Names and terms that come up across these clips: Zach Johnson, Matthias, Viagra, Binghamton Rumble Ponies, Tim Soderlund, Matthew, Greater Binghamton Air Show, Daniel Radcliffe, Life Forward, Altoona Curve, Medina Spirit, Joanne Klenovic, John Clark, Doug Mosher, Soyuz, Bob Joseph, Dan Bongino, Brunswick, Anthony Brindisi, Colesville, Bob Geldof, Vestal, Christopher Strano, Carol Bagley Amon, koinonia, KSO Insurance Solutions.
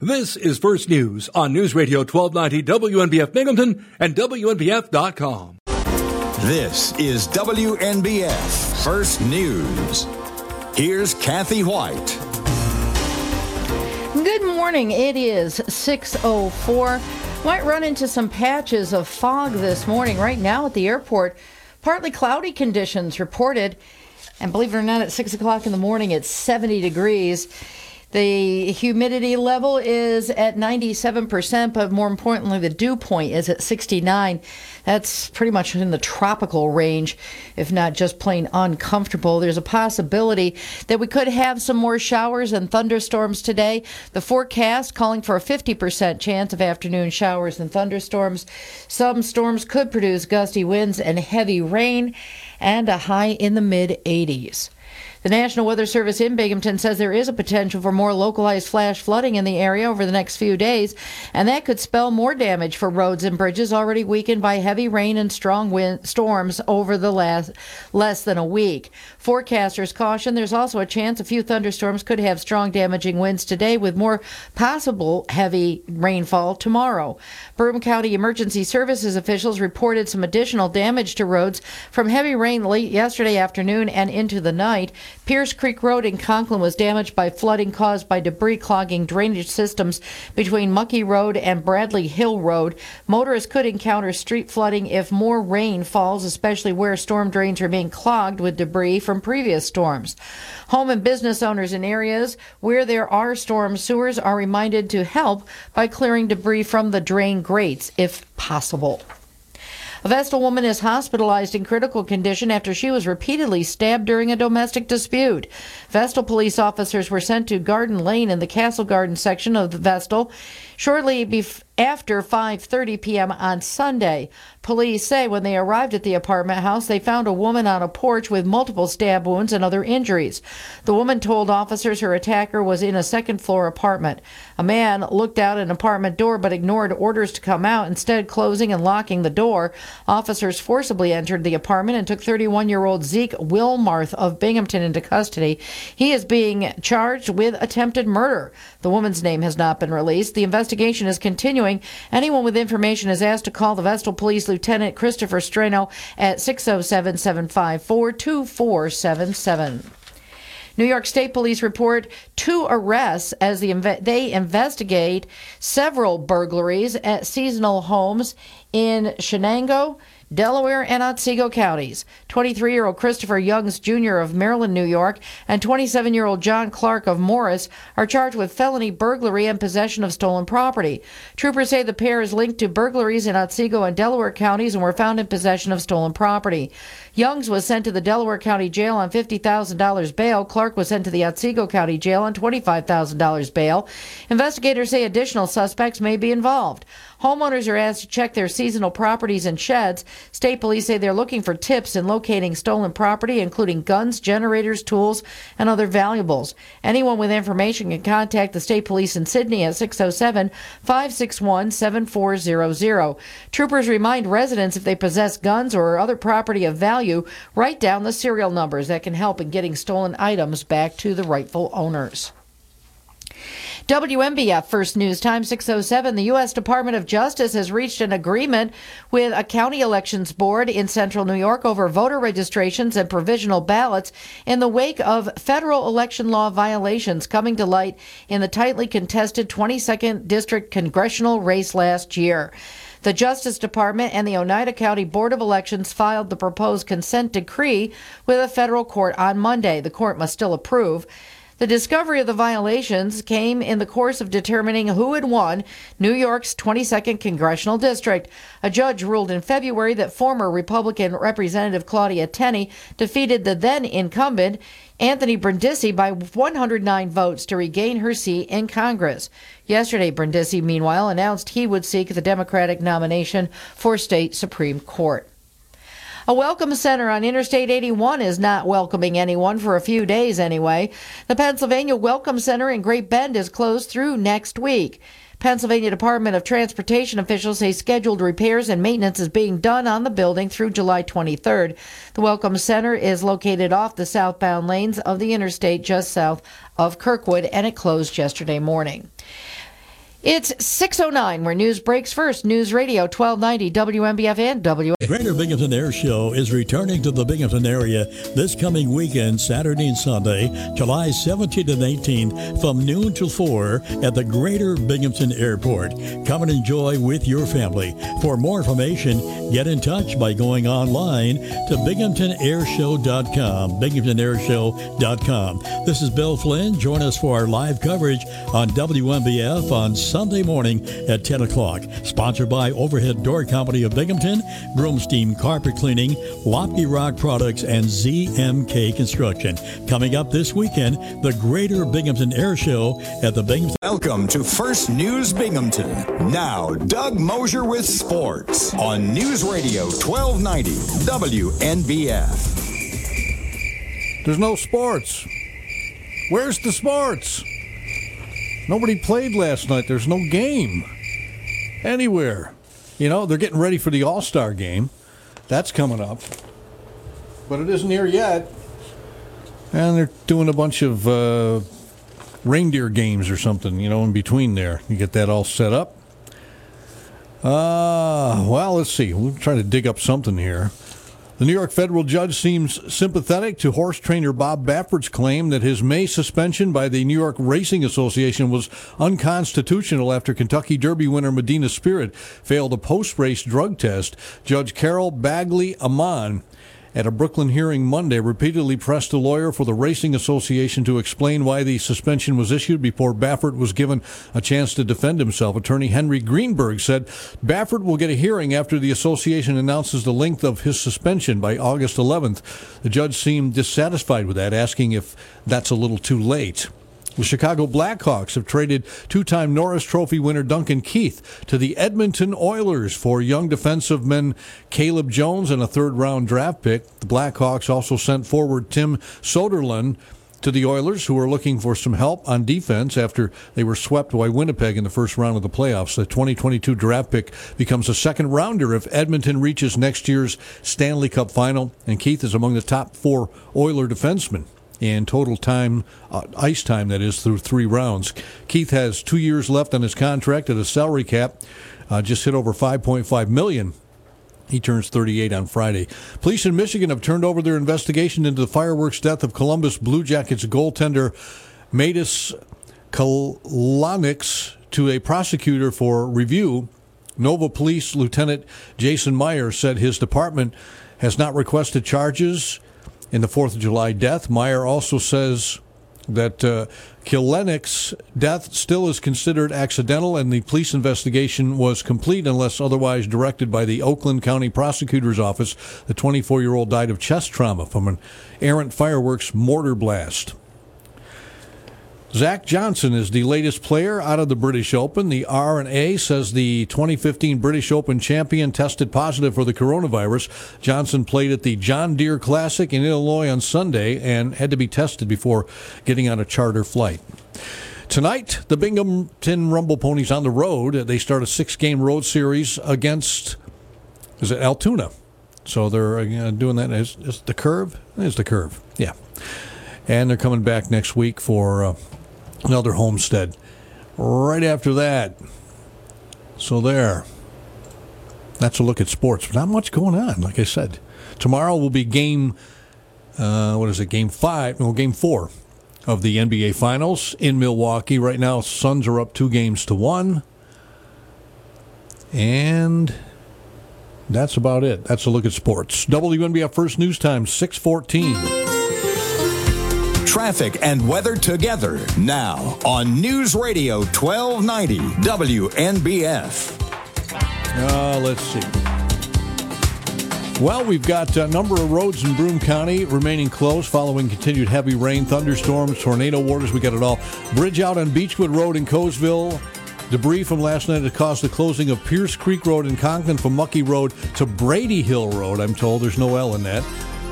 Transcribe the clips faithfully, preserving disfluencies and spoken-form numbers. This is First News on News Radio twelve ninety W N B F Binghamton and W N B F dot com. This is W N B F First News. Here's Kathy Whyte. Good morning. It is six oh four. Might run into some patches of fog this morning. Right now at the airport, partly cloudy conditions reported. And believe it or not, at six o'clock in the morning, it's seventy degrees. The humidity level is at ninety-seven percent, but more importantly, the dew point is at sixty-nine. That's pretty much in the tropical range, if not just plain uncomfortable. There's a possibility that we could have some more showers and thunderstorms today. The forecast calling for a fifty percent chance of afternoon showers and thunderstorms. Some storms could produce gusty winds and heavy rain, and a high in the mid-eighties. The National Weather Service in Binghamton says there is a potential for more localized flash flooding in the area over the next few days, and that could spell more damage for roads and bridges already weakened by heavy rain and strong wind storms over the last less than a week. Forecasters caution there's also a chance a few thunderstorms could have strong damaging winds today, with more possible heavy rainfall tomorrow. Broome County Emergency Services officials reported some additional damage to roads from heavy rain late yesterday afternoon and into the night. Pierce Creek Road in Conklin was damaged by flooding caused by debris clogging drainage systems between Mucky Road and Bradley Hill Road. Motorists could encounter street flooding if more rain falls, especially where storm drains are being clogged with debris from previous storms. Home and business owners in areas where there are storm sewers are reminded to help by clearing debris from the drain grates if possible. A Vestal woman is hospitalized in critical condition after she was repeatedly stabbed during a domestic dispute. Vestal police officers were sent to Garden Lane in the Castle Garden section of the Vestal shortly before after five thirty p.m. on Sunday. Police say when they arrived at the apartment house, they found a woman on a porch with multiple stab wounds and other injuries. The woman told officers her attacker was in a second-floor apartment. A man looked out an apartment door but ignored orders to come out, instead closing and locking the door. Officers forcibly entered the apartment and took thirty-one-year-old Zeke Wilmarth of Binghamton into custody. He is being charged with attempted murder. The woman's name has not been released. The investigation is continuing. Anyone with information is asked to call the Vestal Police Lieutenant Christopher Strano at six oh seven, seven five four, two four seven seven. New York State Police report two arrests as the inve- they investigate several burglaries at seasonal homes in Chenango, Delaware, and Otsego counties. twenty-three-year-old Christopher Youngs Junior of Maryland, New York, and twenty-seven-year-old John Clark of Morris are charged with felony burglary and possession of stolen property. Troopers say the pair is linked to burglaries in Otsego and Delaware counties and were found in possession of stolen property. Youngs was sent to the Delaware County Jail on fifty thousand dollars bail. Clark was sent to the Otsego County Jail on twenty-five thousand dollars bail. Investigators say additional suspects may be involved. Homeowners are asked to check their seasonal properties and sheds. State police say they're looking for tips in locating stolen property, including guns, generators, tools, and other valuables. Anyone with information can contact the state police in Sidney at six oh seven, five six one, seven four zero zero. Troopers remind residents if they possess guns or other property of value, write down the serial numbers. That can help in getting stolen items back to the rightful owners. W N B F First News Time six oh seven. The U S Department of Justice has reached an agreement with a county elections board in central New York over voter registrations and provisional ballots in the wake of federal election law violations coming to light in the tightly contested twenty-second District congressional race last year. The Justice Department and the Oneida County Board of Elections filed the proposed consent decree with a federal court on Monday. The court must still approve. The discovery of the violations came in the course of determining who had won New York's twenty-second Congressional District. A judge ruled in February that former Republican Representative Claudia Tenney defeated the then incumbent Anthony Brindisi by one hundred nine votes to regain her seat in Congress. Yesterday, Brindisi, meanwhile, announced he would seek the Democratic nomination for state Supreme Court. A welcome center on Interstate eighty-one is not welcoming anyone for a few days anyway. The Pennsylvania Welcome Center in Great Bend is closed through next week. Pennsylvania Department of Transportation officials say scheduled repairs and maintenance is being done on the building through July twenty-third. The Welcome Center is located off the southbound lanes of the interstate just south of Kirkwood, and it closed yesterday morning. It's six oh nine, where news breaks first. News Radio twelve ninety, W M B F and W M B F. Greater Binghamton Air Show is returning to the Binghamton area this coming weekend, Saturday and Sunday, July seventeenth and eighteenth, from noon to four at the Greater Binghamton Airport. Come and enjoy with your family. For more information, get in touch by going online to Binghamton Air Show dot com, Binghamton Air Show dot com. This is Bill Flynn. Join us for our live coverage on W M B F on Sunday morning at ten o'clock. Sponsored by Overhead Door Company of Binghamton, Broome Steam Carpet Cleaning, Lopke Rock Products, and Z M K Construction. Coming up this weekend, the Greater Binghamton Air Show at the Binghamton. Welcome to First News Binghamton. Now, Doug Mosher with sports on News Radio twelve ninety W N B F. There's no sports. Where's the sports? Nobody played last night. There's no game anywhere. You know, they're getting ready for the All-Star game. That's coming up. But it isn't here yet. And they're doing a bunch of uh, reindeer games or something, you know, in between there. You get that all set up. Uh, well, let's see. We're trying to dig up something here. The New York federal judge seems sympathetic to horse trainer Bob Baffert's claim that his May suspension by the New York Racing Association was unconstitutional after Kentucky Derby winner Medina Spirit failed a post-race drug test. Judge Carol Bagley Amon, at a Brooklyn hearing Monday, repeatedly pressed a lawyer for the Racing Association to explain why the suspension was issued before Baffert was given a chance to defend himself. Attorney Henry Greenberg said Baffert will get a hearing after the association announces the length of his suspension by August eleventh. The judge seemed dissatisfied with that, asking if that's a little too late. The Chicago Blackhawks have traded two-time Norris Trophy winner Duncan Keith to the Edmonton Oilers for young defensive men Caleb Jones and a third-round draft pick. The Blackhawks also sent forward Tim Soderlund to the Oilers, who are looking for some help on defense after they were swept by Winnipeg in the first round of the playoffs. The twenty twenty-two draft pick becomes a second-rounder if Edmonton reaches next year's Stanley Cup final, and Keith is among the top four Oiler defensemen in total time, uh, ice time, that is, through three rounds. Keith has two years left on his contract at a salary cap, uh, just hit over five point five million dollars. He turns thirty-eight on Friday. Police in Michigan have turned over their investigation into the fireworks death of Columbus Blue Jackets goaltender Matis Kalanick to a prosecutor for review. Nova Police Lieutenant Jason Meyer said his department has not requested charges in the fourth of July death. Meyer also says that uh, Kalanick's death still is considered accidental, and the police investigation was complete unless otherwise directed by the Oakland County Prosecutor's Office. The twenty-four-year-old died of chest trauma from an errant fireworks mortar blast. Zach Johnson is the latest player out of the British Open. The R and A says the twenty fifteen British Open champion tested positive for the coronavirus. Johnson played at the John Deere Classic in Illinois on Sunday and had to be tested before getting on a charter flight. Tonight, the Binghamton Rumble Ponies on the road. They start a six-game road series against, is it Altoona? So they're doing that. Is, is the curve? It is the curve, yeah. And they're coming back next week for Uh, another homestead right after that. So there. That's a look at sports. But not much going on, like I said. Tomorrow will be game, uh, what is it, game five, no, game four of the N B A Finals in Milwaukee. Right now, Suns are up two games to one. And that's about it. That's a look at sports. W N B F First News Time, six fourteen. Traffic and weather together now on News Radio twelve ninety W N B F. Uh, let's see. Well, we've got a number of roads in Broome County remaining closed following continued heavy rain, thunderstorms, tornado waters. We got it all. Bridge out on Beechwood Road in Colesville. Debris from last night had caused the closing of Pierce Creek Road in Conklin from Mucky Road to Brady Hill Road. I'm told there's no L in that.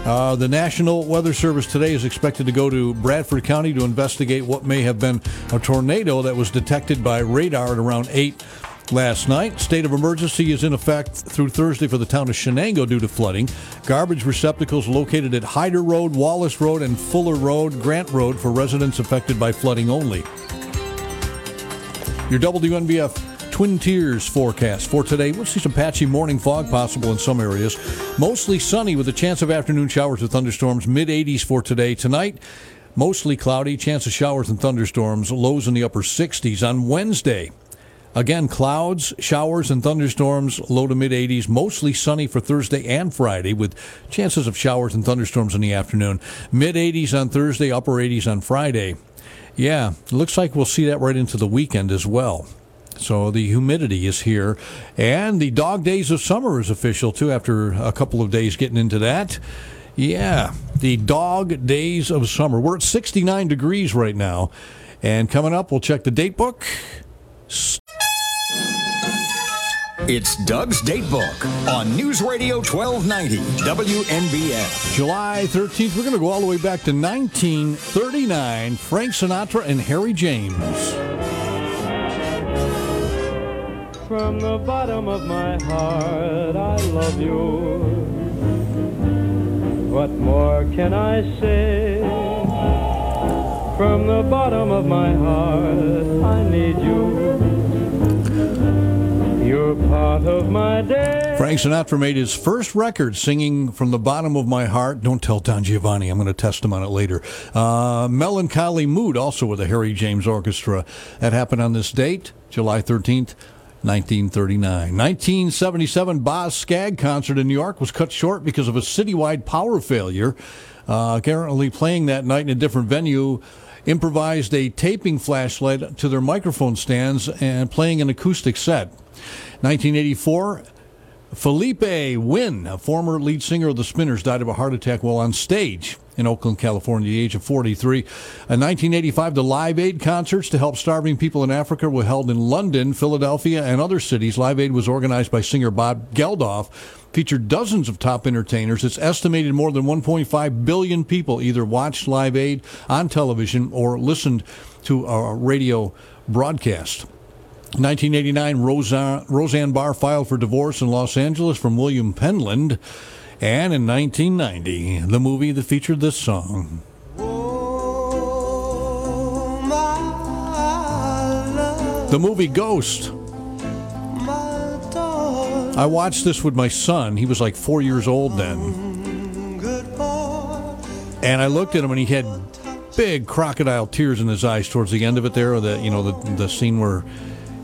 Uh, the National Weather Service today is expected to go to Bradford County to investigate what may have been a tornado that was detected by radar at around eight last night. State of emergency is in effect through Thursday for the town of Shenango due to flooding. Garbage receptacles located at Hyder Road, Wallace Road, and Fuller Road, Grant Road for residents affected by flooding only. Your W N B F Twin Tiers forecast for today. We'll see some patchy morning fog possible in some areas. Mostly sunny with a chance of afternoon showers or thunderstorms. mid eighties for today. Tonight, mostly cloudy. Chance of showers and thunderstorms. Lows in the upper sixties. On Wednesday, again, clouds, showers, and thunderstorms, low to mid eighties, mostly sunny for Thursday and Friday with chances of showers and thunderstorms in the afternoon. mid eighties on Thursday, upper eighties on Friday. Yeah, looks like we'll see that right into the weekend as well. So the humidity is here. And the dog days of summer is official, too, after a couple of days getting into that. Yeah, the dog days of summer. We're at sixty-nine degrees right now. And coming up, we'll check the date book. It's Doug's Datebook on News Radio twelve ninety W N B F. July thirteenth, we're going to go all the way back to nineteen thirty-nine, Frank Sinatra and Harry James. From the bottom of my heart, I love you. What more can I say? From the bottom of my heart, I need you. You're part of my day. Frank Sinatra made his first record singing From the Bottom of My Heart. Don't tell Don Giovanni. I'm going to test him on it later. Uh, Melancholy Mood, also with the Harry James Orchestra. That happened on this date, July thirteenth, nineteen thirty-nine. nineteen seventy-seven Boz Scagg concert in New York was cut short because of a citywide power failure. Uh, currently playing that night in a different venue, improvised a taping flashlight to their microphone stands and playing an acoustic set. nineteen eighty-four, Felipe Wynn, a former lead singer of the Spinners, died of a heart attack while on stage in Oakland, California, at the age of forty-three. In nineteen eighty-five, the Live Aid concerts to help starving people in Africa were held in London, Philadelphia, and other cities. Live Aid was organized by singer Bob Geldof, featured dozens of top entertainers. It's estimated more than one point five billion people either watched Live Aid on television or listened to a radio broadcast. nineteen eighty-nine, Roseanne, Roseanne Barr filed for divorce in Los Angeles from William Penland. And in nineteen ninety, the movie that featured this song. Oh, my love. The movie Ghost. I watched this with my son. He was like four years old then. And I looked at him and he had big crocodile tears in his eyes towards the end of it there. Or the, you know, the, the scene where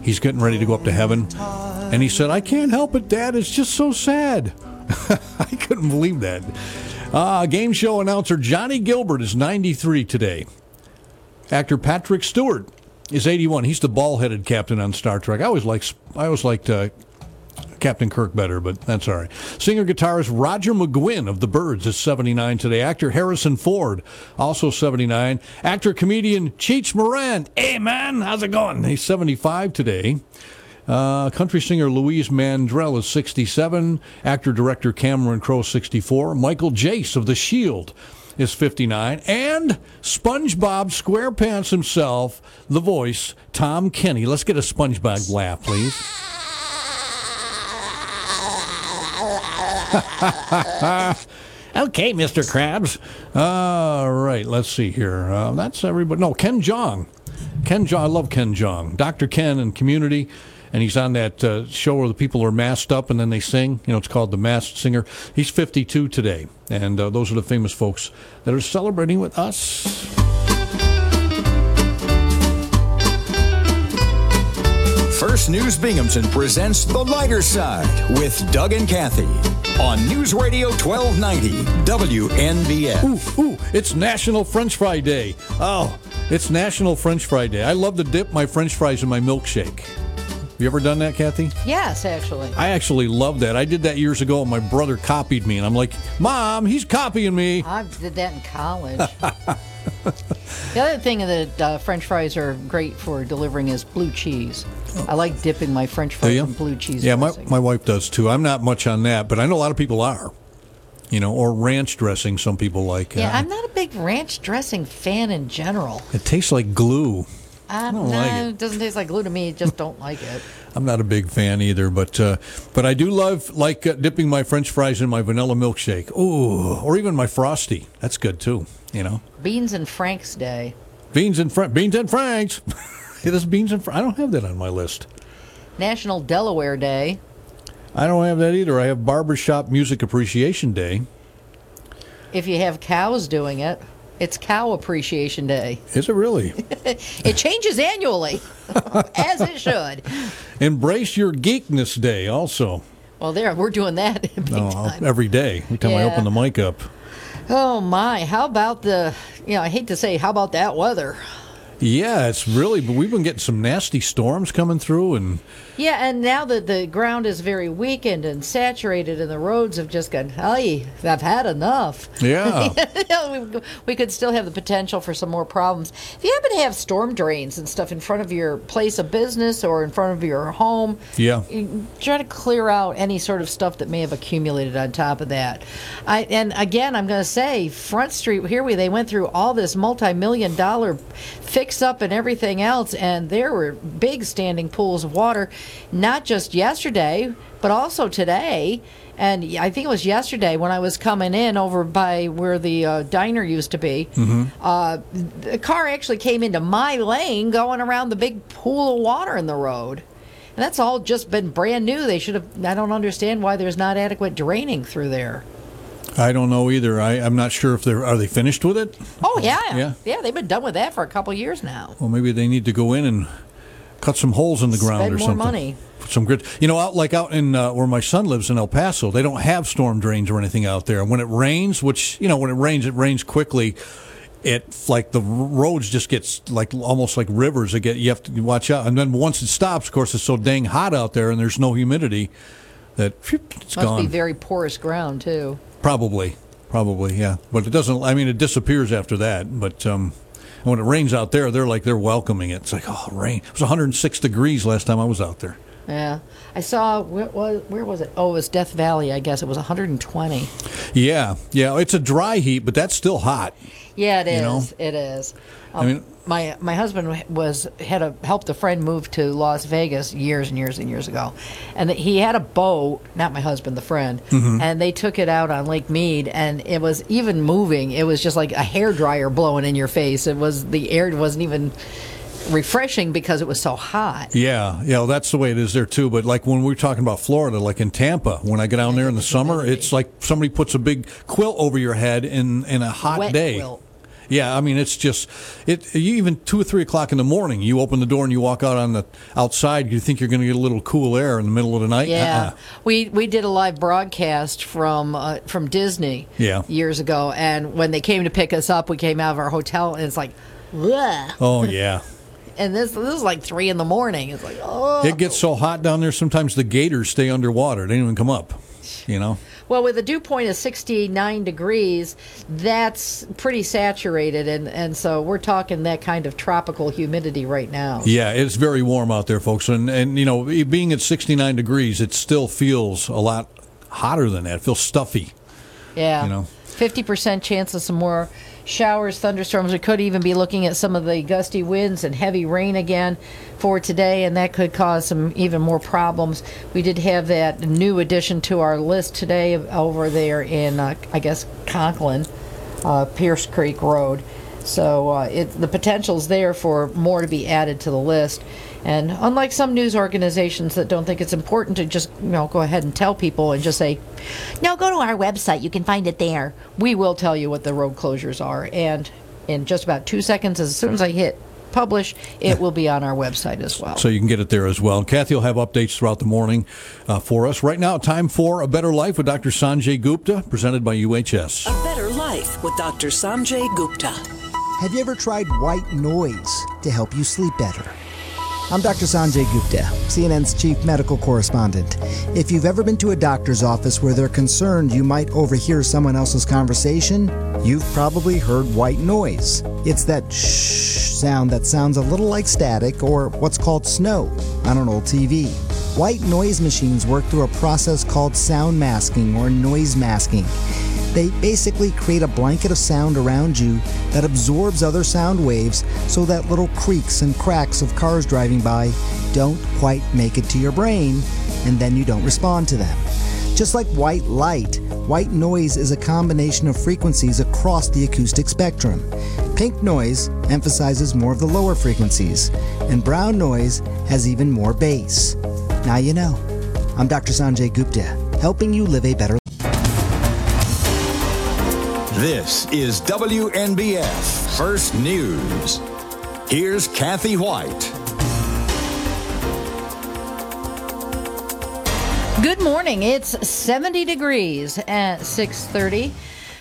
he's getting ready to go up to heaven. And he said, I can't help it, Dad. It's just so sad. I couldn't believe that. Uh, game show announcer Johnny Gilbert is ninety-three today. Actor Patrick Stewart is eighty-one. He's the bald-headed captain on Star Trek. I always liked, I always liked uh, Captain Kirk better, but that's all right. Singer-guitarist Roger McGuinn of The Byrds is seventy-nine today. Actor Harrison Ford, also seventy-nine. Actor-comedian Cheech Marin. Hey, man, how's it going? He's seventy-five today. Uh, country singer Louise Mandrell is sixty-seven. Actor-director Cameron Crowe, sixty-four. Michael Jace of The Shield is fifty-nine. And SpongeBob SquarePants himself, the voice, Tom Kenny. Let's get a SpongeBob laugh, please. Okay, Mister Krabs. All right, let's see here. Uh, that's everybody. No, Ken Jeong. Ken Jeong. I love Ken Jeong. Doctor Ken and Community. And he's on that uh, show where the people are masked up and then they sing. You know, it's called The Masked Singer. He's fifty-two today. And uh, those are the famous folks that are celebrating with us. First News Binghamton presents The Lighter Side with Doug and Kathy on News Radio twelve ninety W N B F. Ooh, ooh, it's National French Fry Day. Oh, it's National French Fry Day. I love to dip my French fries in my milkshake. You ever done that, Kathy? Yes, actually. I actually love that. I did that years ago, and my brother copied me, and I'm like, Mom, he's copying me. I did that in college. The other thing that uh, French fries are great for delivering is blue cheese. Oh. I like dipping my French fries in blue cheese. Yeah, my, my wife does, too. I'm not much on that, but I know a lot of people are. You know, or ranch dressing, some people like. Yeah, uh, I'm not a big ranch dressing fan in general. It tastes like glue. Um, no, like it. It doesn't taste like glue to me. Just don't like it. I'm not a big fan either, but uh, but I do love like uh, dipping my French fries in my vanilla milkshake. Ooh, or even my Frosty. That's good too. You know, beans and Franks day. Beans and Fra- beans and Franks. It is beans and fr- I don't have that on my list. National Delaware Day. I don't have that either. I have Barbershop Music Appreciation Day. If you have cows doing it, it's Cow Appreciation Day. Is it really? It changes annually, as it should. Embrace Your Geekness Day also. Well, there we're doing that big no, time. every day. Every time yeah. I open the mic up. Oh, my. How about the, you know, I hate to say, how about that weather? Yeah, it's really, but we've been getting some nasty storms coming through. and. Yeah, and now that the ground is very weakened and saturated and the roads have just gone, hey, I've had enough. Yeah. we, we could still have the potential for some more problems. If you happen to have storm drains and stuff in front of your place of business or in front of your home, yeah, try to clear out any sort of stuff that may have accumulated on top of that. I And again, I'm going to say, Front Street, here we they went through all this multi-million dollar fix up and everything else, and there were big standing pools of water, not just yesterday but also today. And I think it was yesterday when I was coming in over by where the uh, diner used to be, mm-hmm. uh, a car actually came into my lane going around the big pool of water in the road, and that's all just been brand new. They should have. I don't understand why there's not adequate draining through there. I don't know either. I, I'm not sure if they're are they finished with it. Oh yeah, yeah, yeah. They've been done with that for a couple of years now. Well, maybe they need to go in and cut some holes in the ground Spend or more something. Money. Put some grit. You know, out like out in uh, where my son lives in El Paso, they don't have storm drains or anything out there. And when it rains, which you know, when it rains, it rains quickly. It like the roads just gets like almost like rivers. It get you have to watch out. And then once it stops, of course, it's so dang hot out there, and there's no humidity that it's gone. Must be very porous ground too. Probably, probably, yeah. But it doesn't, I mean, it disappears after that. But um, when it rains out there, they're like, they're welcoming it. It's like, oh, rain. It was one hundred six degrees last time I was out there. Yeah. I saw, where was, where was it? Oh, it was Death Valley, I guess. It was one hundred twenty. Yeah, yeah. It's a dry heat, but that's still hot. Yeah, it is. You know? It is. Um, I mean, my my husband was had a helped a friend move to Las Vegas years and years and years ago, and he had a boat. Not my husband, the friend, mm-hmm. and they took it out on Lake Mead, and it was even moving. It was just like a hair dryer blowing in your face. It was the air wasn't even refreshing because it was so hot. Yeah, yeah, well, that's the way it is there too. But like when we're talking about Florida, like in Tampa, when I get down there in the summer, it's like somebody puts a big quilt over your head in in a hot Wet day. Quilt. Yeah, I mean, it's just, it. You even two or three o'clock in the morning, you open the door and you walk out on the outside, you think you're going to get a little cool air in the middle of the night. Yeah, uh-uh. we we did a live broadcast from uh, from Disney yeah. years ago, and when they came to pick us up, we came out of our hotel, and it's like, ugh. Oh, yeah. And this this is like three in the morning. It's like, oh. It gets so hot down there, sometimes the gators stay underwater. They don't even come up, you know. Well, with a dew point of sixty-nine degrees, that's pretty saturated, and, and so we're talking that kind of tropical humidity right now. Yeah, it's very warm out there, folks. And, and you know, being at sixty-nine degrees, it still feels a lot hotter than that. It feels stuffy. Yeah. You know? fifty percent chance of some more showers, thunderstorms. We could even be looking at some of the gusty winds and heavy rain again for today, and that could cause some even more problems. We did have that new addition to our list today over there in, uh, I guess, Conklin, uh, Pierce Creek Road. So uh, it, the potential's there for more to be added to the list. And unlike some news organizations that don't think it's important to just, you know, go ahead and tell people and just say, no, go to our website. You can find it there. We will tell you what the road closures are. And in just about two seconds, as soon as I hit publish, it will be on our website as well. So you can get it there as well. Kathy will have updates throughout the morning uh, for us. Right now, time for A Better Life with Doctor Sanjay Gupta, presented by U H S. A Better Life with Doctor Sanjay Gupta. Have you ever tried white noise to help you sleep better? I'm Doctor Sanjay Gupta, C N N's chief medical correspondent. If you've ever been to a doctor's office where they're concerned you might overhear someone else's conversation, you've probably heard white noise. It's that shh sound that sounds a little like static or what's called snow on an old T V. White noise machines work through a process called sound masking or noise masking. They basically create a blanket of sound around you that absorbs other sound waves so that little creaks and cracks of cars driving by don't quite make it to your brain, and then you don't respond to them. Just like white light, white noise is a combination of frequencies across the acoustic spectrum. Pink noise emphasizes more of the lower frequencies, and brown noise has even more bass. Now you know. I'm Doctor Sanjay Gupta, helping you live a better life. This is W N B F First News. Here's Kathy Whyte. Good morning. It's seventy degrees at six thirty.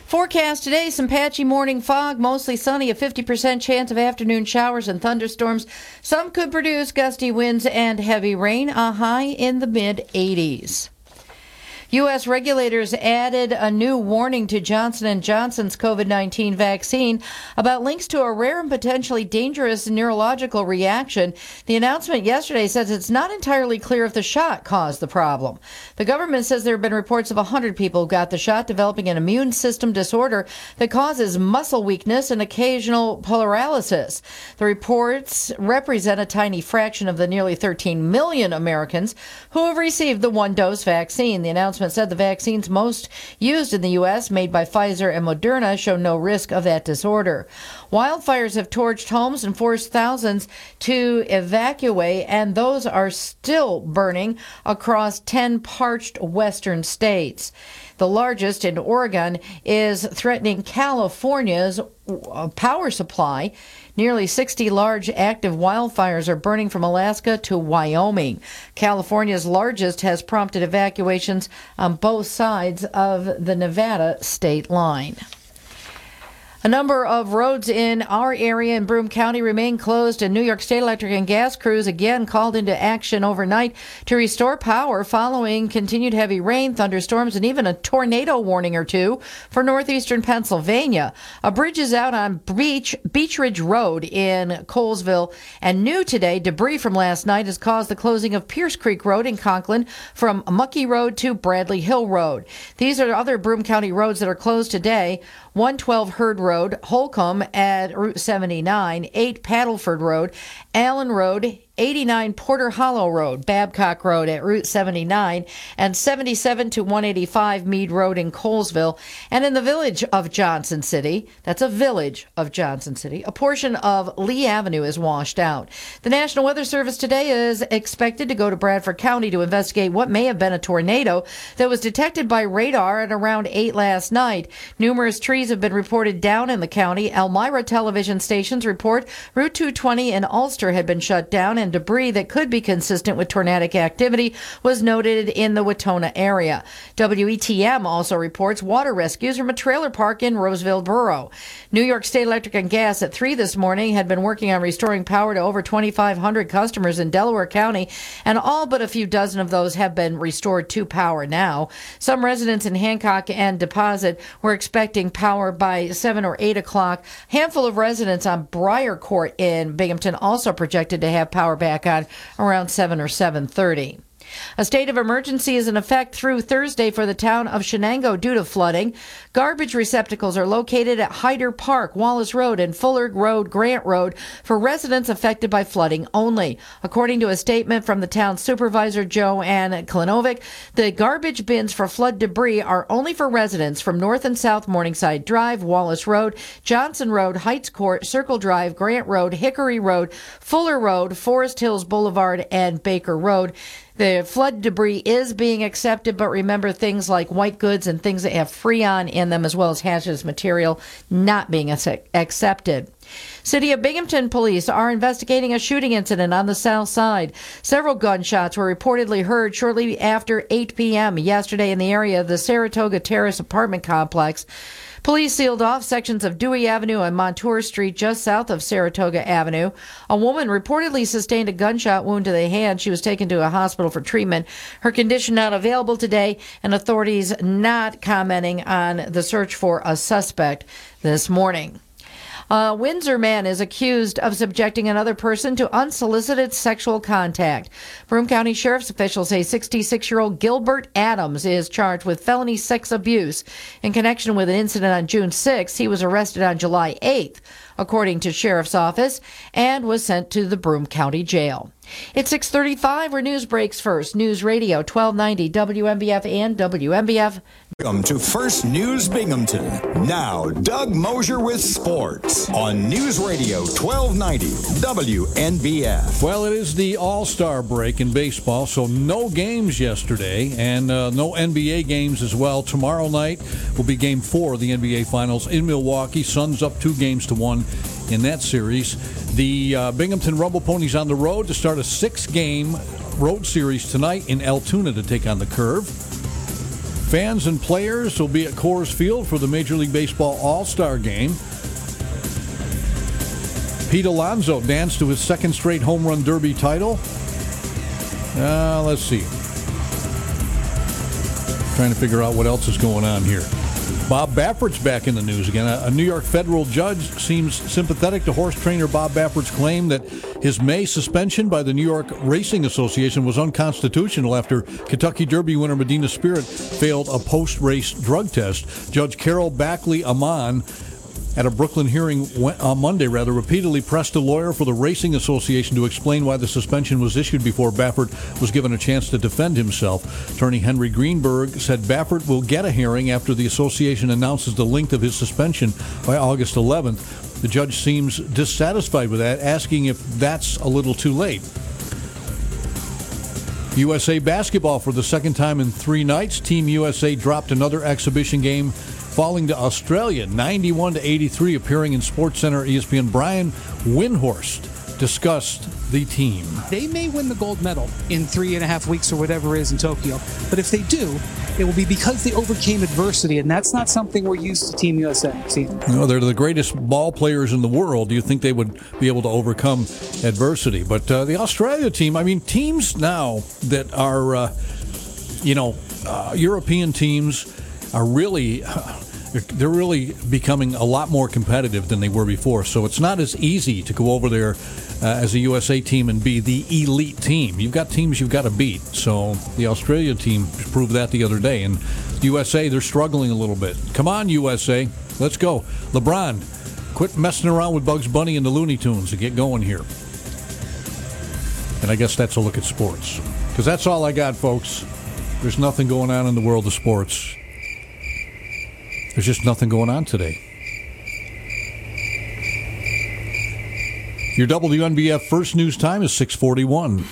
Forecast today, some patchy morning fog, mostly sunny, a fifty percent chance of afternoon showers and thunderstorms. Some could produce gusty winds and heavy rain, a high in the mid eighties. U S regulators added a new warning to Johnson and Johnson's COVID nineteen vaccine about links to a rare and potentially dangerous neurological reaction. The announcement yesterday says it's not entirely clear if the shot caused the problem. The government says there have been reports of one hundred people who got the shot developing an immune system disorder that causes muscle weakness and occasional paralysis. The reports represent a tiny fraction of the nearly thirteen million Americans who have received the one-dose vaccine. The announcement said the vaccines most used in the U S, made by Pfizer and Moderna, show no risk of that disorder. Wildfires have torched homes and forced thousands to evacuate, and those are still burning across ten parched western states. The largest, in Oregon, is threatening California's power supply. Nearly sixty large active wildfires are burning from Alaska to Wyoming. California's largest has prompted evacuations on both sides of the Nevada state line. A number of roads in our area in Broome County remain closed, and New York State electric and gas crews again called into action overnight to restore power following continued heavy rain, thunderstorms, and even a tornado warning or two for northeastern Pennsylvania. A bridge is out on Beach, Beach Ridge Road in Colesville, and new today, debris from last night has caused the closing of Pierce Creek Road in Conklin from Mucky Road to Bradley Hill Road. These are other Broome County roads that are closed today. one twelve Hurd Road, Holcomb at Route seventy-nine, eight Paddleford Road, Allen Road, eighty-nine Porter Hollow Road, Babcock Road at Route seventy-nine, and seventy-seven to one eighty-five Meade Road in Colesville. And in the village of Johnson City, that's a village of Johnson City, a portion of Lee Avenue is washed out. The National Weather Service today is expected to go to Bradford County to investigate what may have been a tornado that was detected by radar at around eight last night. Numerous trees have been reported down in the county. Elmira television stations report Route two twenty in Ulster had been shut down, and debris that could be consistent with tornadic activity was noted in the Watona area. W E T M also reports water rescues from a trailer park in Roseville Borough. New York State Electric and Gas at three this morning had been working on restoring power to over twenty-five hundred customers in Delaware County, and all but a few dozen of those have been restored to power now. Some residents in Hancock and Deposit were expecting power by seven or eight o'clock. A handful of residents on Briar Court in Binghamton also projected to have power back on around seven or seven thirty. A state of emergency is in effect through Thursday for the town of Shenango due to flooding. Garbage receptacles are located at Hyder Park, Wallace Road, and Fuller Road, Grant Road for residents affected by flooding only. According to a statement from the town supervisor, Joanne Klenovic, the garbage bins for flood debris are only for residents from North and South Morningside Drive, Wallace Road, Johnson Road, Heights Court, Circle Drive, Grant Road, Hickory Road, Fuller Road, Forest Hills Boulevard, and Baker Road. The flood debris is being accepted, but remember, things like white goods and things that have Freon in them, as well as hazardous material, not being accepted. City of Binghamton police are investigating a shooting incident on the south side. Several gunshots were reportedly heard shortly after eight p.m. yesterday in the area of the Saratoga Terrace apartment complex. Police sealed off sections of Dewey Avenue and Montour Street just south of Saratoga Avenue. A woman reportedly sustained a gunshot wound to the hand. She was taken to a hospital for treatment. Her condition not available today, and authorities not commenting on the search for a suspect this morning. A Windsor man is accused of subjecting another person to unsolicited sexual contact. Broome County Sheriff's officials say sixty-six-year-old Gilbert Adams is charged with felony sex abuse in connection with an incident on June sixth. He was arrested on July eighth, according to Sheriff's Office, and was sent to the Broome County Jail. It's six thirty-five where news breaks first. News Radio twelve ninety W M B F and W M B F. Welcome to First News Binghamton. Now, Doug Mosher with sports on News Radio twelve ninety W N B F. Well, it is the All-Star break in baseball, so no games yesterday, and uh, no N B A games as well. Tomorrow night will be Game Four of the N B A Finals in Milwaukee. Suns up two games to one in that series. The uh, Binghamton Rumble Ponies on the road to start a six-game road series tonight in Altoona to take on the Curve. Fans and players will be at Coors Field for the Major League Baseball All-Star Game. Pete Alonso danced to his second straight home run derby title. Uh, let's see. Trying to figure out what else is going on here. Bob Baffert's back in the news again. A New York federal judge seems sympathetic to horse trainer Bob Baffert's claim that his May suspension by the New York Racing Association was unconstitutional after Kentucky Derby winner Medina Spirit failed a post-race drug test. Judge Carol Bagley Amon, at a Brooklyn hearing on Monday, rather, repeatedly pressed a lawyer for the Racing Association to explain why the suspension was issued before Baffert was given a chance to defend himself. Attorney Henry Greenberg said Baffert will get a hearing after the association announces the length of his suspension by August eleventh. The judge seems dissatisfied with that, asking if that's a little too late. U S A basketball for the second time in three nights. Team U S A dropped another exhibition game, falling to Australia ninety-one to eighty-three, appearing in SportsCenter. E S P N Brian Windhorst discussed the team. They may win the gold medal in three and a half weeks or whatever it is in Tokyo, but if they do, it will be because they overcame adversity, and that's not something we're used to Team U S A seeing. You know, they're the greatest ball players in the world. Do you think they would be able to overcome adversity? But uh, the Australia team, I mean, teams now that are, uh, you know, uh, European teams are really... Uh, They're really becoming a lot more competitive than they were before. So it's not as easy to go over there uh, as a U S A team and be the elite team. You've got teams you've got to beat. So the Australia team proved that the other day. And U S A, they're struggling a little bit. Come on, U S A. Let's go. LeBron, quit messing around with Bugs Bunny and the Looney Tunes and get going here. And I guess that's a look at sports. Because that's all I got, folks. There's nothing going on in the world of sports. There's just nothing going on today. Your W N B F First News time is six forty-one.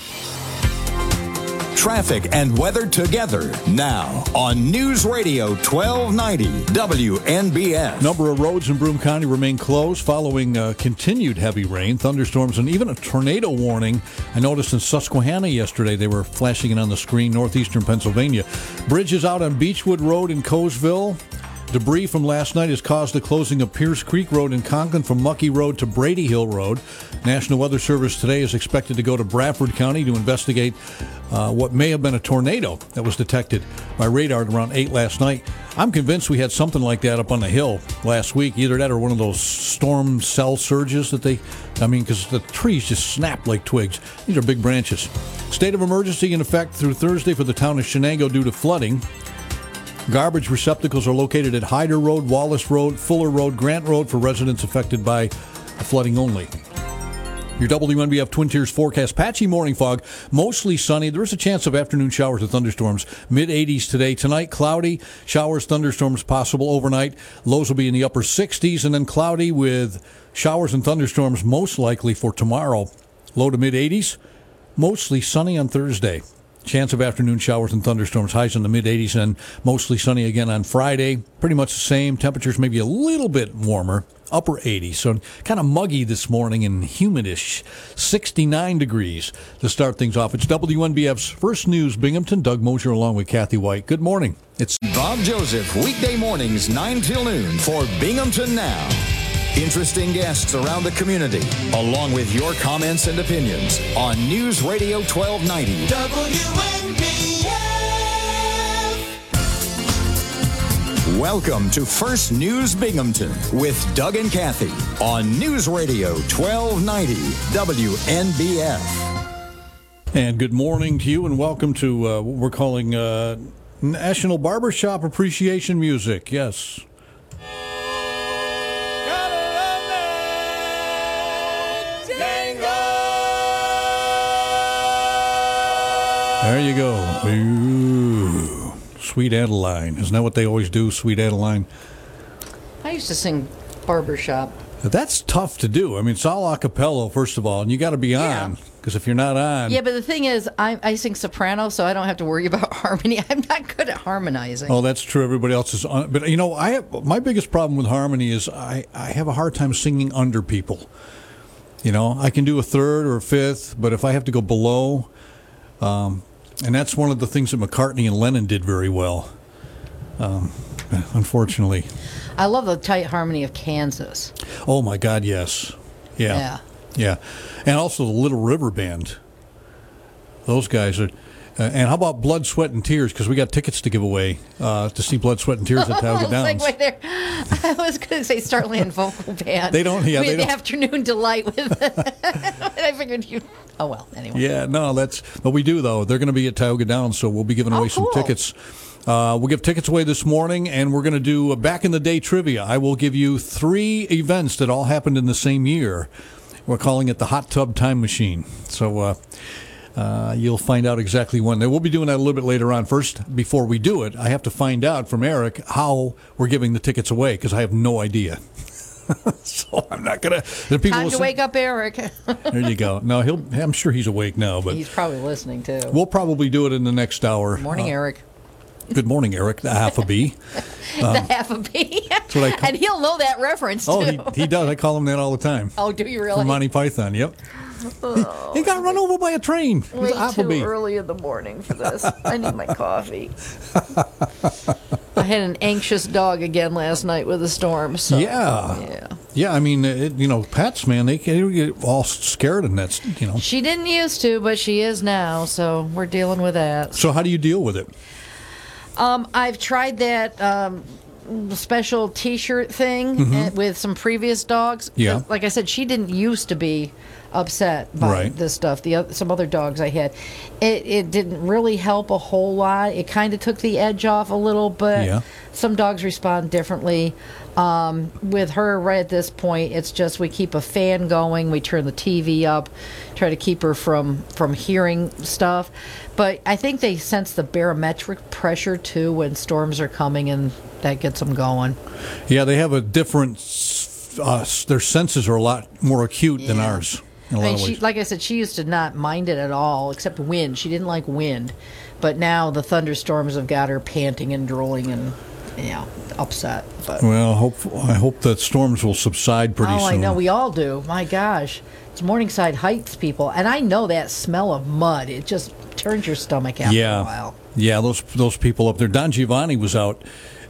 Traffic and weather together now on News Radio twelve ninety W N B F. Number of roads in Broome County remain closed following uh, continued heavy rain, thunderstorms, and even a tornado warning. I noticed in Susquehanna yesterday they were flashing it on the screen, northeastern Pennsylvania. Bridges out on Beechwood Road in Colesville. Debris from last night has caused the closing of Pierce Creek Road in Conklin from Mucky Road to Brady Hill Road. National Weather Service today is expected to go to Bradford County to investigate uh, what may have been a tornado that was detected by radar at around eight last night. I'm convinced we had something like that up on the hill last week. Either that or one of those storm cell surges that they, I mean, because the trees just snapped like twigs. These are big branches. State of emergency in effect through Thursday for the town of Chenango due to flooding. Garbage receptacles are located at Hyder Road, Wallace Road, Fuller Road, Grant Road for residents affected by flooding only. Your W N B F Twin Tiers forecast, patchy morning fog, mostly sunny. There is a chance of afternoon showers or thunderstorms. mid eighties today. Tonight, cloudy, showers, thunderstorms possible overnight. Lows will be in the upper sixties, and then cloudy with showers and thunderstorms most likely for tomorrow. Low to mid eighties, mostly sunny on Thursday. Chance of afternoon showers and thunderstorms, highs in the mid eighties, and mostly sunny again on Friday. Pretty much the same. Temperatures maybe a little bit warmer, upper eighties. So kind of muggy this morning and humidish. sixty-nine degrees to start things off. It's W N B F's First News Binghamton. Doug Mosher along with Kathy Whyte. Good morning. It's Bob Joseph, weekday mornings, nine till noon for Binghamton Now. Interesting guests around the community, along with your comments and opinions on News Radio twelve ninety. W N B F. Welcome to First News Binghamton with Doug and Kathy on News Radio twelve ninety W N B F. And good morning to you, and welcome to uh, what we're calling uh, National Barbershop Appreciation Music. Yes. There you go. Ooh, Sweet Adeline. Isn't that what they always do, Sweet Adeline? I used to sing barbershop. That's tough to do. I mean, it's all a cappella, first of all, and you got to be on, because yeah. if you're not on... Yeah, but the thing is, I, I sing soprano, so I don't have to worry about harmony. I'm not good at harmonizing. Oh, that's true. Everybody else is... Un- but, you know, I have, my biggest problem with harmony is I, I have a hard time singing under people. You know, I can do a third or a fifth, but if I have to go below... Um, and that's one of the things that McCartney and Lennon did very well, um, unfortunately. I love the tight harmony of Kansas. Oh, my God, yes. Yeah. Yeah. Yeah. And also the Little River Band. Those guys are... Uh, and how about Blood, Sweat, and Tears? Because we got tickets to give away uh, to see Blood, Sweat, and Tears at Tioga Downs. Like there. I was going to say Starland Vocal Band. They don't... Yeah, we they had don't. The afternoon delight with it. And I figured you... Oh, well, anyway. Yeah, no, that's... But we do, though. They're going to be at Tioga Downs, so we'll be giving away oh, cool. some tickets. Uh, we'll give tickets away this morning, and we're going to do a back-in-the-day trivia. I will give you three events that all happened in the same year. We're calling it the Hot Tub Time Machine. So... Uh, Uh, you'll find out exactly when. We'll be doing that a little bit later on. First, before we do it, I have to find out from Eric how we're giving the tickets away, because I have no idea. So I'm not gonna. There people Time listen. To wake up, Eric. There you go. No, he'll. I'm sure he's awake now, but he's probably listening too. We'll probably do it in the next hour. Good morning, uh, Eric. Good morning, Eric. The half a B. Um, the half a B. That's what I call. And he'll know that reference too. Oh, he, he does. I call him that all the time. Oh, do you really? From Monty Python. Yep. Oh, he, he got run over by a train. Way too early in the morning for this. I need my coffee. I had an anxious dog again last night with a storm. So, yeah, yeah, yeah. I mean, it, you know, pets, man, they, they get all scared, and that's you know. She didn't used to, but she is now. So we're dealing with that. So how do you deal with it? Um, I've tried that. Um, special t-shirt thing mm-hmm. with some previous dogs. Yeah. Like I said, she didn't used to be upset by right. this stuff. The other, some other dogs I had. It, it didn't really help a whole lot. It kind of took the edge off a little, but yeah. some dogs respond differently. Um, with her right at this point, it's just we keep a fan going. We turn the T V up, try to keep her from, from hearing stuff. But I think they sense the barometric pressure, too, when storms are coming, and that gets them going. Yeah, they have a different uh, – their senses are a lot more acute yeah. than ours. In a I lot mean, of she, ways. Like I said, she used to not mind it at all, except wind. She didn't like wind. But now the thunderstorms have got her panting and drooling and – yeah, upset. But. Well, hope, I hope that storms will subside pretty oh, soon. Oh, I know. We all do. My gosh. It's Morningside Heights, people. And I know that smell of mud. It just turns your stomach after yeah. a while. Yeah, those those people up there. Don Giovanni was out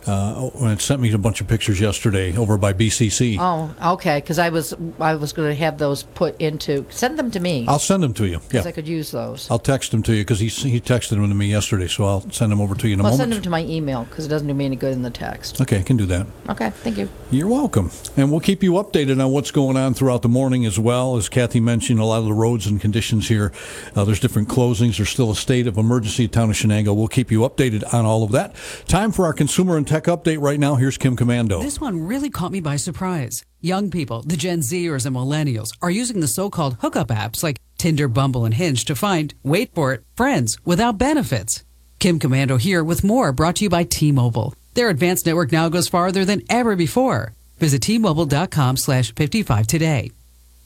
uh, and sent me a bunch of pictures yesterday over by B C C. Oh, okay, because I was, I was going to have those put into... Send them to me. I'll send them to you. Because yeah. I could use those. I'll text them to you, because he, he texted them to me yesterday, so I'll send them over to you in a well, moment. I'll send them to my email, because it doesn't do me any good in the text. Okay, I can do that. Okay, thank you. You're welcome. And we'll keep you updated on what's going on throughout the morning as well. As Kathy mentioned, a lot of the roads and conditions here, uh, there's different closings. There's still a state of emergency at Town of Chenango. We'll keep you updated on all of that. Time for our consumer and tech update right now. Here's Kim Komando. This one really caught me by surprise. Young people, the Gen Zers and millennials, are using the so-called hookup apps like Tinder, Bumble, and Hinge to find, wait for it, friends without benefits. Kim Komando here with more, brought to you by T-Mobile. Their advanced network now goes farther than ever before. Visit T Mobile dot com slash fifty-five today.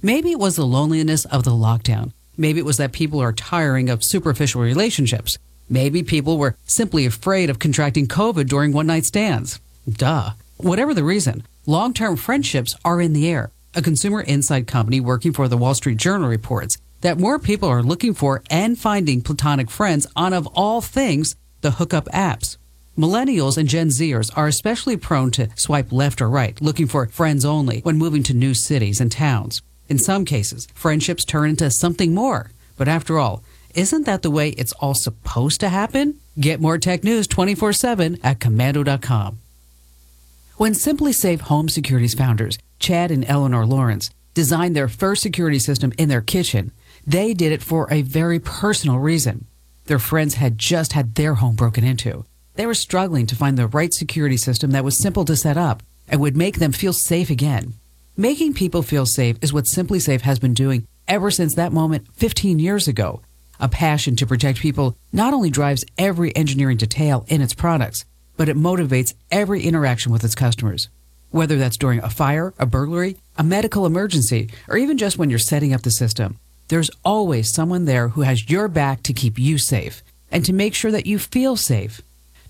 Maybe it was the loneliness of the lockdown. Maybe it was that people are tiring of superficial relationships. Maybe people were simply afraid of contracting COVID during one-night stands. Duh. Whatever the reason, long-term friendships are in the air. A consumer insight company working for the Wall Street Journal reports that more people are looking for and finding platonic friends on, of all things, the hookup apps. Millennials and Gen Zers are especially prone to swipe left or right, looking for friends only when moving to new cities and towns. In some cases, friendships turn into something more. But after all, isn't that the way it's all supposed to happen? Get more tech news twenty-four seven at Komando dot com. When SimpliSafe Home Security's founders, Chad and Eleanor Lawrence, designed their first security system in their kitchen, they did it for a very personal reason. Their friends had just had their home broken into. They were struggling to find the right security system that was simple to set up and would make them feel safe again. Making people feel safe is what SimpliSafe has been doing ever since that moment fifteen years ago. A passion to protect people not only drives every engineering detail in its products, but it motivates every interaction with its customers. Whether that's during a fire, a burglary, a medical emergency, or even just when you're setting up the system, there's always someone there who has your back to keep you safe and to make sure that you feel safe.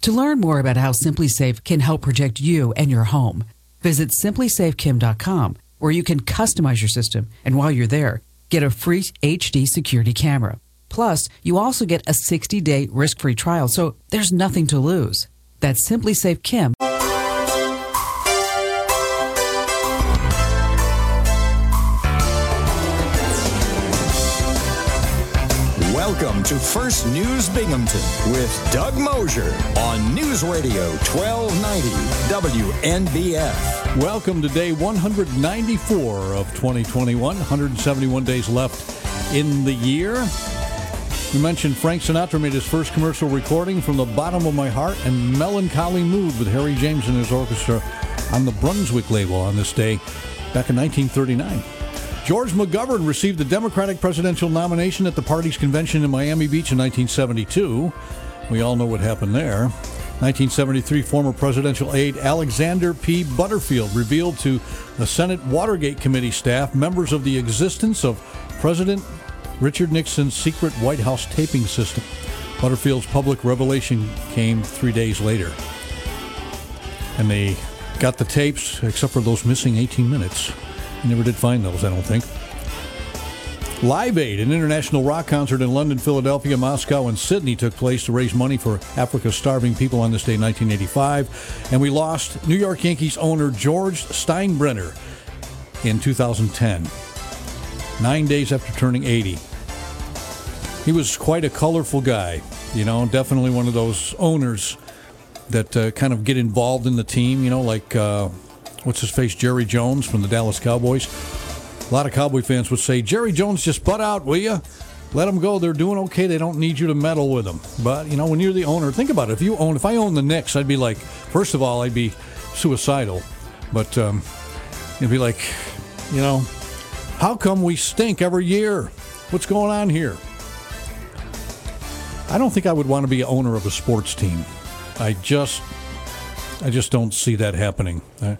To learn more about how SimpliSafe can help protect you and your home, visit simply safe kim dot com, where you can customize your system, and while you're there, get a free H D security camera. Plus, you also get a sixty-day risk-free trial, so there's nothing to lose. That's SimpliSafe Kim. Welcome to First News Binghamton with Doug Mosher on News Radio twelve ninety W N B F. Welcome to day one hundred ninety-four of twenty twenty-one, one hundred seventy-one days left in the year. We mentioned Frank Sinatra made his first commercial recording, From the Bottom of My Heart and Melancholy Mood with Harry James and his orchestra on the Brunswick label on this day back in nineteen thirty-nine. George McGovern received the Democratic presidential nomination at the party's convention in Miami Beach in nineteen seventy-two. We all know what happened there. nineteen seventy-three, former presidential aide Alexander P. Butterfield revealed to the Senate Watergate Committee staff members of the existence of President Richard Nixon's secret White House taping system. Butterfield's public revelation came three days later. And they got the tapes, except for those missing eighteen minutes. They never did find those, I don't think. Live Aid, an international rock concert in London, Philadelphia, Moscow, and Sydney took place to raise money for Africa's starving people on this day in nineteen eighty-five. And we lost New York Yankees owner George Steinbrenner in two thousand ten, nine days after turning eighty. He was quite a colorful guy, you know, definitely one of those owners that uh, kind of get involved in the team, you know, like, uh, what's his face, Jerry Jones from the Dallas Cowboys. A lot of Cowboy fans would say, Jerry Jones, just butt out, will you? Let them go. They're doing okay. They don't need you to meddle with them. But, you know, when you're the owner, think about it. If you own, if I owned the Knicks, I'd be like, first of all, I'd be suicidal. But um, it'd be like, you know, how come we stink every year? What's going on here? I don't think I would want to be an owner of a sports team. I just, I just don't see that happening. I,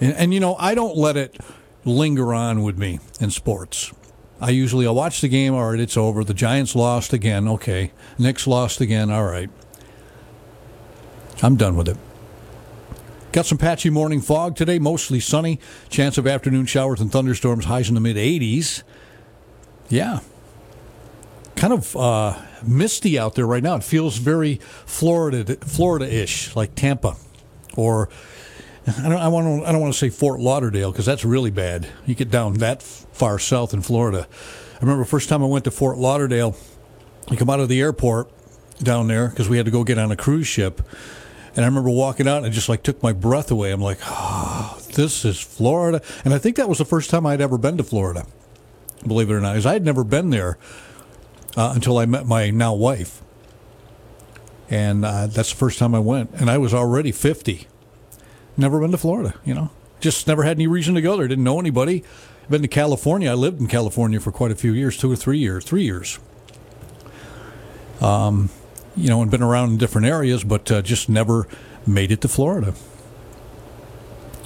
and, and, you know, I don't let it linger on with me in sports. I usually, I watch the game, all right, it's over. The Giants lost again, okay. Knicks lost again, all right. I'm done with it. Got some patchy morning fog today, mostly sunny. Chance of afternoon showers and thunderstorms, highs in the mid-eighties. Yeah. Kind of uh, misty out there right now. It feels very Florida, Florida-ish, like Tampa. Or, I don't, I want to, I don't want to say Fort Lauderdale, because that's really bad. You get down that far south in Florida. I remember the first time I went to Fort Lauderdale, I come out of the airport down there, because we had to go get on a cruise ship. And I remember walking out, and it just, like, took my breath away. I'm like, oh, this is Florida. And I think that was the first time I'd ever been to Florida, believe it or not, because I had never been there uh, until I met my now wife. And uh, that's the first time I went. And I was already fifty. Never been to Florida, you know. Just never had any reason to go there. Didn't know anybody. Been to California. I lived in California for quite a few years, two or three years, three years. Um... You know, and been around in different areas, but uh, just never made it to Florida.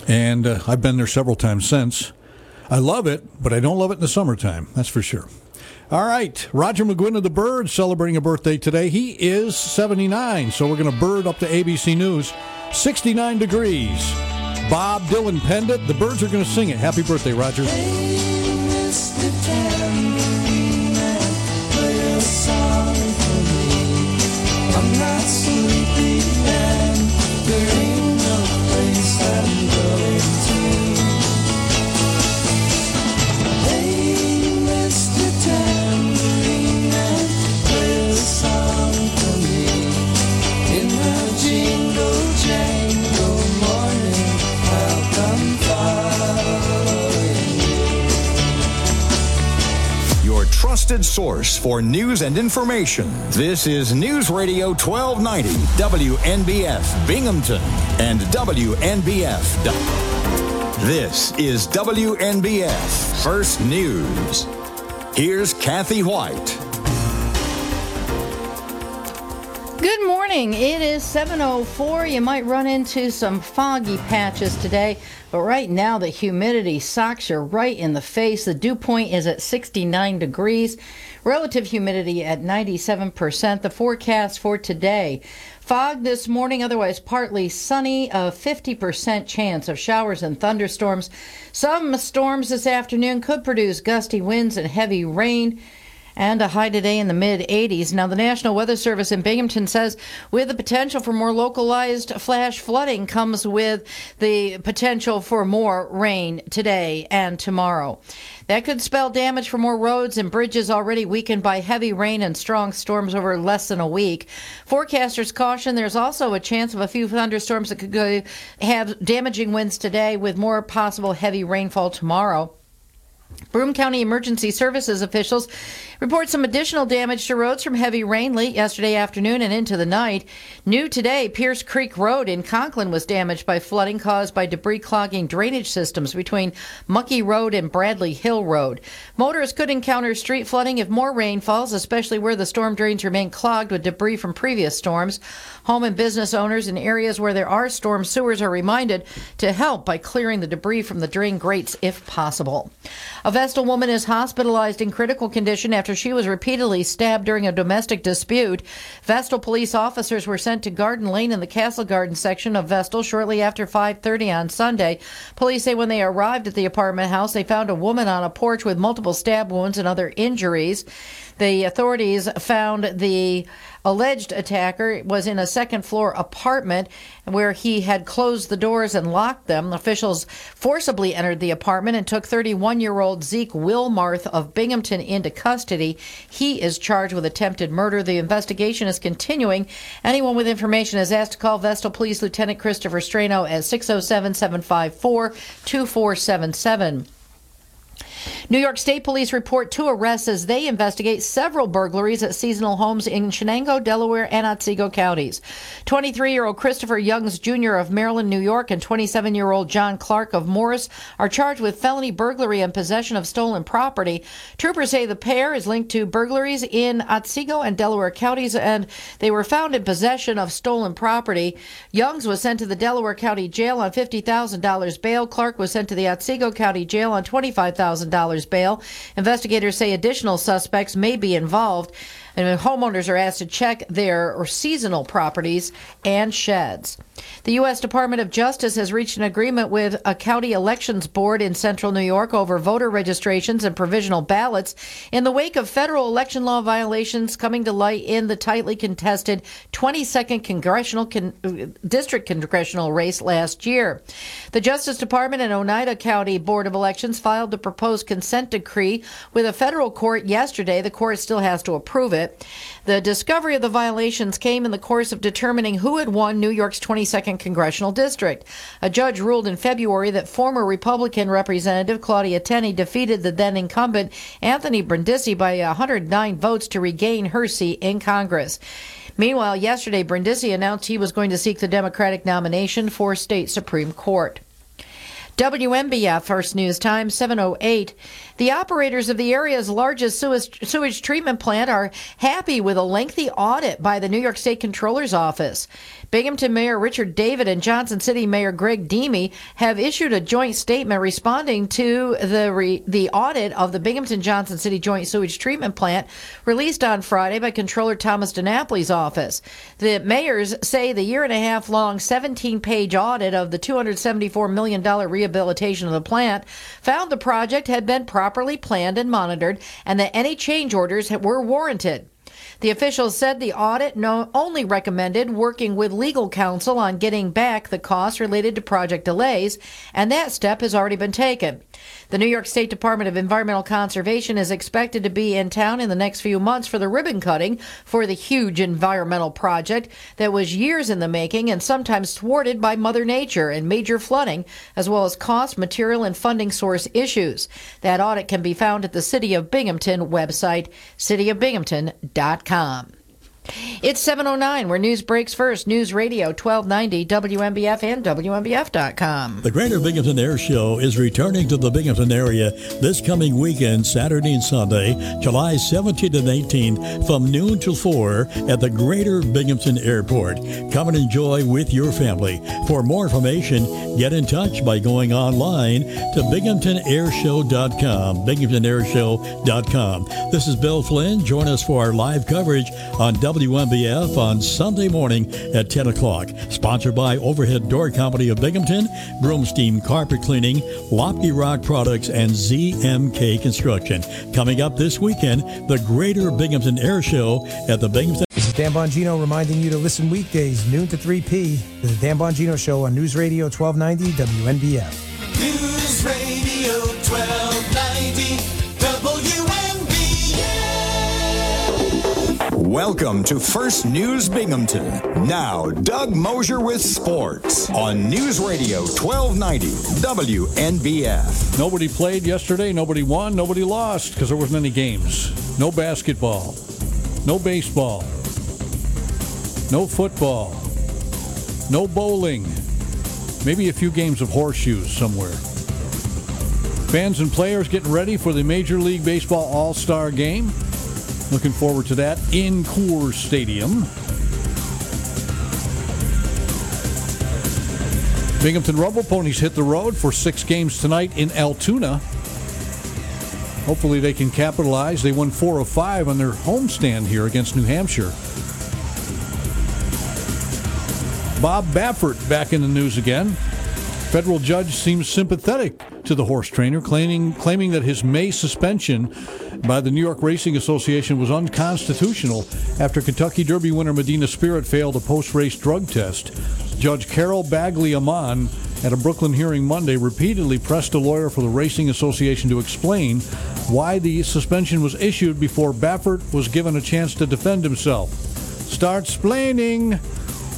And uh, I've been there several times since. I love it, but I don't love it in the summertime, that's for sure. All right, Roger McGuinn of the Bird celebrating a birthday today. He is seventy-nine, so we're going to bird up to A B C News. sixty-nine degrees. Bob Dylan penned it. The Birds are going to sing it. Happy birthday, Roger. Hey, Mister Candyman, play a song for me. I'm not sleepy and there ain't no place I'm going to. Hey, Mister Tambourine Man, play a song for me. In the jingle jangle morning, I'll come following you. Your trusted source for news and information. This is News Radio twelve ninety, W N B F, Binghamton, and W N B F. This is W N B F First News. Here's Kathy Whyte. Good morning. It is seven oh four. You might run into some foggy patches today, but right now the humidity socks you right in the face. The dew point is at sixty-nine degrees. Relative humidity at ninety-seven percent. The forecast for today: fog this morning, otherwise partly sunny, a fifty percent chance of showers and thunderstorms. Some storms this afternoon could produce gusty winds and heavy rain, and a high today in the mid eighties. Now, the National Weather Service in Binghamton says with the potential for more localized flash flooding comes with the potential for more rain today and tomorrow. That could spell damage for more roads and bridges already weakened by heavy rain and strong storms over less than a week. Forecasters caution there's also a chance of a few thunderstorms that could go have damaging winds today, with more possible heavy rainfall tomorrow. Broome County Emergency Services officials report some additional damage to roads from heavy rain late yesterday afternoon and into the night. New today, Pierce Creek Road in Conklin was damaged by flooding caused by debris clogging drainage systems between Mucky Road and Bradley Hill Road. Motorists could encounter street flooding if more rain falls, especially where the storm drains remain clogged with debris from previous storms. Home and business owners in areas where there are storm sewers are reminded to help by clearing the debris from the drain grates if possible. A Vestal woman is hospitalized in critical condition after she was repeatedly stabbed during a domestic dispute. Vestal police officers were sent to Garden Lane in the Castle Garden section of Vestal shortly after five thirty on Sunday. Police say when they arrived at the apartment house, they found a woman on a porch with multiple stab wounds and other injuries. The authorities found the alleged attacker was in a second-floor apartment where he had closed the doors and locked them. Officials forcibly entered the apartment and took thirty-one-year-old Zeke Wilmarth of Binghamton into custody. He is charged with attempted murder. The investigation is continuing. Anyone with information is asked to call Vestal Police Lieutenant Christopher Strano at six oh seven, seven five four, two four seven seven. New York State Police report two arrests as they investigate several burglaries at seasonal homes in Chenango, Delaware, and Otsego counties. twenty-three-year-old Christopher Youngs Junior of Maryland, New York, and twenty-seven-year-old John Clark of Morris are charged with felony burglary and possession of stolen property. Troopers say the pair is linked to burglaries in Otsego and Delaware counties, and they were found in possession of stolen property. Youngs was sent to the Delaware County Jail on fifty thousand dollars bail. Clark was sent to the Otsego County Jail on twenty-five thousand dollars bail. Investigators say additional suspects may be involved, and homeowners are asked to check their or seasonal properties and sheds. The U S Department of Justice has reached an agreement with a county elections board in central New York over voter registrations and provisional ballots in the wake of federal election law violations coming to light in the tightly contested twenty-second congressional con- district congressional race last year. The Justice Department and Oneida County Board of Elections filed the proposed consent decree with a federal court yesterday. The court still has to approve it. The discovery of the violations came in the course of determining who had won New York's twenty-second congressional district. A judge ruled in February that former Republican Representative Claudia Tenney defeated the then incumbent Anthony Brindisi by one hundred nine votes to regain her seat in Congress. Meanwhile, yesterday, Brindisi announced he was going to seek the Democratic nomination for state Supreme Court. W M B F First News Time, seven oh eight. The operators of the area's largest sewage treatment plant are happy with a lengthy audit by the New York State Comptroller's Office. Binghamton Mayor Richard David and Johnson City Mayor Greg Deemie have issued a joint statement responding to the re- the audit of the Binghamton-Johnson City Joint Sewage Treatment Plant released on Friday by Comptroller Thomas DiNapoli's office. The mayors say the year-and-a-half-long seventeen-page audit of the two hundred seventy-four million dollars rehabilitation Rehabilitation of the plant found the project had been properly planned and monitored, and that any change orders were warranted. The officials said the audit no, only recommended working with legal counsel on getting back the costs related to project delays, and that step has already been taken. The New York State Department of Environmental Conservation is expected to be in town in the next few months for the ribbon cutting for the huge environmental project that was years in the making and sometimes thwarted by Mother Nature and major flooding, as well as cost, material, and funding source issues. That audit can be found at the City of Binghamton website, city of binghamton dot com. It's seven oh nine, where news breaks first. News Radio twelve ninety, W M B F, and W M B F dot com. The Greater Binghamton Air Show is returning to the Binghamton area this coming weekend, Saturday and Sunday, July seventeenth and eighteenth, from noon till four at the Greater Binghamton Airport. Come and enjoy with your family. For more information, get in touch by going online to Binghamton Air Show dot com, Binghamton Air Show dot com. This is Bill Flynn. Join us for our live coverage on W M B F on Sunday morning at ten o'clock. Sponsored by Overhead Door Company of Binghamton, Broomsteam Carpet Cleaning, Lopke Rock Products, and Z M K Construction. Coming up this weekend, the Greater Binghamton Air Show at the Binghamton. This is Dan Bongino reminding you to listen weekdays, noon to three p. to the Dan Bongino Show on News Radio twelve ninety W M B F. News Radio twelve ninety. Welcome to First News Binghamton. Now, Doug Mosher with sports on News Radio twelve ninety W N B F. Nobody played yesterday, nobody won, nobody lost, because there wasn't any games. No basketball, no baseball, no football, no bowling, maybe a few games of horseshoes somewhere. Fans and players getting ready for the Major League Baseball All-Star Game. Looking forward to that in Coors Stadium. Binghamton Rumble Ponies hit the road for six games tonight in Altoona. Hopefully they can capitalize. They won four of five on their homestand here against New Hampshire. Bob Baffert back in the news again. Federal judge seems sympathetic to the horse trainer, claiming claiming that his May suspension by the New York Racing Association was unconstitutional after Kentucky Derby winner Medina Spirit failed a post-race drug test. Judge Carol Bagley Amon, at a Brooklyn hearing Monday, repeatedly pressed a lawyer for the Racing Association to explain why the suspension was issued before Baffert was given a chance to defend himself. Start splaining.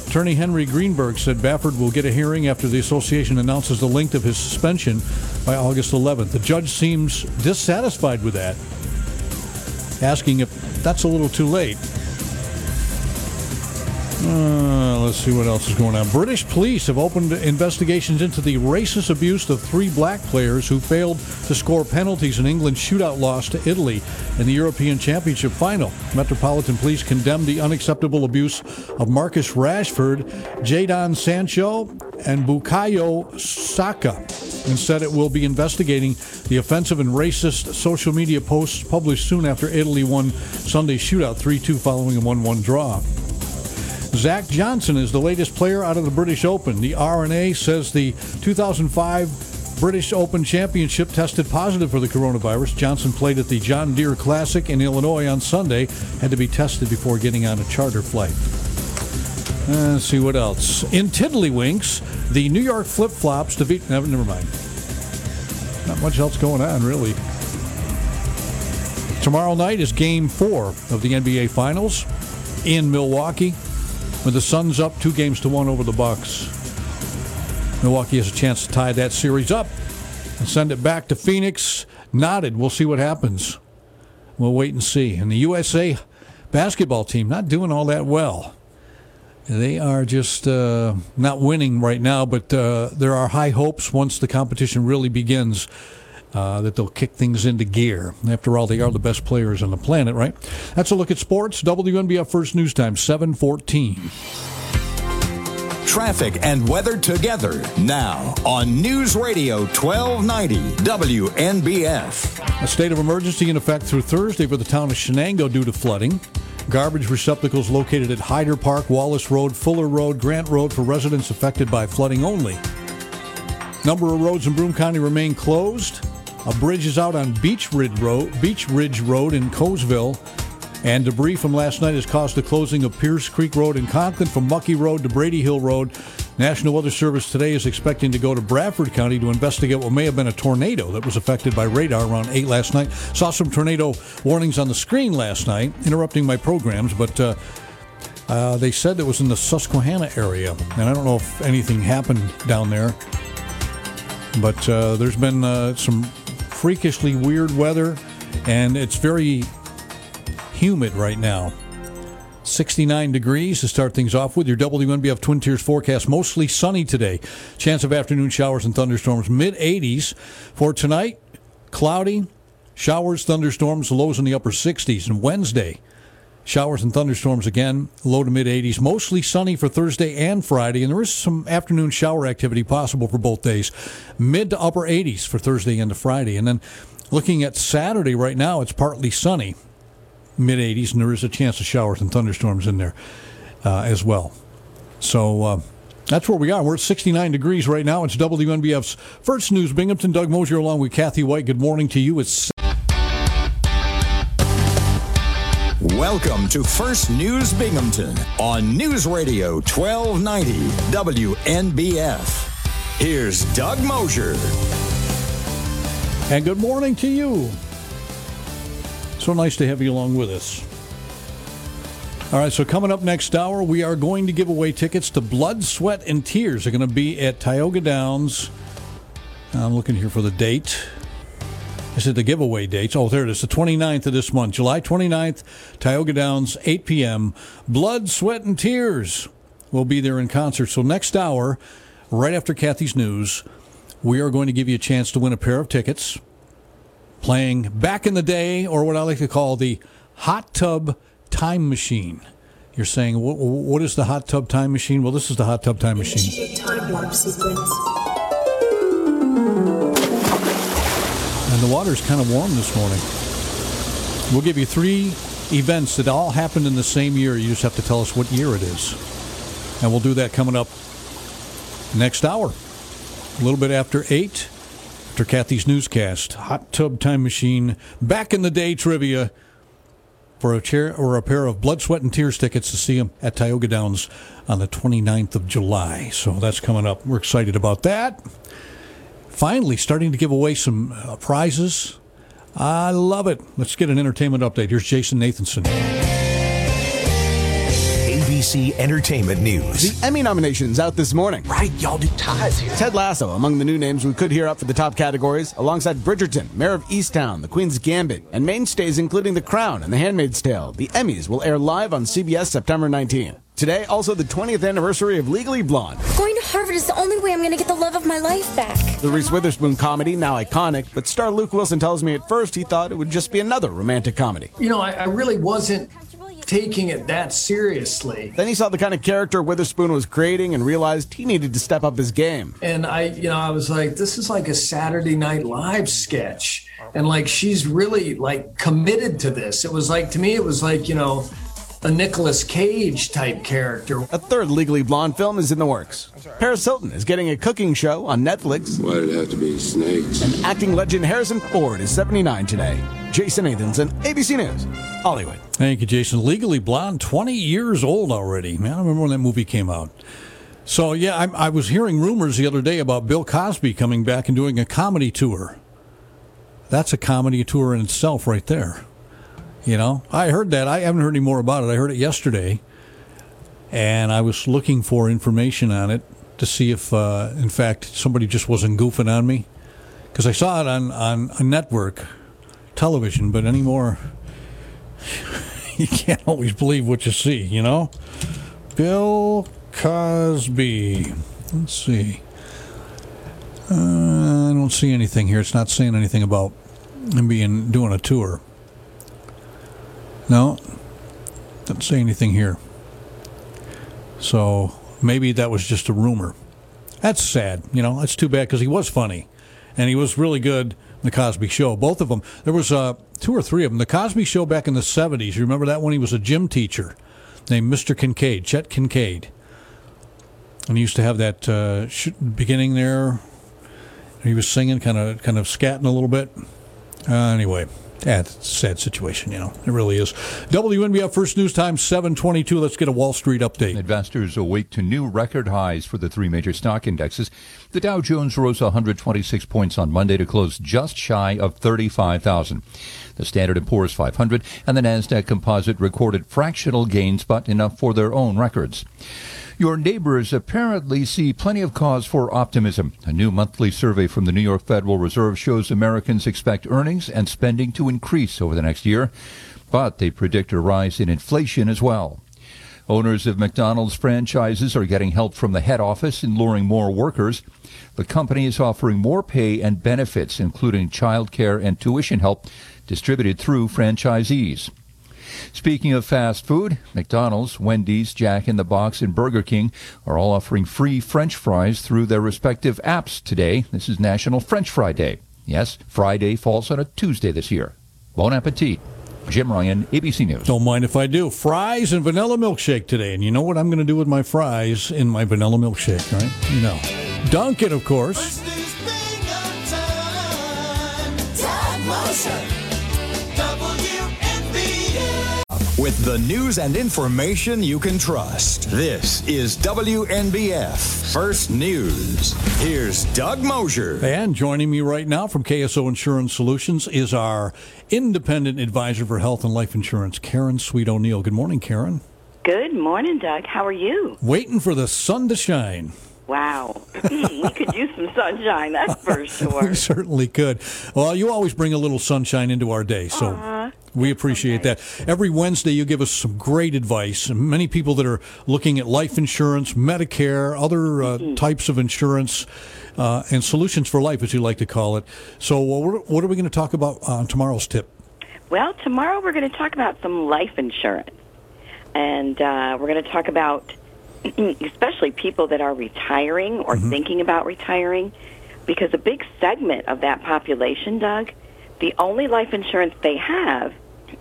Attorney Henry Greenberg said Baffert will get a hearing after the association announces the length of his suspension by August eleventh. The judge seems dissatisfied with that, asking if that's a little too late. Uh, let's see what else is going on. British police have opened investigations into the racist abuse of three black players who failed to score penalties in England's shootout loss to Italy in the European Championship final. Metropolitan Police condemned the unacceptable abuse of Marcus Rashford, Jadon Sancho, and Bukayo Saka, and said it will be investigating the offensive and racist social media posts published soon after Italy won Sunday's shootout three two following a one one draw. Zach Johnson is the latest player out of the British Open. The R N A says the two thousand five British Open Championship tested positive for the coronavirus. Johnson played at the John Deere Classic in Illinois on Sunday, had to be tested before getting on a charter flight. Uh, let's see what else. In tiddlywinks, the New York flip-flops defeat... Never, never mind. Not much else going on, really. Tomorrow night is Game four of the N B A Finals in Milwaukee, when the Suns up two games to one over the Bucks. Milwaukee has a chance to tie that series up and send it back to Phoenix. Knotted. We'll see what happens. We'll wait and see. And the U S A basketball team not doing all that well. They are just uh, not winning right now, but uh, there are high hopes once the competition really begins Uh, that they'll kick things into gear. After all, they are the best players on the planet, right? That's a look at sports. W N B F First News Time, seven fourteen. Traffic and weather together now on News Radio twelve ninety W N B F. A state of emergency in effect through Thursday for the town of Chenango due to flooding. Garbage receptacles located at Hyder Park, Wallace Road, Fuller Road, Grant Road for residents affected by flooding only. Number of roads in Broome County remain closed. A bridge is out on Beach Ridge Road, Beach Ridge Road in Colesville, and debris from last night has caused the closing of Pierce Creek Road in Conklin from Mucky Road to Brady Hill Road. National Weather Service today is expecting to go to Bradford County to investigate what may have been a tornado that was affected by radar around eight last night. Saw some tornado warnings on the screen last night, interrupting my programs, but uh, uh, they said it was in the Susquehanna area, and I don't know if anything happened down there. But uh, there's been uh, some freakishly weird weather, and it's very humid right now. sixty-nine degrees to start things off with. Your W N B F Twin Tiers forecast, mostly sunny today. Chance of afternoon showers and thunderstorms, mid eighties. For tonight, cloudy, showers, thunderstorms, lows in the upper sixties. And Wednesday, showers and thunderstorms again, low to mid eighties. Mostly sunny for Thursday and Friday. And there is some afternoon shower activity possible for both days. Mid to upper eighties for Thursday into Friday. And then looking at Saturday right now, it's partly sunny. mid eighties, and there is a chance of showers and thunderstorms in there uh, as well. So uh, that's where we are. We're at sixty-nine degrees right now. It's W N B F's First News Binghamton. Doug Mosher along with Kathy Whyte. Good morning to you. It's Welcome to First News Binghamton on News Radio twelve ninety W N B F. Here's Doug Mosher. And good morning to you. So nice to have you along with us. All right, so coming up next hour, we are going to give away tickets to Blood, Sweat, and Tears. They're going to be at Tioga Downs. I'm looking here for the date. Is it the giveaway dates? Oh, there it is, the twenty-ninth of this month, July twenty-ninth, Tioga Downs, eight p.m. Blood, Sweat, and Tears will be there in concert. So next hour, right after Kathy's news, we are going to give you a chance to win a pair of tickets. Playing back in the day, or what I like to call the hot tub time machine. You're saying, what, what is the hot tub time machine? Well, this is the hot tub time machine. Time warp sequence. And the water's kind of warm this morning. We'll give you three events that all happened in the same year. You just have to tell us what year it is. And we'll do that coming up next hour, a little bit after eight. After Kathy's newscast, hot tub time machine, back in the day trivia for a chair or a pair of Blood, Sweat, and Tears tickets to see them at Tioga Downs on the twenty-ninth of July. So that's coming up. We're excited about that. Finally, starting to give away some uh, prizes. I love it. Let's get an entertainment update. Here's Jason Nathanson. A B C Entertainment News. The Emmy nominations out this morning. Right, y'all do ties here. Ted Lasso, among the new names we could hear up for the top categories, alongside Bridgerton, Mare of Easttown, The Queen's Gambit, and mainstays including The Crown and The Handmaid's Tale. The Emmys will air live on C B S September nineteenth. Today, also the twentieth anniversary of Legally Blonde. Going to Harvard is the only way I'm going to get the love of my life back. The Reese Witherspoon comedy, now iconic, but star Luke Wilson tells me at first he thought it would just be another romantic comedy. You know, I, I really wasn't taking it that seriously. Then he saw the kind of character Witherspoon was creating and realized he needed to step up his game. And I, you know, I was like, this is like a Saturday Night Live sketch. And like, she's really like committed to this. It was like, to me, it was like, you know, a Nicolas Cage type character. A third Legally Blonde film is in the works. Paris Hilton is getting a cooking show on Netflix. Why did it have to be snakes? And acting legend Harrison Ford is seventy-nine today. Jason Nathanson, A B C News, Hollywood. Thank you, Jason. Legally Blonde, twenty years old already. Man, I remember when that movie came out. So, yeah, I, I was hearing rumors the other day about Bill Cosby coming back and doing a comedy tour. That's a comedy tour in itself right there. You know, I heard that. I haven't heard any more about it. I heard it yesterday, and I was looking for information on it to see if, uh, in fact, somebody just wasn't goofing on me. Because I saw it on, on a network, television, but anymore, you can't always believe what you see, you know? Bill Cosby. Let's see. Uh, I don't see anything here. It's not saying anything about him being doing a tour. No, doesn't say anything here. So maybe that was just a rumor. That's sad. You know, that's too bad because he was funny. And he was really good in The Cosby Show. Both of them. There was uh, two or three of them. The Cosby Show back in the seventies. You remember that one? He was a gym teacher named Mister Kincaid, Chet Kincaid. And he used to have that uh, beginning there. And he was singing, kind of kind of scatting a little bit. Uh, anyway. Yeah, it's a sad situation, you know. It really is. W N B F First News Time, seven twenty-two. Let's get a Wall Street update. Investors awake to new record highs for the three major stock indexes. The Dow Jones rose one hundred twenty-six points on Monday to close just shy of thirty-five thousand. The Standard and Poor's five hundred and the NASDAQ Composite recorded fractional gains, but enough for their own records. Your neighbors apparently see plenty of cause for optimism. A new monthly survey from the New York Federal Reserve shows Americans expect earnings and spending to increase over the next year, but they predict a rise in inflation as well. Owners of McDonald's franchises are getting help from the head office in luring more workers. The company is offering more pay and benefits, including child care and tuition help distributed through franchisees. Speaking of fast food, McDonald's, Wendy's, Jack in the Box, and Burger King are all offering free French fries through their respective apps today. This is National French Fry Day. Yes, Friday falls on a Tuesday this year. Bon appetit. Jim Ryan, A B C News. Don't mind if I do. Fries and vanilla milkshake today. And you know what I'm going to do with my fries in my vanilla milkshake, right? No. Duncan, of course. First news thing of time. Doug Mosher. With the news and information you can trust, this is W N B F First News. Here's Doug Mosher. And joining me right now from K S O Insurance Solutions is our independent advisor for health and life insurance, Karen Sweet O'Neill. Good morning, Karen. Good morning, Doug. How are you? Waiting for the sun to shine. Wow. We could use some sunshine, that's for sure. We certainly could. Well, you always bring a little sunshine into our day, so uh, we appreciate okay. that. Every Wednesday, you give us some great advice. Many people that are looking at life insurance, Medicare, other uh, mm-hmm. types of insurance, uh, and solutions for life, as you like to call it. So uh, what are we going to talk about on tomorrow's tip? Well, tomorrow we're going to talk about some life insurance, and uh, we're going to talk about especially people that are retiring or mm-hmm. thinking about retiring, because a big segment of that population, Doug, the only life insurance they have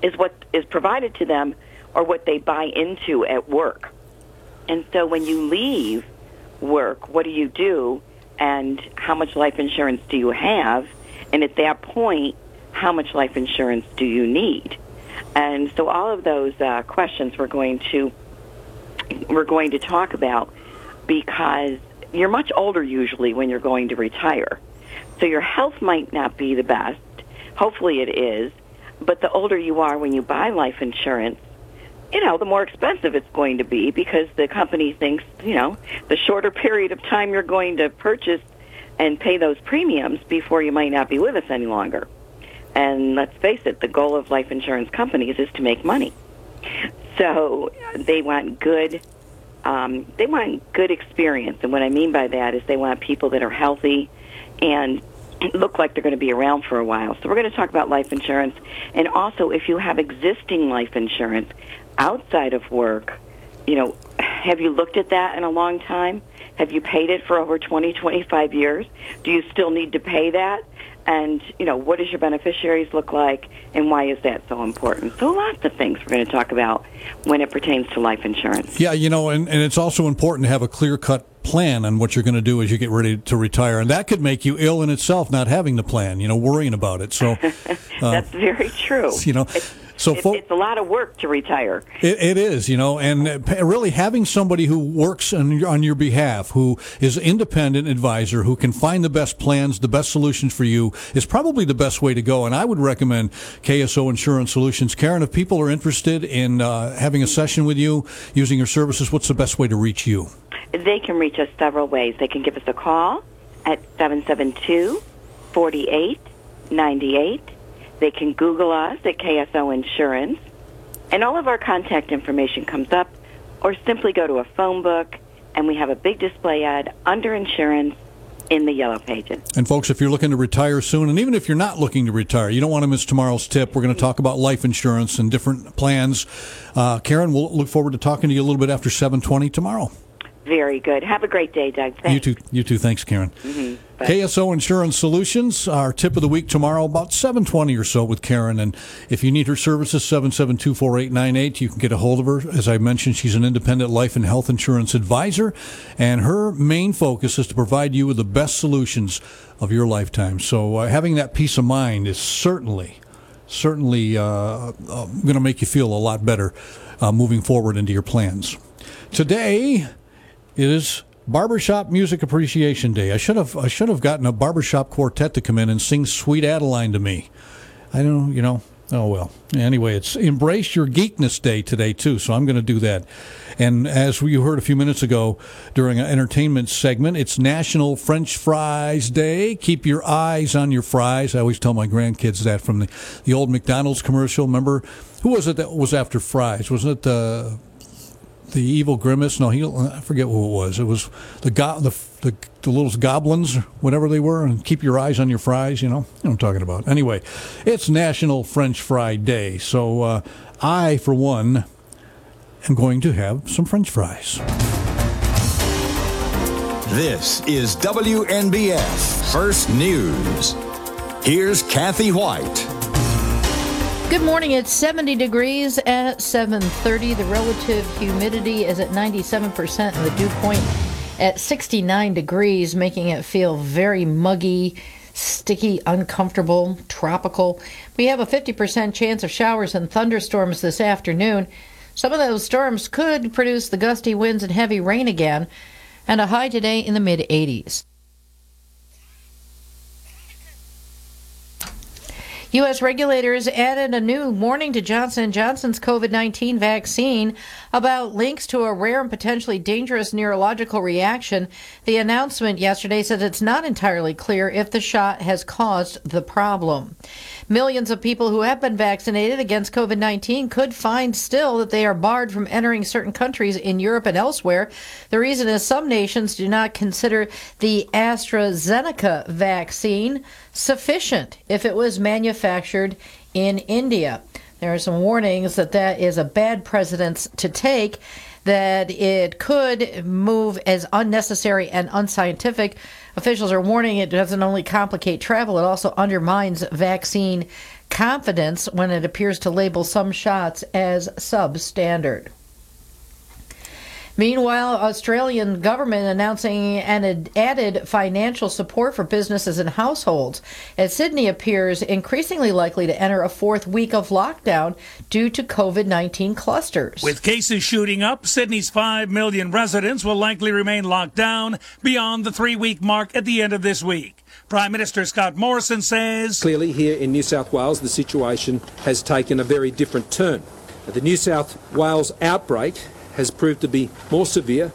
is what is provided to them or what they buy into at work. And so when you leave work, what do you do and how much life insurance do you have? And at that point, how much life insurance do you need? And so all of those uh, questions we're going to we're going to talk about, because you're much older usually when you're going to retire. So your health might not be the best. Hopefully it is. But the older you are when you buy life insurance, you know, the more expensive it's going to be, because the company thinks, you know, the shorter period of time you're going to purchase and pay those premiums before you might not be with us any longer. And let's face it, the goal of life insurance companies is to make money. So they want good, um, they want good experience, and what I mean by that is they want people that are healthy and look like they're going to be around for a while. So we're going to talk about life insurance, and also if you have existing life insurance outside of work, you know, have you looked at that in a long time? Have you paid it for over twenty, twenty-five years? Do you still need to pay that? And, you know, what does your beneficiaries look like, and why is that so important? So lots of things we're going to talk about when it pertains to life insurance. Yeah, you know, and, and it's also important to have a clear-cut plan on what you're going to do as you get ready to retire. And that could make you ill in itself, not having the plan, you know, worrying about it. So uh, that's very true. You know. It's- So it, fo- it's a lot of work to retire. It, it is, you know, and really having somebody who works on your, on your behalf, who is independent advisor, who can find the best plans, the best solutions for you, is probably the best way to go. And I would recommend K S O Insurance Solutions. Karen, if people are interested in uh, having a session with you, using your services, what's the best way to reach you? They can reach us several ways. They can give us a call at seven seven two, four eight nine eight. They can Google us at K S O Insurance, and all of our contact information comes up, or simply go to a phone book, and we have a big display ad under insurance in the yellow pages. And folks, if you're looking to retire soon, and even if you're not looking to retire, you don't want to miss tomorrow's tip. We're going to talk about life insurance and different plans. Uh, Karen, we'll look forward to talking to you a little bit after seven twenty tomorrow. Very good. Have a great day, Doug. Thanks. You too. You too. Thanks, Karen. Mm-hmm. K S O Insurance Solutions, our tip of the week tomorrow, about seven twenty or so with Karen. And if you need her services, seven seven two, four eight nine eight, you can get a hold of her. As I mentioned, she's an independent life and health insurance advisor, and her main focus is to provide you with the best solutions of your lifetime. So uh, having that peace of mind is certainly, certainly uh, uh, going to make you feel a lot better uh, moving forward into your plans. Today is Barbershop Music Appreciation Day. I should have I should have gotten a barbershop quartet to come in and sing Sweet Adeline to me. I don't, you know, oh well. Anyway, it's Embrace Your Geekness Day today, too, so I'm going to do that. And as you heard a few minutes ago during an entertainment segment, it's National French Fries Day. Keep your eyes on your fries. I always tell my grandkids that from the, the old McDonald's commercial. Remember, who was it that was after fries? Wasn't it the... Uh, the evil grimace. No, he I forget who it was. It was the go- the, the the little goblins, whatever they were. And keep your eyes on your fries. You know, you know what I'm talking about. Anyway, it's National French Fry Day, so uh, I, for one, am going to have some French fries. This is W N B F First News. Here's Kathy Whyte. Good morning. It's seventy degrees at seven thirty. The relative humidity is at ninety-seven percent and the dew point at sixty-nine degrees, making it feel very muggy, sticky, uncomfortable, tropical. We have a fifty percent chance of showers and thunderstorms this afternoon. Some of those storms could produce the gusty winds and heavy rain again, and a high today in the mid-eighties. U S regulators added a new warning to Johnson and Johnson's COVID nineteen vaccine about links to a rare and potentially dangerous neurological reaction. The announcement yesterday said it's not entirely clear if the shot has caused the problem. Millions of people who have been vaccinated against COVID nineteen could find still that they are barred from entering certain countries in Europe and elsewhere. The reason is some nations do not consider the AstraZeneca vaccine sufficient if it was manufactured in India. There are some warnings that that is a bad precedence to take, that it could move as unnecessary and unscientific. Officials are warning it doesn't only complicate travel, it also undermines vaccine confidence when it appears to label some shots as substandard. Meanwhile, Australian government announcing an added financial support for businesses and households as Sydney appears increasingly likely to enter a fourth week of lockdown due to COVID nineteen clusters. With cases shooting up, Sydney's five million residents will likely remain locked down beyond the three-week mark at the end of this week. Prime Minister Scott Morrison says, "Clearly here in New South Wales, the situation has taken a very different turn. The New South Wales outbreak has proved to be more severe,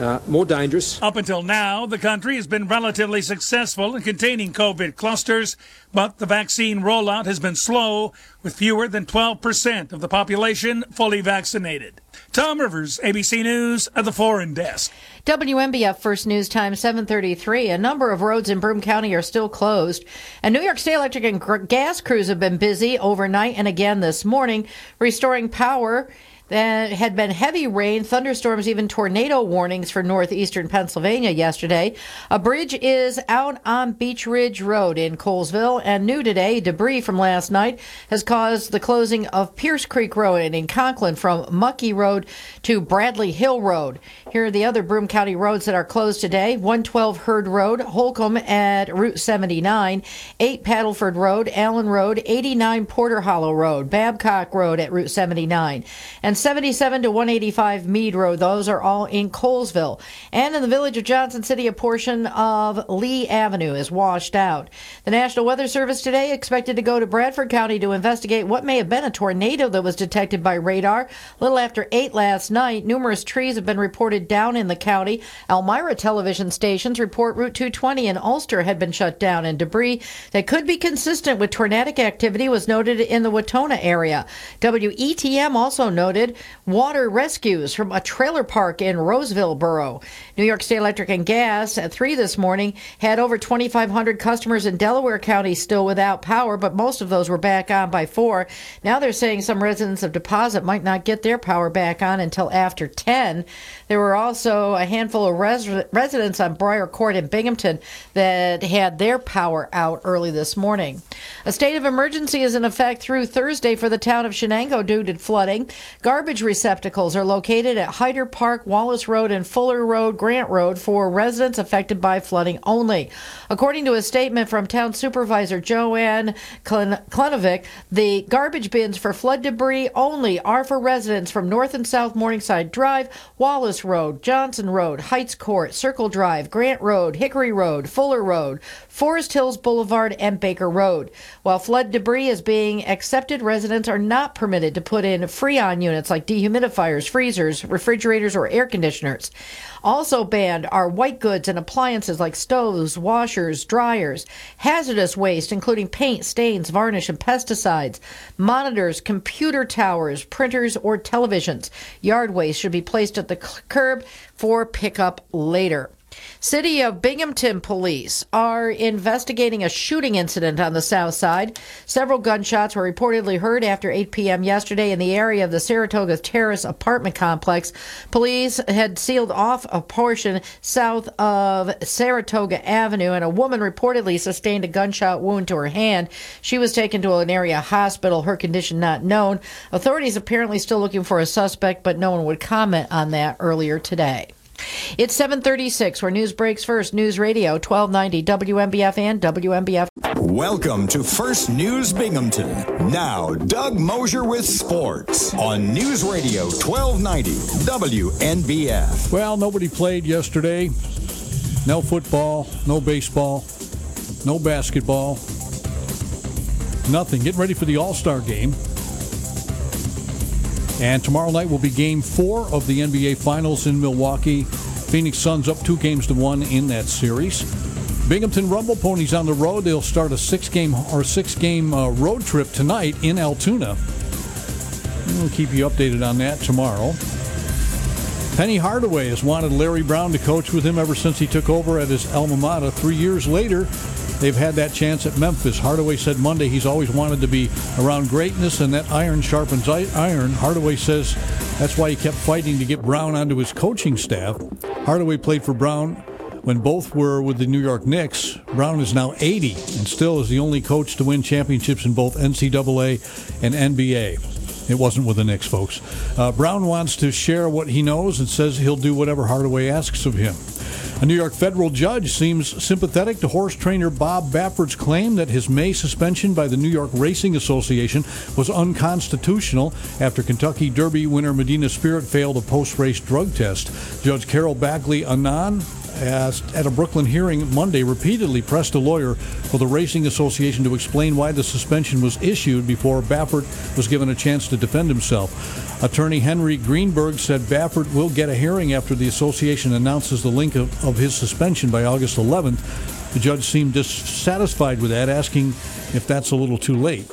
uh, more dangerous." Up until now, the country has been relatively successful in containing COVID clusters, but the vaccine rollout has been slow, with fewer than twelve percent of the population fully vaccinated. Tom Rivers, A B C News, at the Foreign Desk. W N B F First News Time, seven thirty-three. A number of roads in Broome County are still closed. And New York State electric and gr- gas crews have been busy overnight and again this morning, restoring power. There had been heavy rain, thunderstorms, even tornado warnings for northeastern Pennsylvania yesterday. A bridge is out on Beach Ridge Road in Colesville, and new today, debris from last night has caused the closing of Pierce Creek Road in Conklin from Muckey Road to Bradley Hill Road. Here are the other Broome County roads that are closed today. one twelve Hurd Road, Holcomb at Route seventy-nine, eight Paddleford Road, Allen Road, eighty-nine Porter Hollow Road, Babcock Road at Route seventy-nine, and seventy-seven to one eighty-five Mead Road. Those are all in Colesville. And in the village of Johnson City, a portion of Lee Avenue is washed out. The National Weather Service today expected to go to Bradford County to investigate what may have been a tornado that was detected by radar a little after eight last night. Numerous trees have been reported down in the county. Elmira television stations report Route two twenty in Ulster had been shut down, and debris that could be consistent with tornadic activity was noted in the Watona area. W E T M also noted water rescues from a trailer park in Roseville Borough. New York State Electric and Gas at three this morning had over twenty-five hundred customers in Delaware County still without power, but most of those were back on by four. Now they're saying some residents of Deposit might not get their power back on until after ten. There were also a handful of res- residents on Briar Court in Binghamton that had their power out early this morning. A state of emergency is in effect through Thursday for the town of Shenango due to flooding. Gar- Garbage receptacles are located at Hyder Park, Wallace Road, and Fuller Road, Grant Road for residents affected by flooding only. According to a statement from Town Supervisor Joanne Klenovic, the garbage bins for flood debris only are for residents from North and South Morningside Drive, Wallace Road, Johnson Road, Heights Court, Circle Drive, Grant Road, Hickory Road, Fuller Road, Forest Hills Boulevard, and Baker Road. While flood debris is being accepted, residents are not permitted to put in Freon units equipment like dehumidifiers, freezers, refrigerators, or air conditioners. Also banned are white goods and appliances like stoves, washers, dryers, hazardous waste including paint, stains, varnish, and pesticides, monitors, computer towers, printers, or televisions. Yard waste should be placed at the curb for pickup later. City of Binghamton police are investigating a shooting incident on the south side. Several gunshots were reportedly heard after eight p.m. yesterday in the area of the Saratoga Terrace apartment complex. Police had sealed off a portion south of Saratoga Avenue, and a woman reportedly sustained a gunshot wound to her hand. She was taken to an area hospital, her condition not known. Authorities apparently still looking for a suspect, but no one would comment on that earlier today. It's seven thirty-six, where news breaks first. News Radio twelve ninety W M B F and W M B F. Welcome to First News Binghamton. Now, Doug Mosher with sports on News Radio twelve ninety W M B F. Well, nobody played yesterday. No football, no baseball, no basketball, nothing. Getting ready for the All-Star game. And tomorrow night will be Game four of the N B A Finals in Milwaukee. Phoenix Suns up two games to one in that series. Binghamton Rumble Ponies on the road. They'll start a six-game or six-game uh, road trip tonight in Altoona. We'll keep you updated on that tomorrow. Penny Hardaway has wanted Larry Brown to coach with him ever since he took over at his alma mater. Three years later, they've had that chance at Memphis. Hardaway said Monday he's always wanted to be around greatness and that iron sharpens iron. Hardaway says that's why he kept fighting to get Brown onto his coaching staff. Hardaway played for Brown when both were with the New York Knicks. Brown is now eighty and still is the only coach to win championships in both N C double A and N B A. It wasn't with the Knicks, folks. Uh, Brown wants to share what he knows and says he'll do whatever Hardaway asks of him. A New York federal judge seems sympathetic to horse trainer Bob Baffert's claim that his May suspension by the New York Racing Association was unconstitutional after Kentucky Derby winner Medina Spirit failed a post-race drug test. Judge Carol Bagley Amon, at a Brooklyn hearing Monday, repeatedly pressed a lawyer for the Racing Association to explain why the suspension was issued before Baffert was given a chance to defend himself. Attorney Henry Greenberg said Baffert will get a hearing after the association announces the length of, of his suspension by August eleventh. The judge seemed dissatisfied with that, asking if that's a little too late.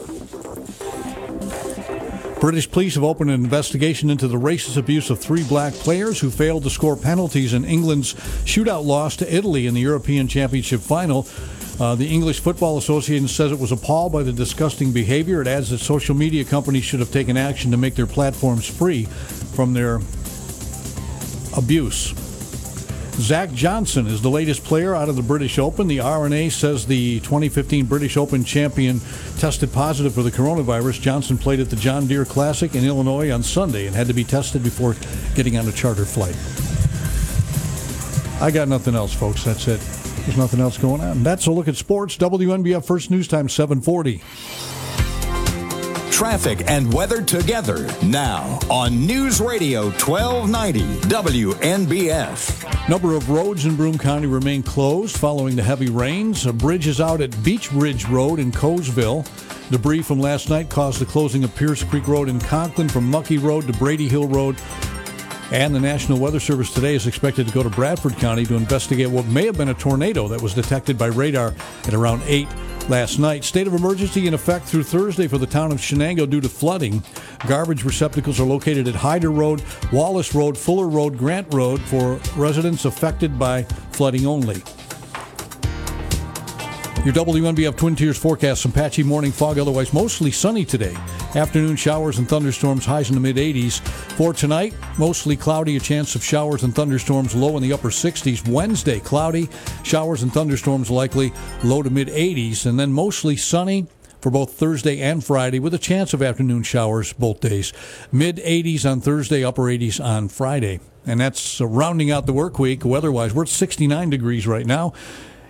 British police have opened an investigation into the racist abuse of three black players who failed to score penalties in England's shootout loss to Italy in the European Championship final. Uh, the English Football Association says it was appalled by the disgusting behavior. It adds that social media companies should have taken action to make their platforms free from their abuse. Zach Johnson is the latest player out of the British Open. The R N A says the twenty fifteen British Open champion tested positive for the coronavirus. Johnson played at the John Deere Classic in Illinois on Sunday and had to be tested before getting on a charter flight. I got nothing else, folks. That's it. There's nothing else going on. That's a look at sports. W N B F First News Time, seven forty. Traffic and weather together now on News Radio twelve ninety W N B F. Number of roads in Broome County remain closed following the heavy rains. A bridge is out at Beach Ridge Road in Colesville. Debris from last night caused the closing of Pierce Creek Road in Conklin from Mucky Road to Brady Hill Road. And the National Weather Service today is expected to go to Bradford County to investigate what may have been a tornado that was detected by radar at around eight last night. State of emergency in effect through Thursday for the town of Chenango due to flooding. Garbage receptacles are located at Hyder Road, Wallace Road, Fuller Road, Grant Road for residents affected by flooding only. Your W N B F Twin Tiers forecast, some patchy morning fog, otherwise mostly sunny today. Afternoon showers and thunderstorms, highs in the mid-eighties. For tonight, mostly cloudy, a chance of showers and thunderstorms, low in the upper sixties. Wednesday, cloudy, showers and thunderstorms likely, low to mid-eighties. And then mostly sunny for both Thursday and Friday with a chance of afternoon showers both days. Mid-eighties on Thursday, upper eighties on Friday. And that's rounding out the work week weather-wise. We're at sixty-nine degrees right now.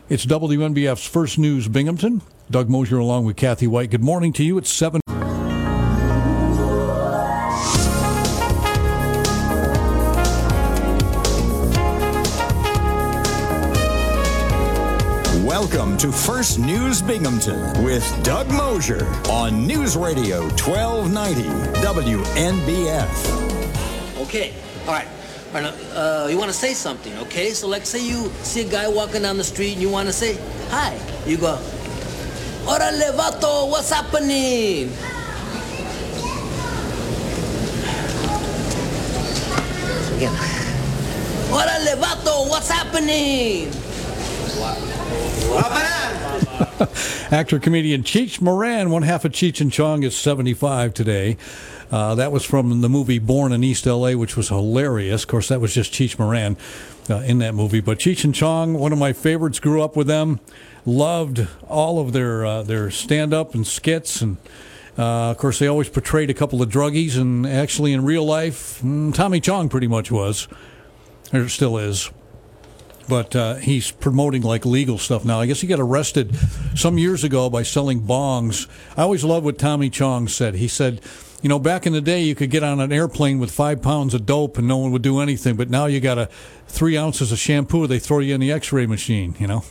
It's W N B F's First News Binghamton. Doug Mosher along with Kathy Whyte. Good morning to you. It's seven. Welcome to First News Binghamton with Doug Mosher on News Radio twelve ninety W N B F. Okay, all right. All right uh, you want to say something, okay? So, like, say you see a guy walking down the street and you want to say, hi. You go, orale, vato, what's happening? Again. Orale, vato, what's happening? Actor comedian Cheech Marin, one half of Cheech and Chong, is seventy-five today. Uh, that was from the movie Born in East L A, which was hilarious. Of course, that was just Cheech Marin uh, in that movie. But Cheech and Chong, one of my favorites, grew up with them, loved all of their uh, their stand-up and skits, and uh, of course, they always portrayed a couple of druggies. And actually, in real life, Tommy Chong pretty much was, or still is. But uh, he's promoting, like, legal stuff now. I guess he got arrested some years ago by selling bongs. I always love what Tommy Chong said. He said, you know, back in the day, you could get on an airplane with five pounds of dope and no one would do anything. But now you got a three ounces of shampoo, they throw you in the x-ray machine, you know.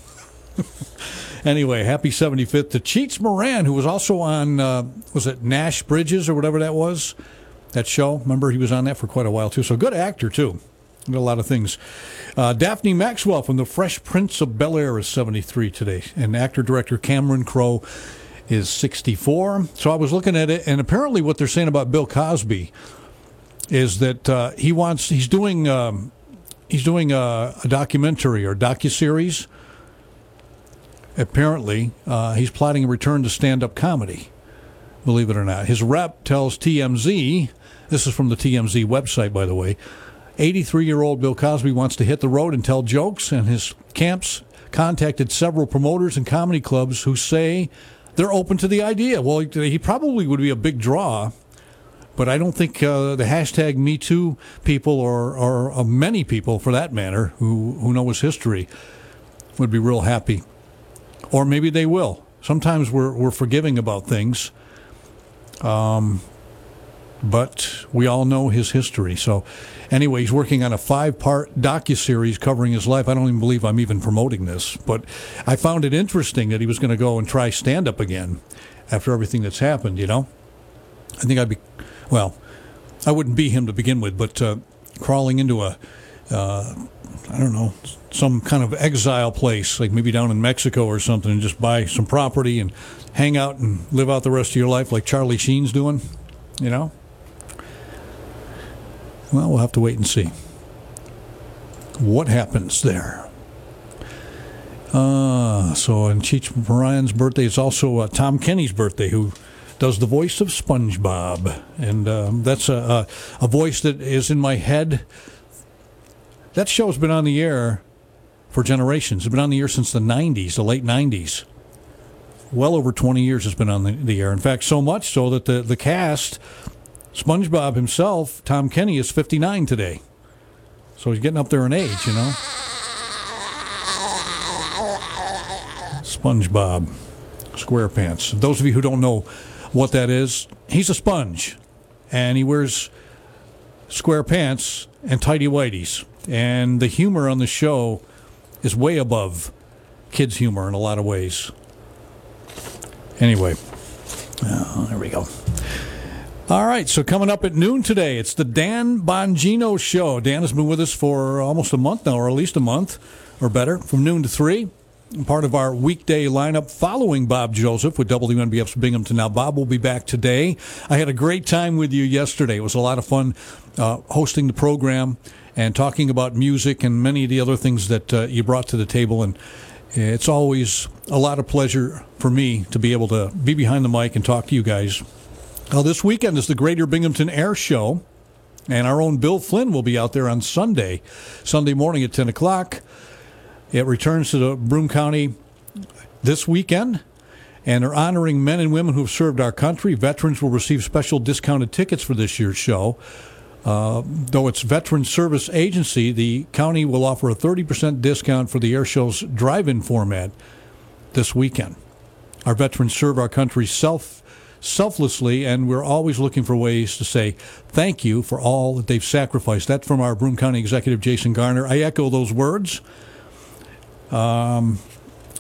Anyway, happy seventy-fifth to Cheech Marin, who was also on, uh, was it Nash Bridges or whatever that was? That show. Remember, he was on that for quite a while, too. So good actor, too. A lot of things. Uh, Daphne Maxwell from The Fresh Prince of Bel-Air is seventy-three today. And actor-director Cameron Crowe is sixty-four. So I was looking at it, and apparently what they're saying about Bill Cosby is that uh, he wants, he's doing, um, he's doing a, a documentary or docuseries. Apparently, uh, he's plotting a return to stand-up comedy, believe it or not. His rep tells T M Z, this is from the T M Z website, by the way, eighty-three-year-old Bill Cosby wants to hit the road and tell jokes, and his camps contacted several promoters and comedy clubs who say they're open to the idea. Well, he probably would be a big draw, but I don't think uh, the hashtag Me Too people, or, or uh, many people for that matter, who, who know his history, would be real happy. Or maybe they will. Sometimes we're, we're forgiving about things. Um... But we all know his history. So anyway, he's working on a five-part docuseries covering his life. I don't even believe I'm even promoting this. But I found it interesting that he was going to go and try stand-up again after everything that's happened, you know. I think I'd be, well, I wouldn't be him to begin with, but uh, crawling into a, uh, I don't know, some kind of exile place, like maybe down in Mexico or something, and just buy some property and hang out and live out the rest of your life like Charlie Sheen's doing, you know. Well, we'll have to wait and see what happens there. Uh, so, on Cheech Marin's birthday, it's also uh, Tom Kenny's birthday, who does the voice of SpongeBob. And um, that's a, a, a voice that is in my head. That show's been on the air for generations. It's been on the air since the nineties, the late nineties. Well over twenty years it's been on the, the air. In fact, so much so that the, the cast... SpongeBob himself, Tom Kenny, is fifty-nine today. So he's getting up there in age, you know. SpongeBob SquarePants. Those of you who don't know what that is, he's a sponge. And he wears square pants and tighty whities. And the humor on the show is way above kids' humor in a lot of ways. Anyway, oh, there we go. All right, so coming up at noon today, it's the Dan Bongino Show. Dan has been with us for almost a month now, or at least a month or better, from noon to three. Part of our weekday lineup following Bob Joseph with W N B F's Binghamton. Now, Bob will be back today. I had a great time with you yesterday. It was a lot of fun uh, hosting the program and talking about music and many of the other things that uh, you brought to the table. And it's always a lot of pleasure for me to be able to be behind the mic and talk to you guys. Now, this weekend is the Greater Binghamton Air Show, and our own Bill Flynn will be out there on Sunday, Sunday morning at ten o'clock. It returns to the Broome County this weekend, and they're honoring men and women who have served our country. Veterans will receive special discounted tickets for this year's show. Uh, though it's Veteran Service Agency, the county will offer a thirty percent discount for the air show's drive-in format this weekend. Our veterans serve our country self selflessly, and we're always looking for ways to say thank you for all that they've sacrificed. That's from our Broome County Executive Jason Garner. I echo those words. Um,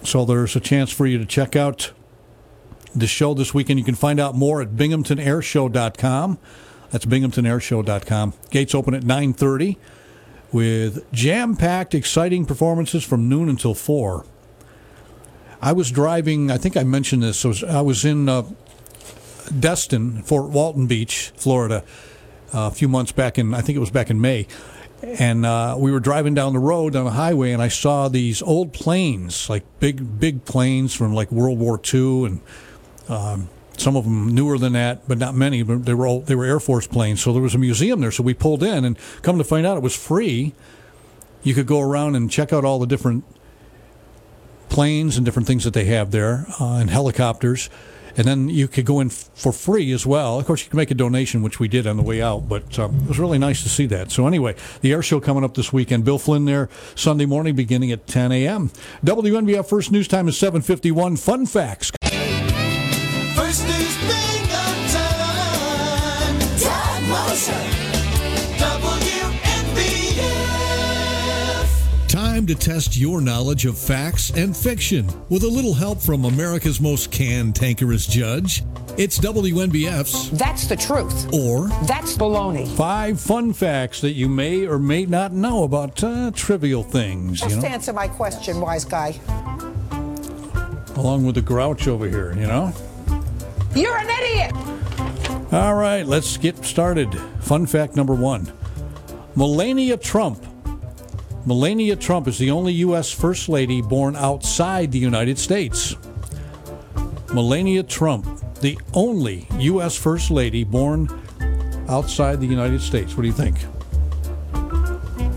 So there's a chance for you to check out the show this weekend. You can find out more at Binghamton Air Show dot com. That's Binghamton Air Show dot com. Gates open at nine thirty with jam-packed, exciting performances from noon until four. I was driving, I think I mentioned this, so I was in uh, Destin, Fort Walton Beach, Florida, uh, a few months back in, I think it was back in May. And uh, we were driving down the road, down the highway, and I saw these old planes, like big, big planes from like World War Two, and um, some of them newer than that, but not many. But they were all, they were Air Force planes, so there was a museum there. So we pulled in, and come to find out, it was free. You could go around and check out all the different planes and different things that they have there, uh, and helicopters. And then you could go in f- for free as well. Of course, you can make a donation, which we did on the way out. But um, it was really nice to see that. So anyway, the air show coming up this weekend. Bill Flynn there Sunday morning beginning at ten a.m. W N B F First News Time is seven fifty-one. Fun facts. First News Bingham Time. Doug Mosher. Time to test your knowledge of facts and fiction with a little help from America's most cantankerous judge. It's W N B F's That's the Truth. Or That's Baloney. Five fun facts that you may or may not know about uh, trivial things. Just you know? Answer my question, wise guy. Along with the grouch over here, you know? You're an idiot! All right, let's get started. Fun fact number one. Melania Trump. Melania Trump is the only U S First Lady born outside the United States. Melania Trump, the only U S First Lady born outside the United States. What do you think?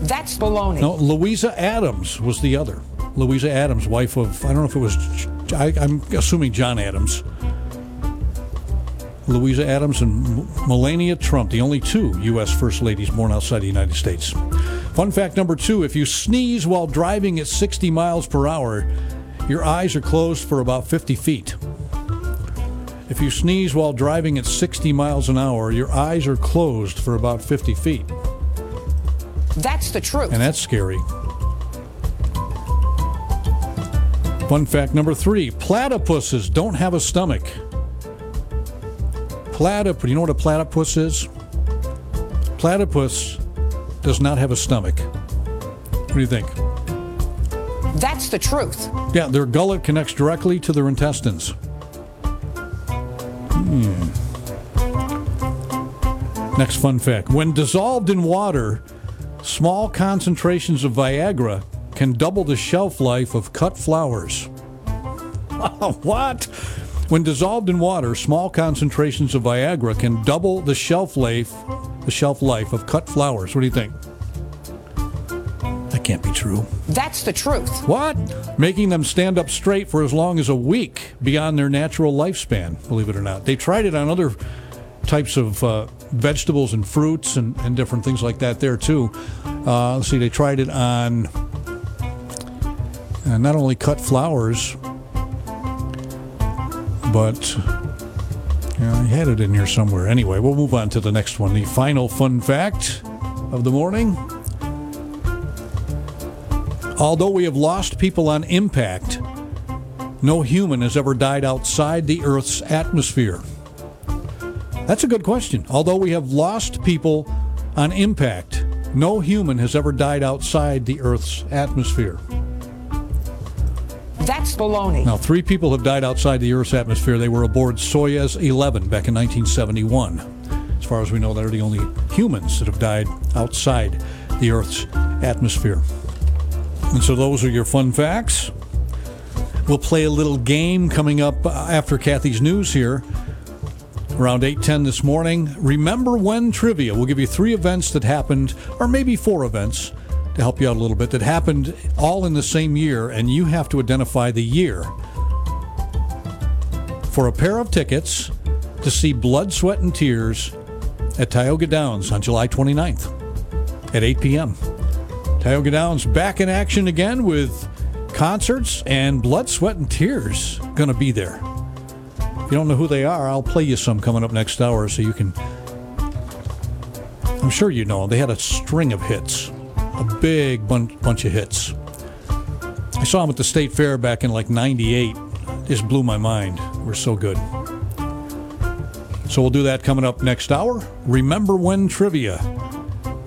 That's baloney. No, Louisa Adams was the other. Louisa Adams, wife of, I don't know if it was, I, I'm assuming John Adams. Louisa Adams and Melania Trump, the only two U S First Ladies born outside the United States. Fun fact number two, if you sneeze while driving at sixty miles per hour, your eyes are closed for about fifty feet. If you sneeze while driving at sixty miles an hour, your eyes are closed for about fifty feet. That's the truth. And that's scary. Fun fact number three, platypuses don't have a stomach. Platypus, you know what a platypus is? Platypus does not have a stomach. What do you think? That's the truth. Yeah, their gullet connects directly to their intestines. Hmm. Next fun fact. When dissolved in water, small concentrations of Viagra can double the shelf life of cut flowers. What? When dissolved in water, small concentrations of Viagra can double the shelf life the shelf life of cut flowers. What do you think? That can't be true. That's the truth. What? Making them stand up straight for as long as a week beyond their natural lifespan, believe it or not. They tried it on other types of uh, vegetables and fruits and, and different things like that there, too. Uh, let's see, they tried it on uh, not only cut flowers, but... Yeah, I had it in here somewhere. Anyway, we'll move on to the next one. The final fun fact of the morning. Although we have lost people on impact, no human has ever died outside the Earth's atmosphere. That's a good question. Although we have lost people on impact, no human has ever died outside the Earth's atmosphere. That's baloney. Now, three people have died outside the Earth's atmosphere. They were aboard Soyuz eleven back in nineteen seventy-one. As far as we know, they're the only humans that have died outside the Earth's atmosphere. And so those are your fun facts. We'll play a little game coming up after Kathy's news here. Around eight ten this morning, Remember When Trivia. We'll give you three events that happened, or maybe four events, to help you out a little bit, that happened all in the same year, and you have to identify the year for a pair of tickets to see Blood, Sweat, and Tears at Tioga Downs on July twenty-ninth at eight p.m. Tioga Downs back in action again with concerts, and Blood, Sweat, and Tears going to be there. If you don't know who they are, I'll play you some coming up next hour so you can... I'm sure you know, they had a string of hits. A big bunch, bunch of hits. I saw him at the State Fair back in like ninety-eight. Just blew my mind. We're so good. So we'll do that coming up next hour. Remember When Trivia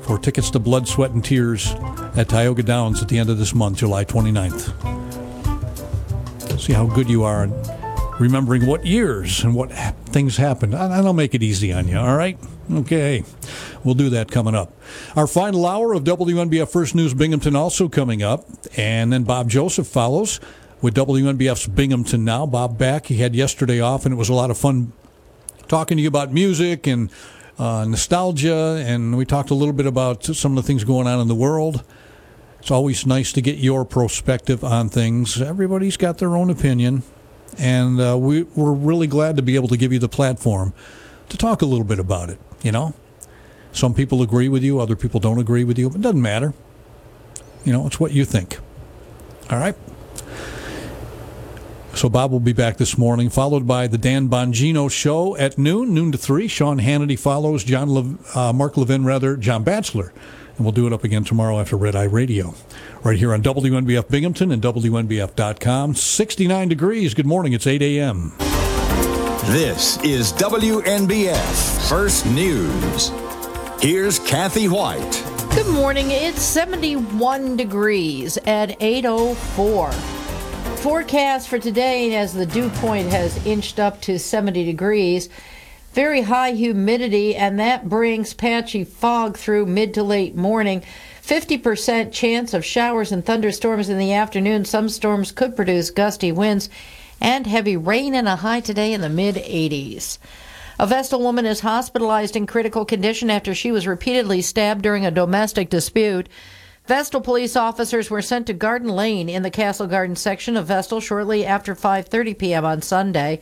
for tickets to Blood, Sweat, and Tears at Tioga Downs at the end of this month, July twenty-ninth. See how good you are at remembering what years and what things happened. And I'll make it easy on you, all right? Okay, we'll do that coming up. Our final hour of W N B F First News Binghamton also coming up. And then Bob Joseph follows with W N B F's Binghamton Now. Bob back. He had yesterday off, and it was a lot of fun talking to you about music and uh, nostalgia, and we talked a little bit about some of the things going on in the world. It's always nice to get your perspective on things. Everybody's got their own opinion, and uh, we, we're really glad to be able to give you the platform to talk a little bit about it, you know. Some people agree with you, other people don't agree with you, but it doesn't matter. You know, it's what you think. All right? So Bob will be back this morning, followed by the Dan Bongino Show at noon, noon to three. Sean Hannity follows, John Le- uh, Mark Levin, rather, John Batchelor. And we'll do it up again tomorrow after Red Eye Radio, right here on W N B F Binghamton and W N B F dot com. sixty-nine degrees. Good morning. It's eight a.m. This is W N B F First News. Here's Kathy Whyte. Good morning. It's seventy-one degrees at eight oh four. Forecast for today, as the dew point has inched up to seventy degrees, very high humidity, and that brings patchy fog through mid to late morning. fifty percent chance of showers and thunderstorms in the afternoon. Some storms could produce gusty winds and heavy rain, and a high today in the mid eighties. A Vestal woman is hospitalized in critical condition after she was repeatedly stabbed during a domestic dispute. Vestal police officers were sent to Garden Lane in the Castle Garden section of Vestal shortly after five thirty p.m. on Sunday.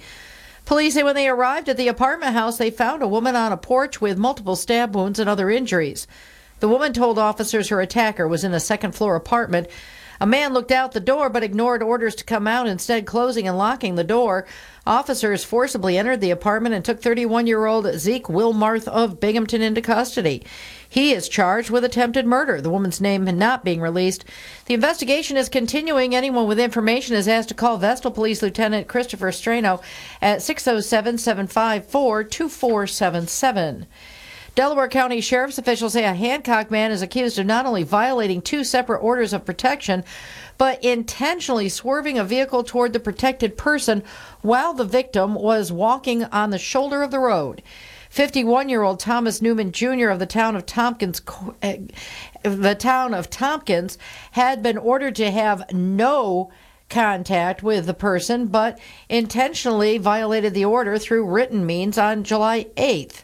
Police say when they arrived at the apartment house, they found a woman on a porch with multiple stab wounds and other injuries. The woman told officers her attacker was in a second-floor apartment. A man looked out the door but ignored orders to come out, instead closing and locking the door. Officers forcibly entered the apartment and took thirty-one-year-old Zeke Wilmarth of Binghamton into custody. He is charged with attempted murder, the woman's name not being released. The investigation is continuing. Anyone with information is asked to call Vestal Police Lieutenant Christopher Strano at six oh seven, seven five four, two four seven seven. Delaware County Sheriff's officials say a Hancock man is accused of not only violating two separate orders of protection, but intentionally swerving a vehicle toward the protected person while the victim was walking on the shoulder of the road. fifty-one-year-old Thomas Newman Junior of the town of Tompkins, the town of Tompkins, had been ordered to have no contact with the person, but intentionally violated the order through written means on July eighth.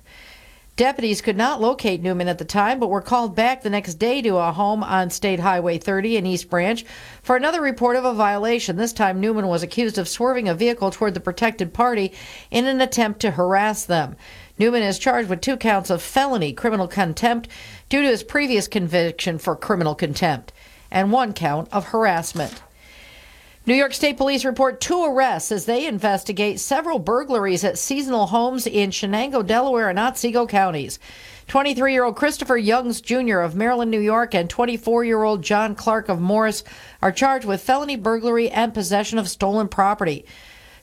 Deputies could not locate Newman at the time, but were called back the next day to a home on State Highway thirty in East Branch for another report of a violation. This time, Newman was accused of swerving a vehicle toward the protected party in an attempt to harass them. Newman is charged with two counts of felony criminal contempt due to his previous conviction for criminal contempt and one count of harassment. New York State Police report two arrests as they investigate several burglaries at seasonal homes in Chenango, Delaware, and Otsego counties. twenty-three-year-old Christopher Youngs Junior of Maryland, New York, and twenty-four-year-old John Clark of Morris are charged with felony burglary and possession of stolen property.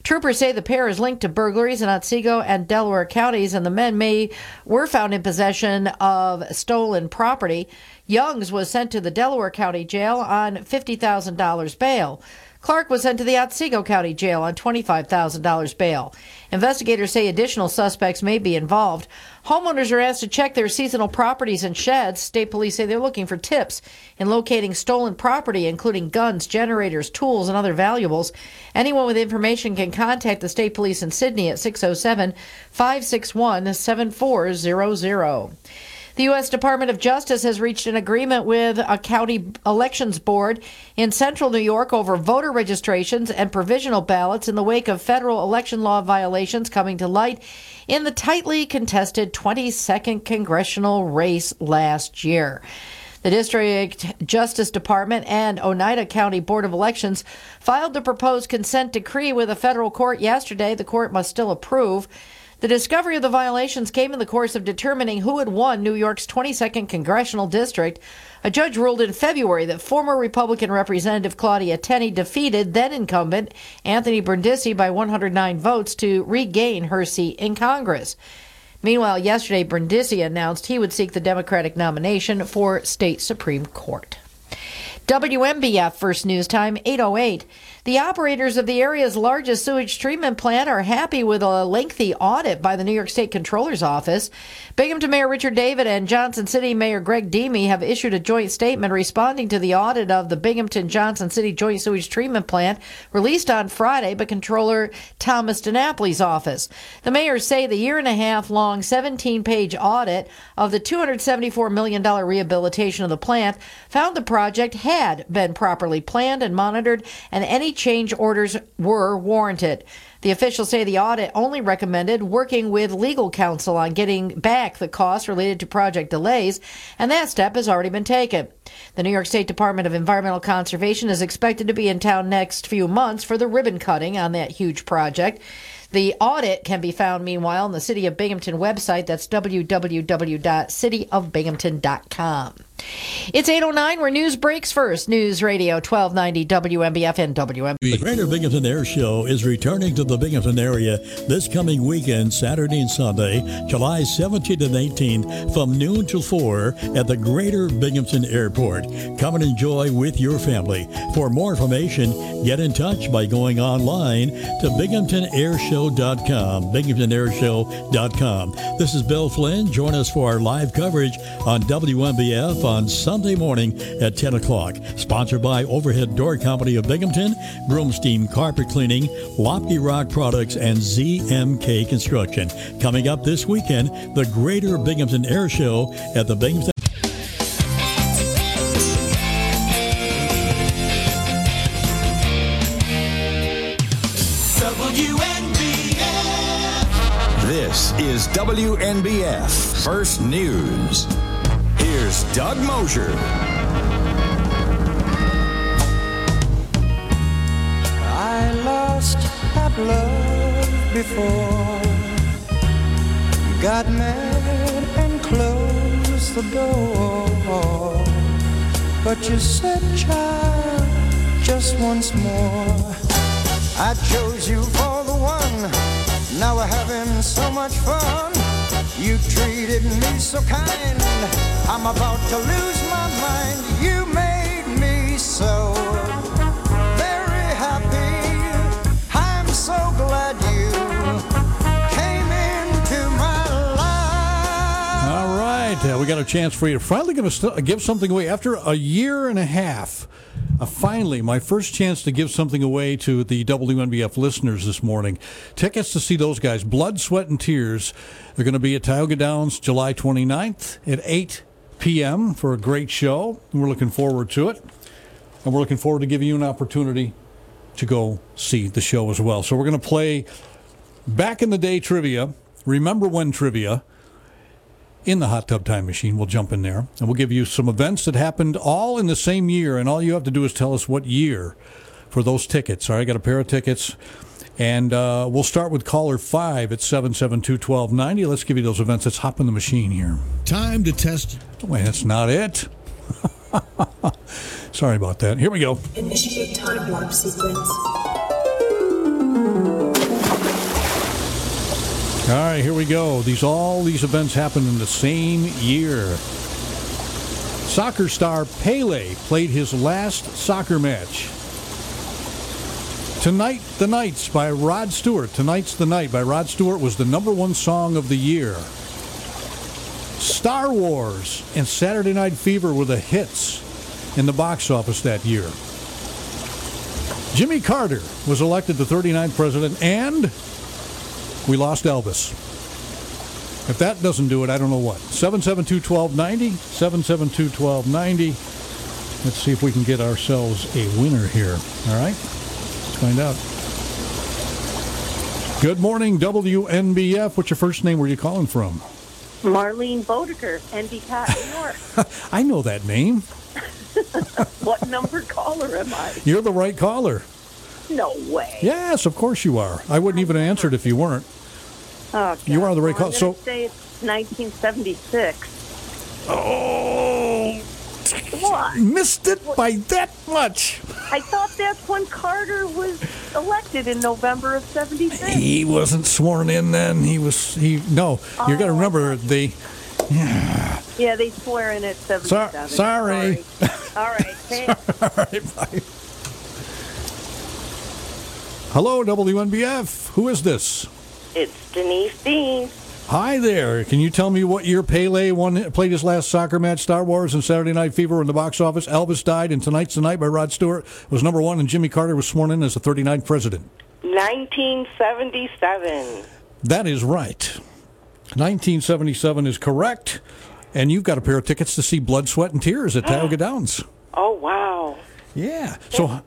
Troopers say the pair is linked to burglaries in Otsego and Delaware counties, and the men may were found in possession of stolen property. Youngs was sent to the Delaware County Jail on fifty thousand dollars bail. Clark was sent to the Otsego County Jail on twenty-five thousand dollars bail. Investigators say additional suspects may be involved. Homeowners are asked to check their seasonal properties and sheds. State police say they're looking for tips in locating stolen property, including guns, generators, tools, and other valuables. Anyone with information can contact the state police in Sydney at six oh seven, five six one, seven four zero zero. The U S. Department of Justice has reached an agreement with a county elections board in central New York over voter registrations and provisional ballots in the wake of federal election law violations coming to light in the tightly contested twenty-second congressional race last year. The District Justice Department and Oneida County Board of Elections filed the proposed consent decree with a federal court yesterday. The court must still approve. The discovery of the violations came in the course of determining who had won New York's twenty-second Congressional District. A judge ruled in February that former Republican Representative Claudia Tenney defeated then-incumbent Anthony Brindisi by one hundred nine votes to regain her seat in Congress. Meanwhile, yesterday, Brindisi announced he would seek the Democratic nomination for state Supreme Court. W M B F First News Time, eight oh eight. The operators of the area's largest sewage treatment plant are happy with a lengthy audit by the New York State Comptroller's Office. Binghamton Mayor Richard David and Johnson City Mayor Greg Deemie have issued a joint statement responding to the audit of the Binghamton-Johnson City Joint Sewage Treatment Plant released on Friday by Comptroller Thomas DiNapoli's office. The mayors say the year-and-a-half-long seventeen-page audit of the two hundred seventy-four million dollars rehabilitation of the plant found the project had had been properly planned and monitored, and any change orders were warranted. The officials say the audit only recommended working with legal counsel on getting back the costs related to project delays, and that step has already been taken. The New York State Department of Environmental Conservation is expected to be in town next few months for the ribbon cutting on that huge project. The audit can be found, meanwhile, on the City of Binghamton website. That's w w w dot city of binghamton dot com. It's eight oh nine, where news breaks first. News Radio twelve ninety W M B F and W M B F. The Greater Binghamton Air Show is returning to the Binghamton area this coming weekend, Saturday and Sunday, July seventeenth and eighteenth, from noon till four at the Greater Binghamton Airport. Come and enjoy with your family. For more information, get in touch by going online to binghamton air show dot com, binghamton air show dot com. This is Bill Flynn. Join us for our live coverage on W M B F on Sunday morning at ten o'clock. Sponsored by Overhead Door Company of Binghamton, Broomsteam Carpet Cleaning, Lopke Rock Products, and Z M K Construction. Coming up this weekend, the Greater Binghamton Air Show at the Binghamton. W N B F. This is W N B F First News. Here's Doug Mosher. I lost that love before, got mad and closed the door, but you said, child, just once more. I chose you for the one, now we're having so much fun. You treated me so kind, I'm about to lose my mind. You made me so very happy, I'm so glad you came into my life. All right, uh, we got a chance for you. Finally going to st- give something away after a year and a half. Uh, finally, my first chance to give something away to the W N B F listeners this morning. Tickets to see those guys, Blood, Sweat, and Tears. They're going to be at Tioga Downs July twenty-ninth at eight p.m. for a great show. We're looking forward to it. And we're looking forward to giving you an opportunity to go see the show as well. So we're going to play Back in the Day Trivia, Remember When Trivia, in the Hot Tub Time Machine. We'll jump in there, and we'll give you some events that happened all in the same year, and all you have to do is tell us what year for those tickets. All right, I got a pair of tickets, and uh, we'll start with caller five at seven seven two, one two nine zero. Let's give you those events. Let's hop in the machine here. Time to test. Wait, that's not it. Sorry about that. Here we go. Initiate time warp sequence. All right, here we go. These all these events happened in the same year. Soccer star Pele played his last soccer match. Tonight the Nights by Rod Stewart. Tonight's the Night by Rod Stewart was the number one song of the year. Star Wars and Saturday Night Fever were the hits in the box office that year. Jimmy Carter was elected the thirty-ninth president, and we lost Elvis. If that doesn't do it, I don't know what. seven seven two, one two nine zero. seven seven two, one two nine zero. Let's see if we can get ourselves a winner here. All right? Let's find out. Good morning, W N B F. What's your first name? Where are you calling from? Marlene Bodeker, Endicott, New York. I know that name. What number caller am I? You're the right caller. No way. Yes, of course you are. I wouldn't even answer it if you weren't. Oh, God. You are on the right call. So say it's nineteen seventy-six. Oh, what? Missed it what? By that much. I thought that's when Carter was elected in November of seventy-six. He wasn't sworn in then. He was. He no. Oh. You're gonna remember the. Yeah. Yeah, they swear in at seventy-seven. So, sorry. sorry. All right. Thanks. All right. Bye. Hello, W N B F. Who is this? It's Denise Dean. Hi there. Can you tell me what year Pele won, played his last soccer match? Star Wars and Saturday Night Fever were in the box office. Elvis died, and Tonight's the Night by Rod Stewart was number one, and Jimmy Carter was sworn in as the thirty-ninth president. nineteen seventy-seven. That is right. nineteen seventy-seven is correct, and you've got a pair of tickets to see Blood, Sweat, and Tears at Tioga Downs. Oh, wow. Yeah. So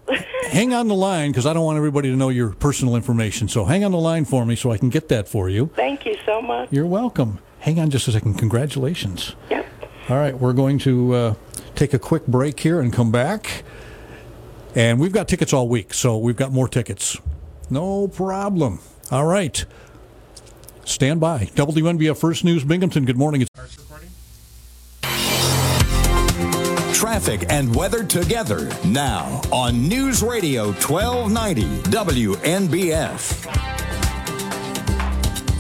hang on the line, because I don't want everybody to know your personal information. So hang on the line for me so I can get that for you. Thank you so much. You're welcome. Hang on just a second. Congratulations. Yep. All right. We're going to uh, take a quick break here and come back. And we've got tickets all week, so we've got more tickets. No problem. All right. Stand by. W N B F First News Binghamton. Good morning. It's traffic and weather together now on News Radio twelve ninety W N B F.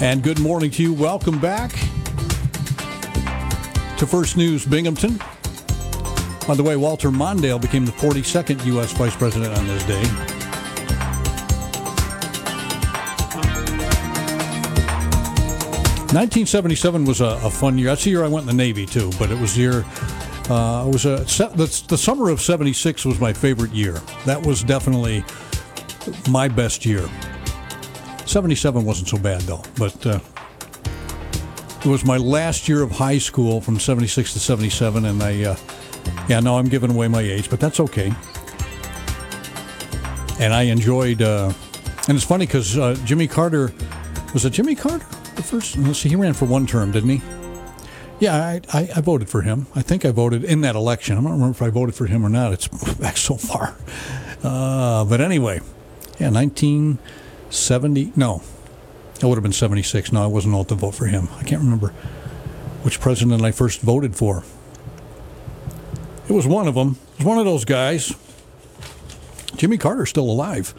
And good morning to you. Welcome back to First News Binghamton. By the way, Walter Mondale became the forty-second U S Vice President on this day. nineteen seventy-seven was a, a fun year. That's the year I went in the Navy, too, but it was the year... Uh, it was a, the, the summer of seventy-six was my favorite year. That was definitely my best year. seventy-seven wasn't so bad, though. But uh, it was my last year of high school from seventy-six to seventy-seven, and I, uh, yeah, no, I'm giving away my age, but that's okay. And I enjoyed, uh, and it's funny because uh, Jimmy Carter, was it Jimmy Carter? The first, let's see, he ran for one term, didn't he? Yeah, I, I, I voted for him. I think I voted in that election. I don't remember if I voted for him or not. It's back so far. Uh, but anyway, yeah, nineteen seventy. No, it would have been seventy-six. No, I wasn't old to vote for him. I can't remember which president I first voted for. It was one of them. It was one of those guys. Jimmy Carter's still alive.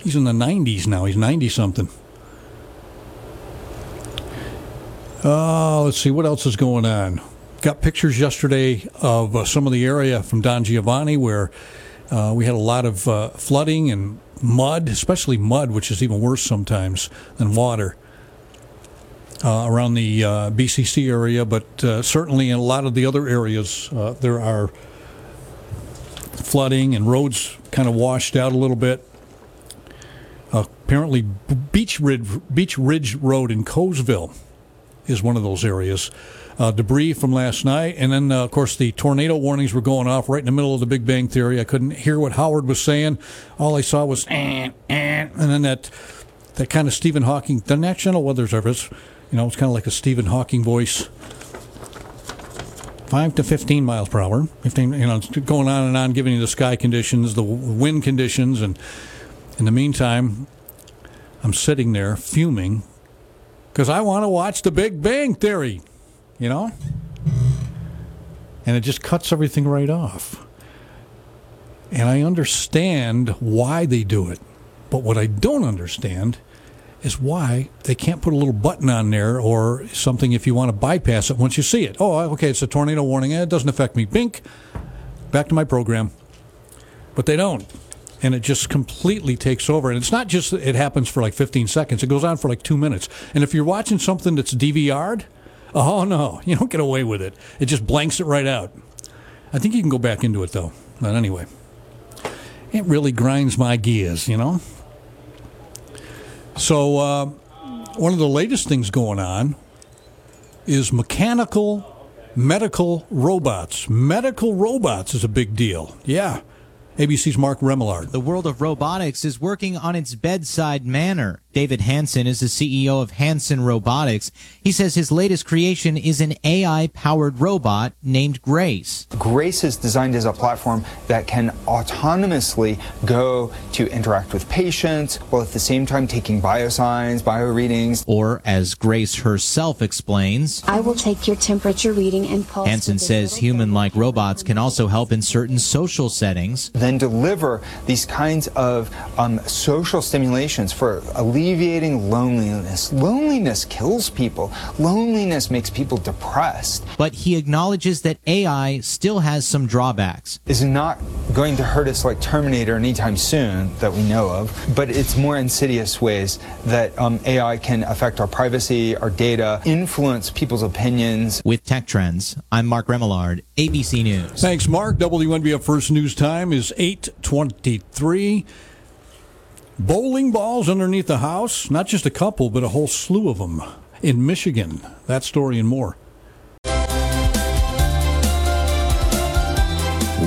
He's in the nineties now. He's ninety-something. Uh, let's see, what else is going on? Got pictures yesterday of uh, some of the area from Don Giovanni where uh, we had a lot of uh, flooding and mud, especially mud, which is even worse sometimes than water, uh, around the uh, B C C area. But uh, certainly in a lot of the other areas, uh, there are flooding and roads kind of washed out a little bit. Uh, apparently, Beach Ridge, Beach Ridge Road in Colesville is one of those areas. Uh, debris from last night, and then, uh, of course, the tornado warnings were going off right in the middle of the Big Bang Theory. I couldn't hear what Howard was saying. All I saw was, eh, eh, and then that that kind of Stephen Hawking, the National Weather Service, you know, it's kind of like a Stephen Hawking voice. five to fifteen miles per hour. fifteen, you know, it's going on and on, giving you the sky conditions, the wind conditions, and in the meantime, I'm sitting there fuming, because I want to watch the Big Bang Theory, you know? And it just cuts everything right off. And I understand why they do it. But what I don't understand is why they can't put a little button on there or something if you want to bypass it once you see it. Oh, okay, it's a tornado warning. It doesn't affect me. Bink. Back to my program. But they don't. And it just completely takes over. And it's not just it happens for like fifteen seconds. It goes on for like two minutes. And if you're watching something that's D V R'd, oh, no, you don't get away with it. It just blanks it right out. I think you can go back into it, though. But anyway, it really grinds my gears, you know? So uh, one of the latest things going on is mechanical medical robots. Medical robots is a big deal. Yeah. A B C's Mark Remillard. The world of robotics is working on its bedside manner. David Hansen is the C E O of Hansen Robotics. He says his latest creation is an A I-powered robot named Grace. Grace is designed as a platform that can autonomously go to interact with patients while at the same time taking biosigns, bioreadings. Or, as Grace herself explains, I will take your temperature reading and pulse. Hansen says human-like robots can also help in certain social settings. Then deliver these kinds of um, social stimulations for elite alleviating loneliness. Loneliness kills people. Loneliness makes people depressed. But he acknowledges that A I still has some drawbacks. It's not going to hurt us like Terminator anytime soon that we know of, but it's more insidious ways that um, A I can affect our privacy, our data, influence people's opinions. With Tech Trends, I'm Mark Remillard, A B C News. Thanks, Mark. W N B F First News Time is eight twenty-three. Bowling balls underneath the house, not just a couple, but a whole slew of them in Michigan. That story and more.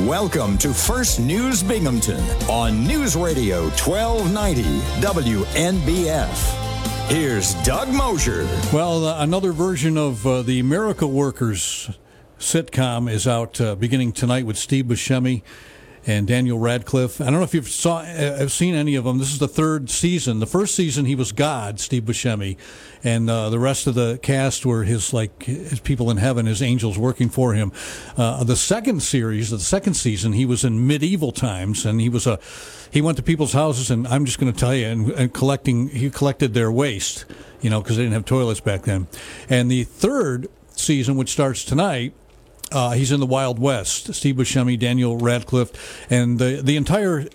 Welcome to First News Binghamton on News Radio twelve ninety W N B F. Here's Doug Mosher. Well, uh, another version of uh, the Miracle Workers sitcom is out uh, beginning tonight with Steve Buscemi and Daniel Radcliffe. I don't know if you've saw, uh, seen any of them. This is the third season. The first season, he was God, Steve Buscemi, and uh, the rest of the cast were his like his people in heaven, his angels working for him. Uh, the second series, the second season, he was in medieval times, and he was a he went to people's houses, and I'm just going to tell you, and, and collecting he collected their waste, you know, because they didn't have toilets back then. And the third season, which starts tonight. Uh, he's in the Wild West. Steve Buscemi, Daniel Radcliffe, and the the entire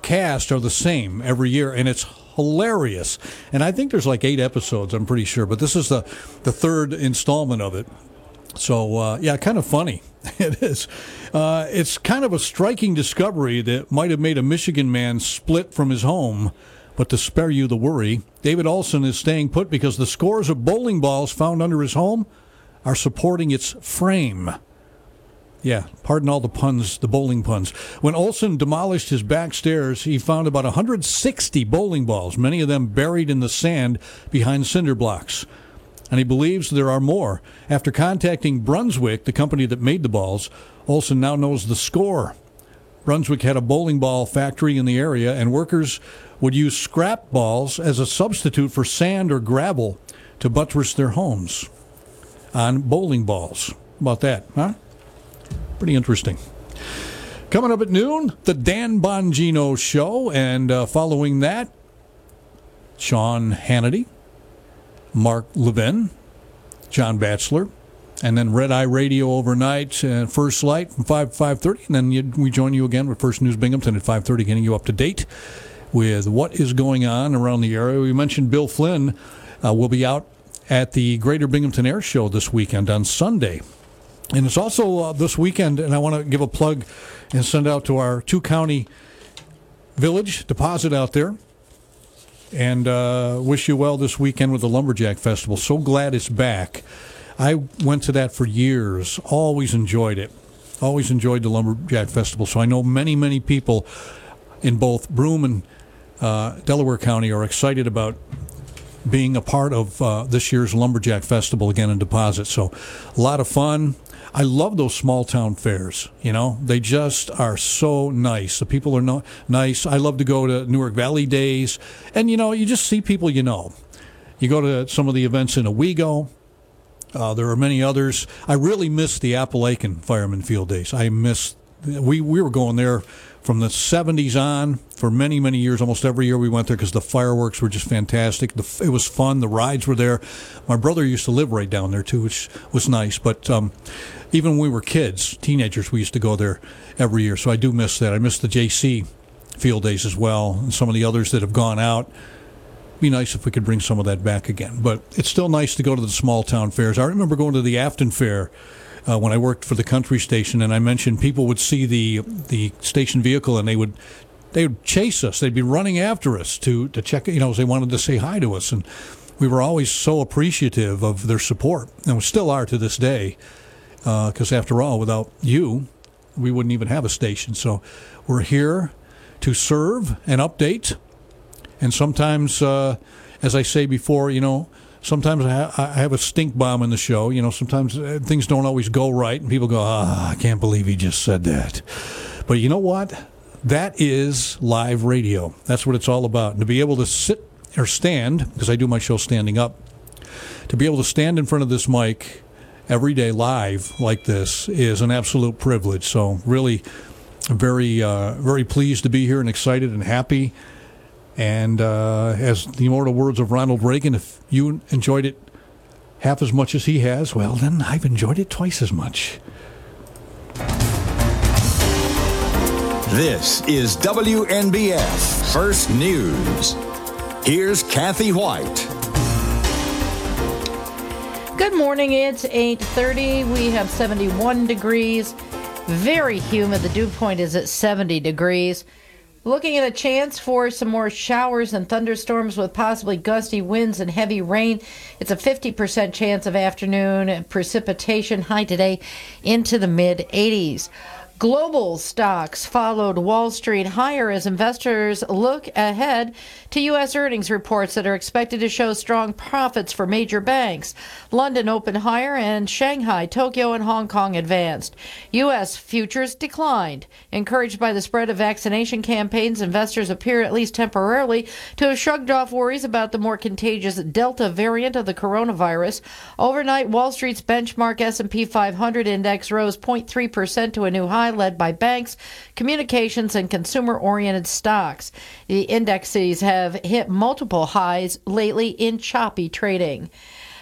cast are the same every year, and it's hilarious. And I think there's like eight episodes, I'm pretty sure, but this is the, the third installment of it. So, uh, yeah, kind of funny. It is. Uh, it's kind of a striking discovery that might have made a Michigan man split from his home. But to spare you the worry, David Olson is staying put because the scores of bowling balls found under his home are supporting its frame. Yeah, pardon all the puns, the bowling puns. When Olson demolished his back stairs, he found about one hundred sixty bowling balls, many of them buried in the sand behind cinder blocks. And he believes there are more. After contacting Brunswick, the company that made the balls, Olson now knows the score. Brunswick had a bowling ball factory in the area, and workers would use scrap balls as a substitute for sand or gravel to buttress their homes on bowling balls. How about that, huh? Pretty interesting. Coming up at noon, the Dan Bongino Show, and uh, following that, Sean Hannity, Mark Levin, John Batchelor, and then Red Eye Radio overnight, uh, First Light from five to five thirty, and then you, we join you again with First News Binghamton at five thirty, getting you up to date with what is going on around the area. We mentioned Bill Flynn uh, will be out at the Greater Binghamton Air Show this weekend on Sunday. And it's also uh, this weekend, and I want to give a plug and send out to our two-county village deposit out there. And uh, wish you well this weekend with the Lumberjack Festival. So glad it's back. I went to that for years. Always enjoyed it. Always enjoyed the Lumberjack Festival. So I know many, many people in both Broome and uh, Delaware County are excited about being a part of uh, this year's Lumberjack Festival again in Deposit. So a lot of fun. I love those small-town fairs, you know. They just are so nice. The people are no- nice. I love to go to Newark Valley Days. And, you know, you just see people you know. You go to some of the events in Owego. Uh, there are many others. I really miss the Appalachian Fireman Field Days. I miss we, – we were going there from the seventies on for many, many years. Almost every year we went there because the fireworks were just fantastic. The, it was fun. The rides were there. My brother used to live right down there, too, which was nice. But um, – even when we were kids, teenagers, we used to go there every year. So I do miss that. I miss the J C field days as well, and some of the others that have gone out. Be nice if we could bring some of that back again. But it's still nice to go to the small town fairs. I remember going to the Afton Fair uh, when I worked for the country station, and I mentioned people would see the the station vehicle and they would they would chase us. They'd be running after us to to check, you know, as they wanted to say hi to us. And we were always so appreciative of their support, and we still are to this day. Because uh, after all, without you, we wouldn't even have a station. So we're here to serve and update. And sometimes uh, as I say before, you know, sometimes I, ha- I have a stink bomb in the show. You know, sometimes things don't always go right, and people go, ah, I can't believe he just said that. But you know what? That is live radio. That's what it's all about. And to be able to sit or stand, because I do my show standing up, to be able to stand in front of this mic every day live like this is an absolute privilege. So really very, uh, very pleased to be here and excited and happy. And uh, as the immortal words of Ronald Reagan, if you enjoyed it half as much as he has, well, then I've enjoyed it twice as much. This is W N B F First News. Here's Kathy Whyte. Good morning. It's eight thirty. We have seventy-one degrees. Very humid. The dew point is at seventy degrees. Looking at a chance for some more showers and thunderstorms with possibly gusty winds and heavy rain. It's a fifty percent chance of afternoon precipitation. High today into the mid eighties. Global stocks followed Wall Street higher as investors look ahead to U S earnings reports that are expected to show strong profits for major banks. London opened higher and Shanghai, Tokyo, and Hong Kong advanced. U S futures declined. Encouraged by the spread of vaccination campaigns, investors appear at least temporarily to have shrugged off worries about the more contagious Delta variant of the coronavirus. Overnight, Wall Street's benchmark S and P five hundred index rose zero point three percent to a new high, led by banks, communications, and consumer-oriented stocks. The indexes have hit multiple highs lately in choppy trading.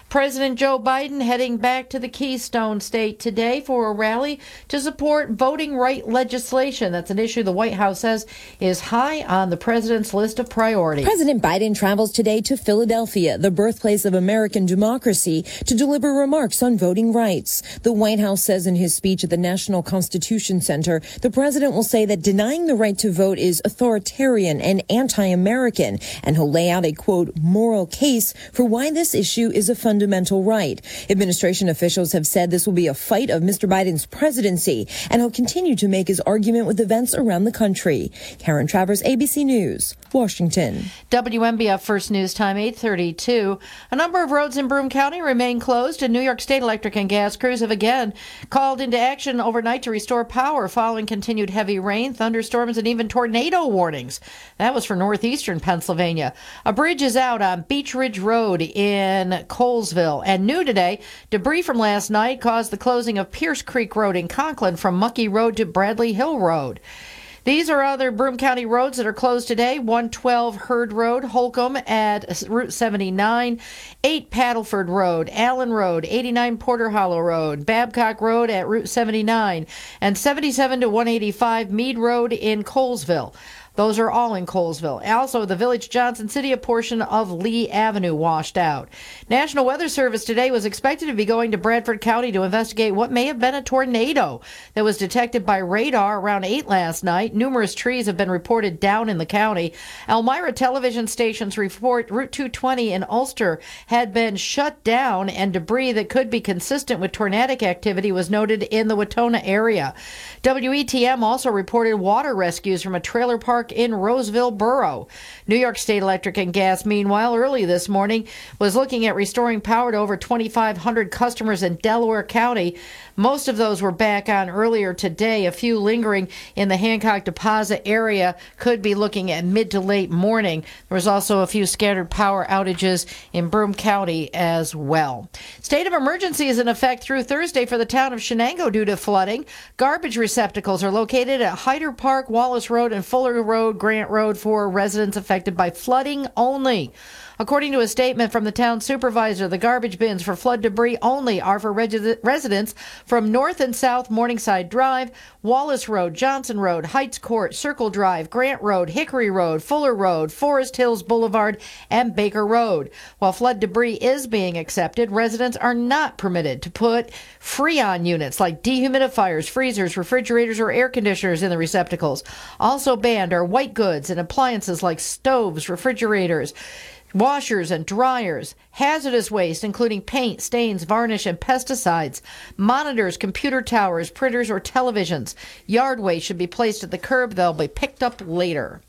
President Joe Biden heading back to the Keystone State today for a rally to support voting rights legislation. That's an issue the White House says is high on the president's list of priorities. President Biden travels today to Philadelphia, the birthplace of American democracy, to deliver remarks on voting rights. The White House says in his speech at the National Constitution Center, the president will say that denying the right to vote is authoritarian and anti-American, and he'll lay out a, quote, moral case for why this issue is a fundamental fundamental right. Administration officials have said this will be a fight of Mister Biden's presidency, and he'll continue to make his argument with events around the country. Karen Travers, A B C News, Washington. W N B F First News Time, eight thirty-two. A number of roads in Broome County remain closed, and New York State electric and gas crews have again called into action overnight to restore power following continued heavy rain, thunderstorms, and even tornado warnings. That was for northeastern Pennsylvania. A bridge is out on Beech Ridge Road in Colesville. And new today, debris from last night caused the closing of Pierce Creek Road in Conklin from Mucky Road to Bradley Hill Road. These are other Broome County roads that are closed today. one twelve Hurd Road, Holcomb at Route seventy-nine, eight Paddleford Road, Allen Road, eighty-nine Porter Hollow Road, Babcock Road at Route seventy-nine, and seventy-seven to one eighty-five Meade Road in Colesville. Those are all in Colesville. Also, the Village Johnson City, a portion of Lee Avenue washed out. National Weather Service today was expected to be going to Bradford County to investigate what may have been a tornado that was detected by radar around eight last night. Numerous trees have been reported down in the county. Elmira television stations report Route two twenty in Ulster had been shut down, and debris that could be consistent with tornadic activity was noted in the Watona area. W E T M also reported water rescues from a trailer park in Roseville Borough. New York State Electric and Gas, meanwhile, early this morning, was looking at restoring power to over twenty-five hundred customers in Delaware County. Most of those were back on earlier today. A few lingering in the Hancock Deposit area could be looking at mid to late morning. There was also a few scattered power outages in Broome County as well. State of emergency is in effect through Thursday for the town of Shenango due to flooding. Garbage receptacles are located at Hyder Park, Wallace Road, and Fuller Road. Road, Grant Road for residents affected by flooding only. According to a statement from the town supervisor, the garbage bins for flood debris only are for reg- residents from North and South Morningside Drive, Wallace Road, Johnson Road, Heights Court, Circle Drive, Grant Road, Hickory Road, Fuller Road, Forest Hills Boulevard, and Baker Road. While flood debris is being accepted, residents are not permitted to put Freon units like dehumidifiers, freezers, refrigerators, or air conditioners in the receptacles. Also banned are white goods and appliances like stoves, refrigerators, washers and dryers, hazardous waste including paint, stains, varnish, and pesticides, monitors, computer towers, printers, or televisions. Yard waste should be placed at the curb. They'll be picked up later.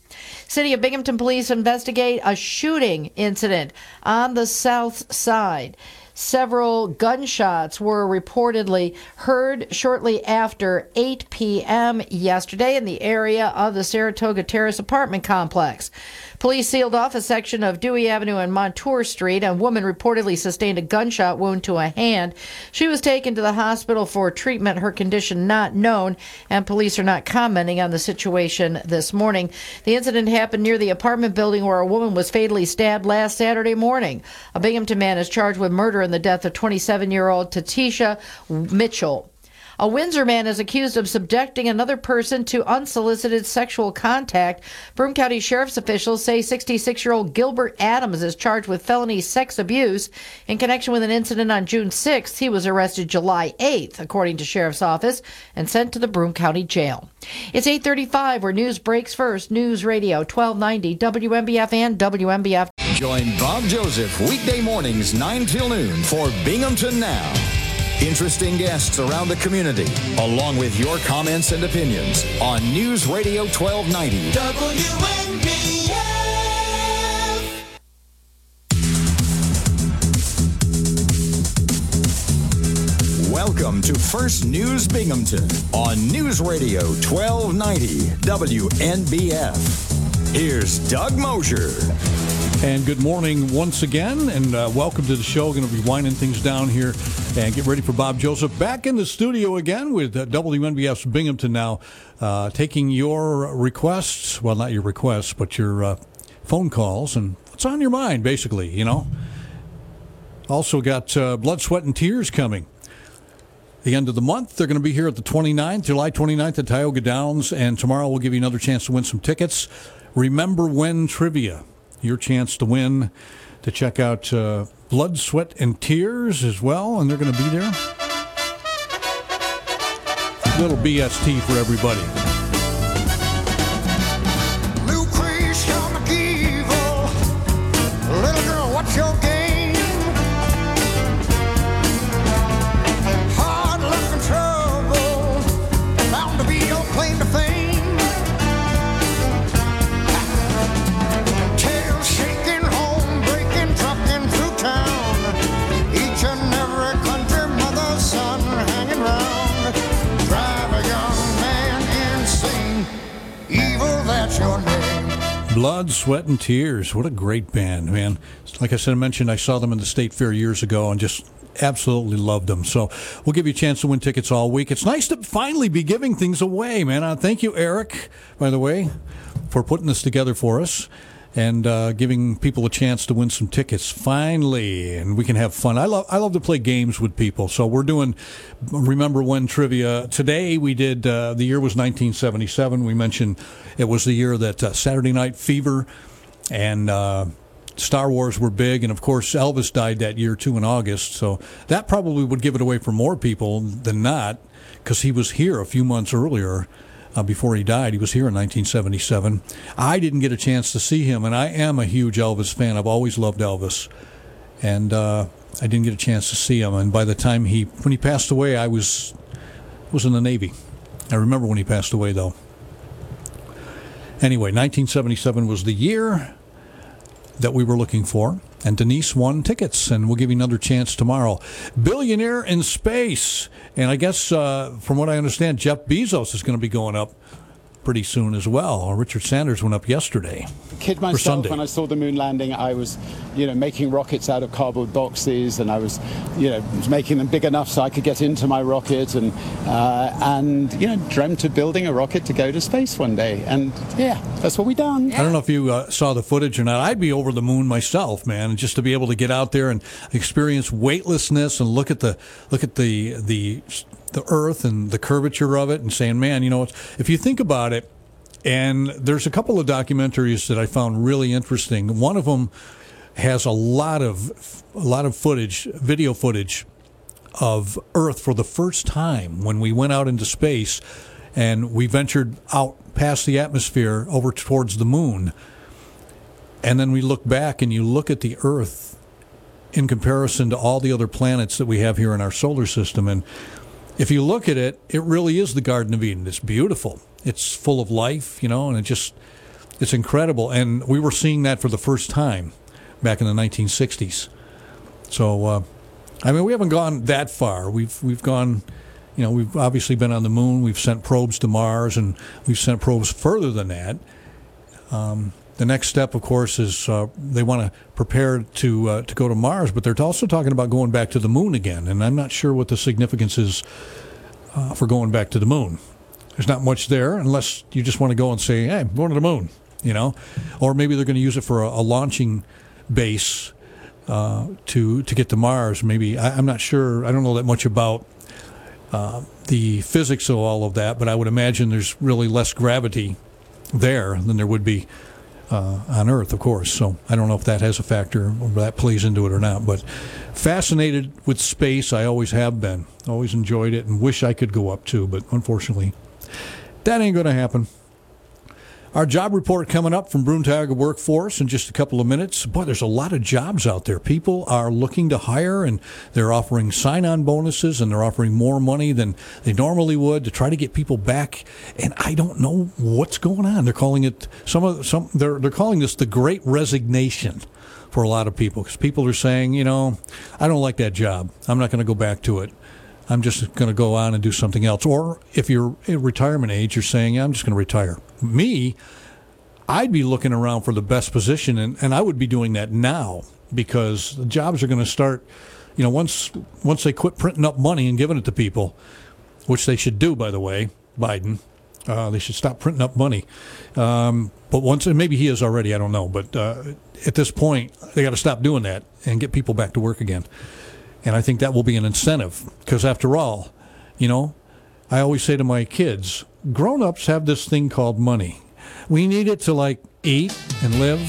City of Binghamton police investigate a shooting incident on the south side. Several gunshots were reportedly heard shortly after eight p.m. yesterday in the area of the Saratoga Terrace apartment complex. Police sealed off a section of Dewey Avenue and Montour Street. A woman reportedly sustained a gunshot wound to a hand. She was taken to the hospital for treatment, her condition not known, and police are not commenting on the situation this morning. The incident happened near the apartment building where a woman was fatally stabbed last Saturday morning. A Binghamton man is charged with murder in the death of twenty-seven-year-old Tatisha Mitchell. A Windsor man is accused of subjecting another person to unsolicited sexual contact. Broome County Sheriff's officials say sixty-six-year-old Gilbert Adams is charged with felony sex abuse in connection with an incident on June sixth. He was arrested July eighth, according to Sheriff's Office, and sent to the Broome County Jail. It's eight thirty-five, where news breaks first. News Radio twelve ninety, W M B F and W M B F. Join Bob Joseph weekday mornings nine till noon for Binghamton Now. Interesting guests around the community, along with your comments and opinions on News Radio twelve ninety. W M B F. Welcome to First News Binghamton on News Radio twelve ninety W N B F. Here's Doug Mosher. And good morning once again, and uh, welcome to the show. Going to be winding things down here and get ready for Bob Joseph back in the studio again with uh, W N B F's Binghamton Now, uh, taking your requests, well, not your requests, but your uh, phone calls and what's on your mind, basically, you know. Also got uh, Blood, Sweat, and Tears coming. The end of the month, they're going to be here at the twenty-ninth, July twenty-ninth at Tioga Downs, and tomorrow we'll give you another chance to win some tickets. Remember When Trivia. Your chance to win, to check out uh, Blood, Sweat, and Tears as well, and they're going to be there. A little B S T for everybody. Lucretia McEvil, little girl, what's your game? Hard luck and trouble, bound to be your claim to fame. Blood, Sweat, and Tears. What a great band, man. Like I said, I mentioned I saw them in the State Fair years ago and just absolutely loved them. So we'll give you a chance to win tickets all week. It's nice to finally be giving things away, man. Uh, thank you, Eric, by the way, for putting this together for us and uh, giving people a chance to win some tickets, finally. And we can have fun. I love I love to play games with people. So we're doing Remember When Trivia. Today we did, uh, the year was nineteen seventy-seven. We mentioned it was the year that uh, Saturday Night Fever and uh, Star Wars were big. And, of course, Elvis died that year, too, in August. So that probably would give it away for more people than not, because he was here a few months earlier. Uh, before he died, he was here in nineteen seventy-seven. I didn't get a chance to see him, and I am a huge Elvis fan. I've always loved Elvis, and uh, I didn't get a chance to see him. And by the time he, when he passed away, I was was in the Navy. I remember when he passed away, though. Anyway, nineteen seventy-seven was the year that we were looking for, and Denise won tickets, and we'll give you another chance tomorrow. Billionaire in Space, and I guess uh, from what I understand, Jeff Bezos is going to be going up pretty soon as well. Richard Sanders went up yesterday. Kid myself, when I saw the moon landing, I was, you know, making rockets out of cardboard boxes, and I was, you know, making them big enough so I could get into my rocket, and uh, and you know, dreamt of building a rocket to go to space one day, and yeah, that's what we done. I don't know if you uh, saw the footage or not. I'd be over the moon myself, man, and just to be able to get out there and experience weightlessness and look at the look at the the. the Earth and the curvature of it, and saying, man, you know, if you think about it, and there's a couple of documentaries that I found really interesting. One of them has a lot of a lot of footage, video footage of Earth for the first time when we went out into space and we ventured out past the atmosphere over towards the moon. And then we look back and you look at the Earth in comparison to all the other planets that we have here in our solar system. And if you look at it, it really is the Garden of Eden. It's beautiful. It's full of life, you know, and it just, it's incredible. And we were seeing that for the first time back in the nineteen sixties. So, uh, I mean, we haven't gone that far. We've we've gone, you know, we've obviously been on the moon. We've sent probes to Mars, and we've sent probes further than that. Um, the next step, of course, is uh, they want to prepare to uh, to go to Mars, but they're also talking about going back to the moon again. And I'm not sure what the significance is uh, for going back to the moon. There's not much there unless you just want to go and say, hey, I'm going to the moon, you know. Or maybe they're going to use it for a, a launching base uh, to to get to Mars. Maybe, I, I'm not sure, I don't know that much about uh, the physics of all of that, but I would imagine there's really less gravity there than there would be uh, on Earth, of course. So I don't know if that has a factor or that plays into it or not. But fascinated with space, I always have been. Always enjoyed it and wish I could go up too, but unfortunately, that ain't going to happen. Our job report coming up from Broome-Tioga Workforce in just a couple of minutes. Boy, there's a lot of jobs out there. People are looking to hire, and they're offering sign-on bonuses, and they're offering more money than they normally would to try to get people back. And I don't know what's going on. They're calling it some of some. They're they're calling this the Great Resignation for a lot of people, because people are saying, you know, I don't like that job. I'm not going to go back to it. I'm just going to go on and do something else. Or if you're at retirement age, you're saying, yeah, I'm just going to retire. Me, I'd be looking around for the best position, and, and I would be doing that now, because the jobs are going to start, you know, once once they quit printing up money and giving it to people, which they should do, by the way, Biden. Uh, they should stop printing up money. Um, but once, and maybe he is already, I don't know. But uh, at this point, they got to stop doing that and get people back to work again. And I think that will be an incentive, because after all, you know, I always say to my kids, grown-ups have this thing called money. We need it to, like, eat and live,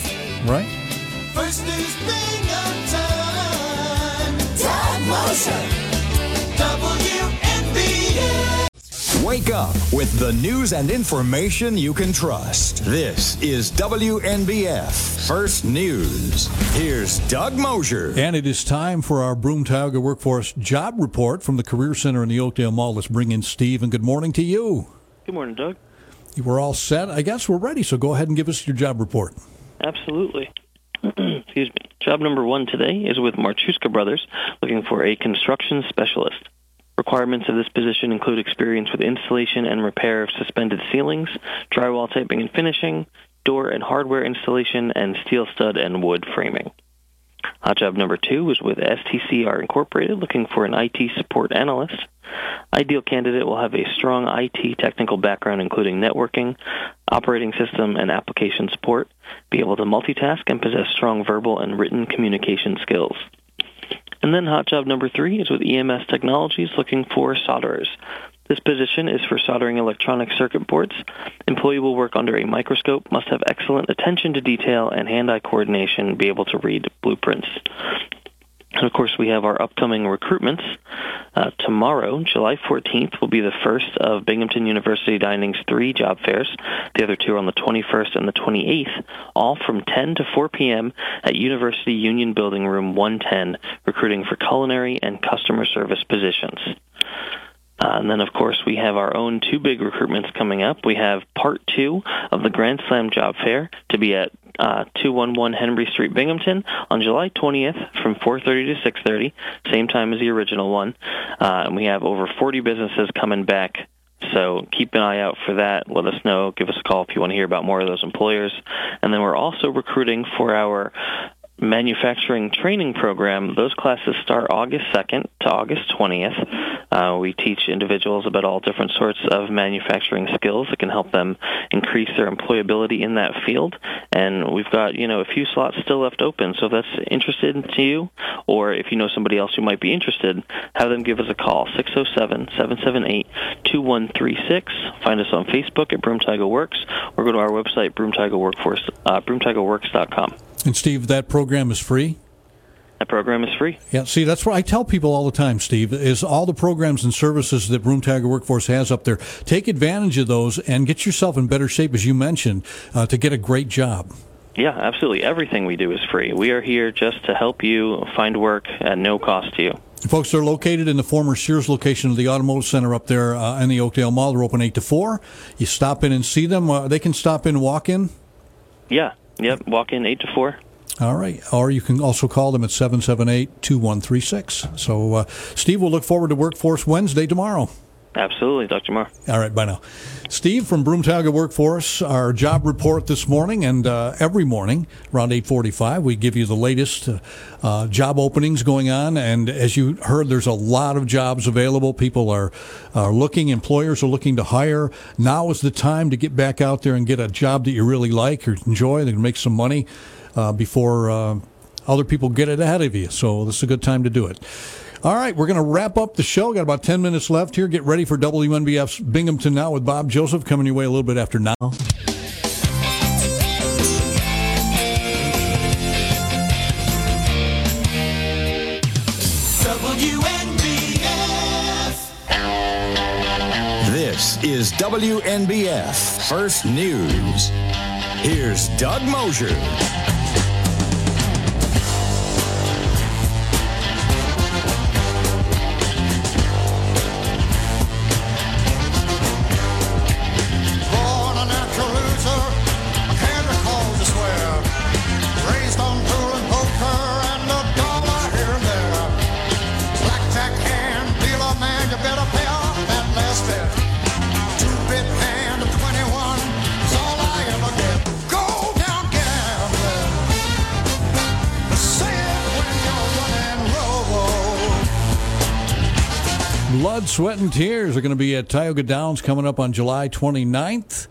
right? First news thing of time, Doug Mosher, W N B A. Wake up with the news and information you can trust. This is W N B F First News. Here's Doug Mosher. And it is time for our Broome-Tioga Workforce Job Report from the Career Center in the Oakdale Mall. Let's bring in Steve, and good morning to you. Good morning, Doug. We're all set. I guess we're ready, so go ahead and give us your job report. Absolutely. Excuse me. Job number one today is with Marchuska Brothers, looking for a construction specialist. Requirements of this position include experience with installation and repair of suspended ceilings, drywall typing and finishing, door and hardware installation, and steel stud and wood framing. Uh, job number two is with S T C R Incorporated, looking for an I T support analyst. Ideal candidate will have a strong I T technical background, including networking, operating system, and application support, be able to multitask, and possess strong verbal and written communication skills. And then hot job number three is with E M S Technologies, looking for solderers. This position is for soldering electronic circuit boards. Employee will work under a microscope, must have excellent attention to detail and hand-eye coordination, be able to read blueprints. And, of course, we have our upcoming recruitments. Uh, tomorrow, July fourteenth, will be the first of Binghamton University Dining's three job fairs. The other two are on the twenty-first and the twenty-eighth, all from ten to four p.m. at University Union Building Room one ten, recruiting for culinary and customer service positions. Uh, and then, of course, we have our own two big recruitments coming up. We have part two of the Grand Slam Job Fair to be at uh, two eleven Henry Street, Binghamton, on July twentieth from four thirty to six thirty, same time as the original one. Uh, and we have over forty businesses coming back, so keep an eye out for that. Let us know. Give us a call if you want to hear about more of those employers. And then we're also recruiting for our manufacturing training program. Those classes start August second to August twentieth. Uh, we teach individuals about all different sorts of manufacturing skills that can help them increase their employability in that field. And we've got, you know, a few slots still left open. So if that's interested to you, or if you know somebody else who might be interested, have them give us a call, six oh seven, seven seven eight, two one three six. Find us on Facebook at Broome-Tioga Works, or go to our website, Broome-Tioga Workforce, uh, broome tioga works dot com. And, Steve, that program is free? That program is free. Yeah, see, that's what I tell people all the time, Steve, is all the programs and services that Broome-Tioga Workforce has up there, take advantage of those and get yourself in better shape, as you mentioned, uh, to get a great job. Yeah, absolutely. Everything we do is free. We are here just to help you find work at no cost to you. Folks, they're located in the former Sears location of the Automotive Center up there uh, in the Oakdale Mall. They're open eight to four. You stop in and see them. Uh, they can stop in, walk in? Yeah. Yep, walk in eight to four. All right. Or you can also call them at seven seven eight, two one three six. So, uh, Steve, we'll look forward to Workforce Wednesday tomorrow. Absolutely, Doctor Moore. All right, bye now. Steve from Broome-Tioga Workforce, our job report this morning, and uh, every morning around eight forty-five, we give you the latest uh, job openings going on. And as you heard, there's a lot of jobs available. People are, are looking, employers are looking to hire. Now is the time to get back out there and get a job that you really like or enjoy, that can make some money uh, before uh, other people get it ahead of you. So this is a good time to do it. All right, we're going to wrap up the show. Got about ten minutes left here. Get ready for W N B F's Binghamton Now with Bob Joseph coming your way a little bit after now. W N B F. This is W N B F First News. Here's Doug Mosher. Blood, Sweat, and Tears are going to be at Tioga Downs coming up on July twenty-ninth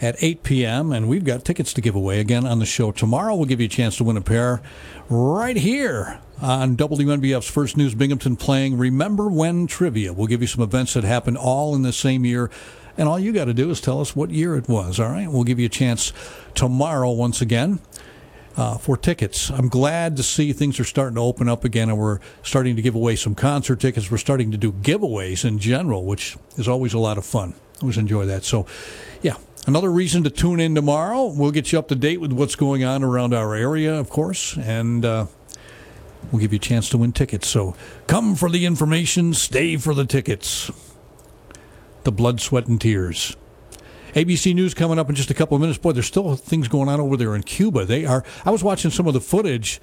at eight p.m. And we've got tickets to give away again on the show tomorrow. We'll give you a chance to win a pair right here on W N B F's First News Binghamton playing Remember When Trivia. We'll give you some events that happened all in the same year. And all you got to do is tell us what year it was, all right? We'll give you a chance tomorrow once again. Uh, for tickets. I'm glad to see things are starting to open up again, and we're starting to give away some concert tickets. We're starting to do giveaways in general, which is always a lot of fun. I always enjoy that. So, yeah, another reason to tune in tomorrow. We'll get you up to date with what's going on around our area, of course, and uh, we'll give you a chance to win tickets. So come for the information, stay for the tickets. The Blood, Sweat, and Tears. A B C News coming up in just a couple of minutes. Boy, there's still things going on over there in Cuba. They are. I was watching some of the footage,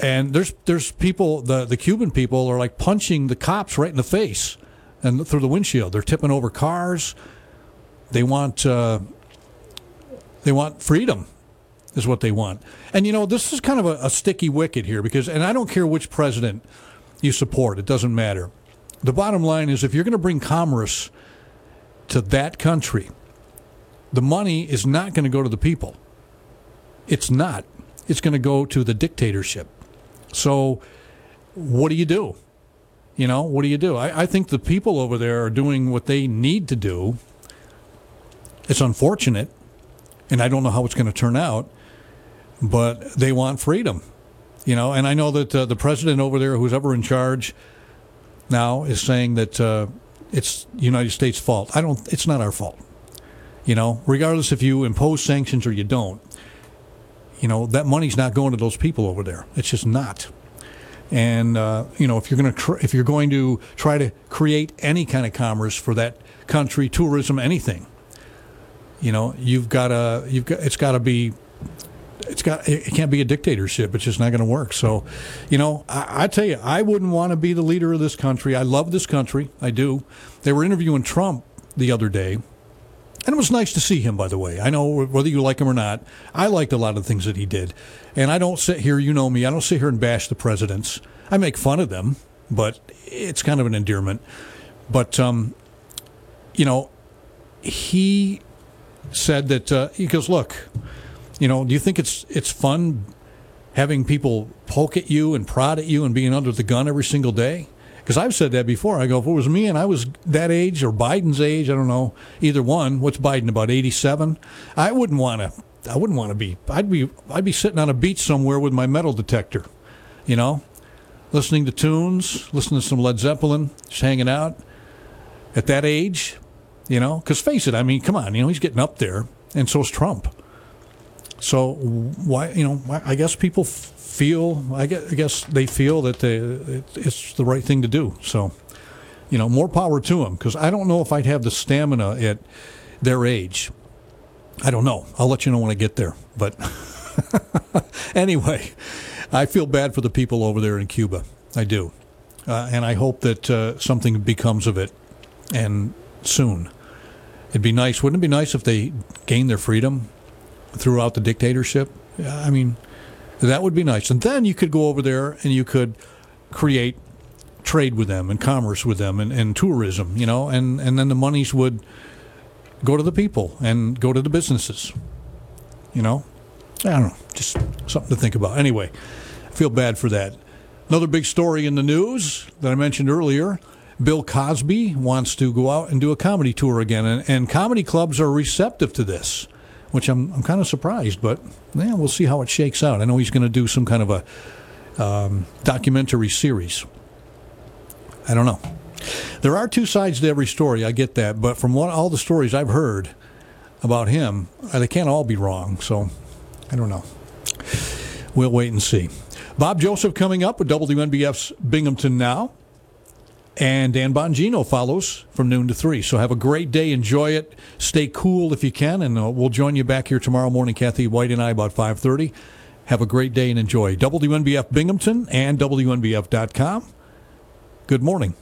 and there's there's people, the, the Cuban people are like punching the cops right in the face and through the windshield. They're tipping over cars. They want uh, they want freedom, is what they want. And you know, this is kind of a, a sticky wicket here because, and I don't care which president you support, it doesn't matter. The bottom line is, if you're going to bring commerce to that country, the money is not going to go to the people. It's not. It's going to go to the dictatorship. So what do you do? You know, what do you do? I, I think the people over there are doing what they need to do. It's unfortunate, and I don't know how it's going to turn out, but they want freedom. You know, and I know that uh, the president over there, who's ever in charge now, is saying that uh, it's the United States' fault. I don't. It's not our fault. You know, regardless if you impose sanctions or you don't, you know, that money's not going to those people over there. It's just not. And, uh, you know, if you're going to tr- if you're going to try to create any kind of commerce for that country, tourism, anything, you know, you've got to you've got it's got to be it's got it can't be a dictatorship. It's just not going to work. So, you know, I, I tell you, I wouldn't want to be the leader of this country. I love this country. I do. They were interviewing Trump the other day. And it was nice to see him, by the way. I know whether you like him or not, I liked a lot of the things that he did. And I don't sit here, you know me, I don't sit here and bash the presidents. I make fun of them, but it's kind of an endearment. But, um, you know, he said that, uh, he goes, look, you know, do you think it's it's fun having people poke at you and prod at you and being under the gun every single day? Because I've said that before. I go, if it was me and I was that age or Biden's age, I don't know, either one. What's Biden, about eighty-seven? I wouldn't want to. I wouldn't want to be. I'd be. I'd be sitting on a beach somewhere with my metal detector, you know, listening to tunes, listening to some Led Zeppelin, just hanging out. At that age, you know, because face it, I mean, come on, you know, he's getting up there, and so's Trump. So why, you know, I guess people feel, I guess, I guess they feel that they, it, it's the right thing to do. So, you know, more power to them, because I don't know if I'd have the stamina at their age. I don't know. I'll let you know when I get there. But anyway, I feel bad for the people over there in Cuba. I do. Uh, and I hope that uh, something becomes of it, and soon. It'd be nice. Wouldn't it be nice if they gained their freedom throughout the dictatorship? I mean, that would be nice. And then you could go over there and you could create trade with them and commerce with them and, and tourism, you know, and, and then the monies would go to the people and go to the businesses, you know. I don't know, just something to think about. Anyway, I feel bad for that. Another big story in the news that I mentioned earlier, Bill Cosby wants to go out and do a comedy tour again, and, and comedy clubs are receptive to this, which I'm I'm kind of surprised, but yeah, we'll see how it shakes out. I know he's going to do some kind of a um, documentary series. I don't know. There are two sides to every story, I get that, but from what, all the stories I've heard about him, they can't all be wrong, so I don't know. We'll wait and see. Bob Joseph coming up with W N B F's Binghamton Now. And Dan Bongino follows from noon to three. So have a great day. Enjoy it. Stay cool if you can. And uh, we'll join you back here tomorrow morning, Kathy Whyte and I, about five thirty. Have a great day and enjoy. W N B F Binghamton and W N B F dot com. Good morning.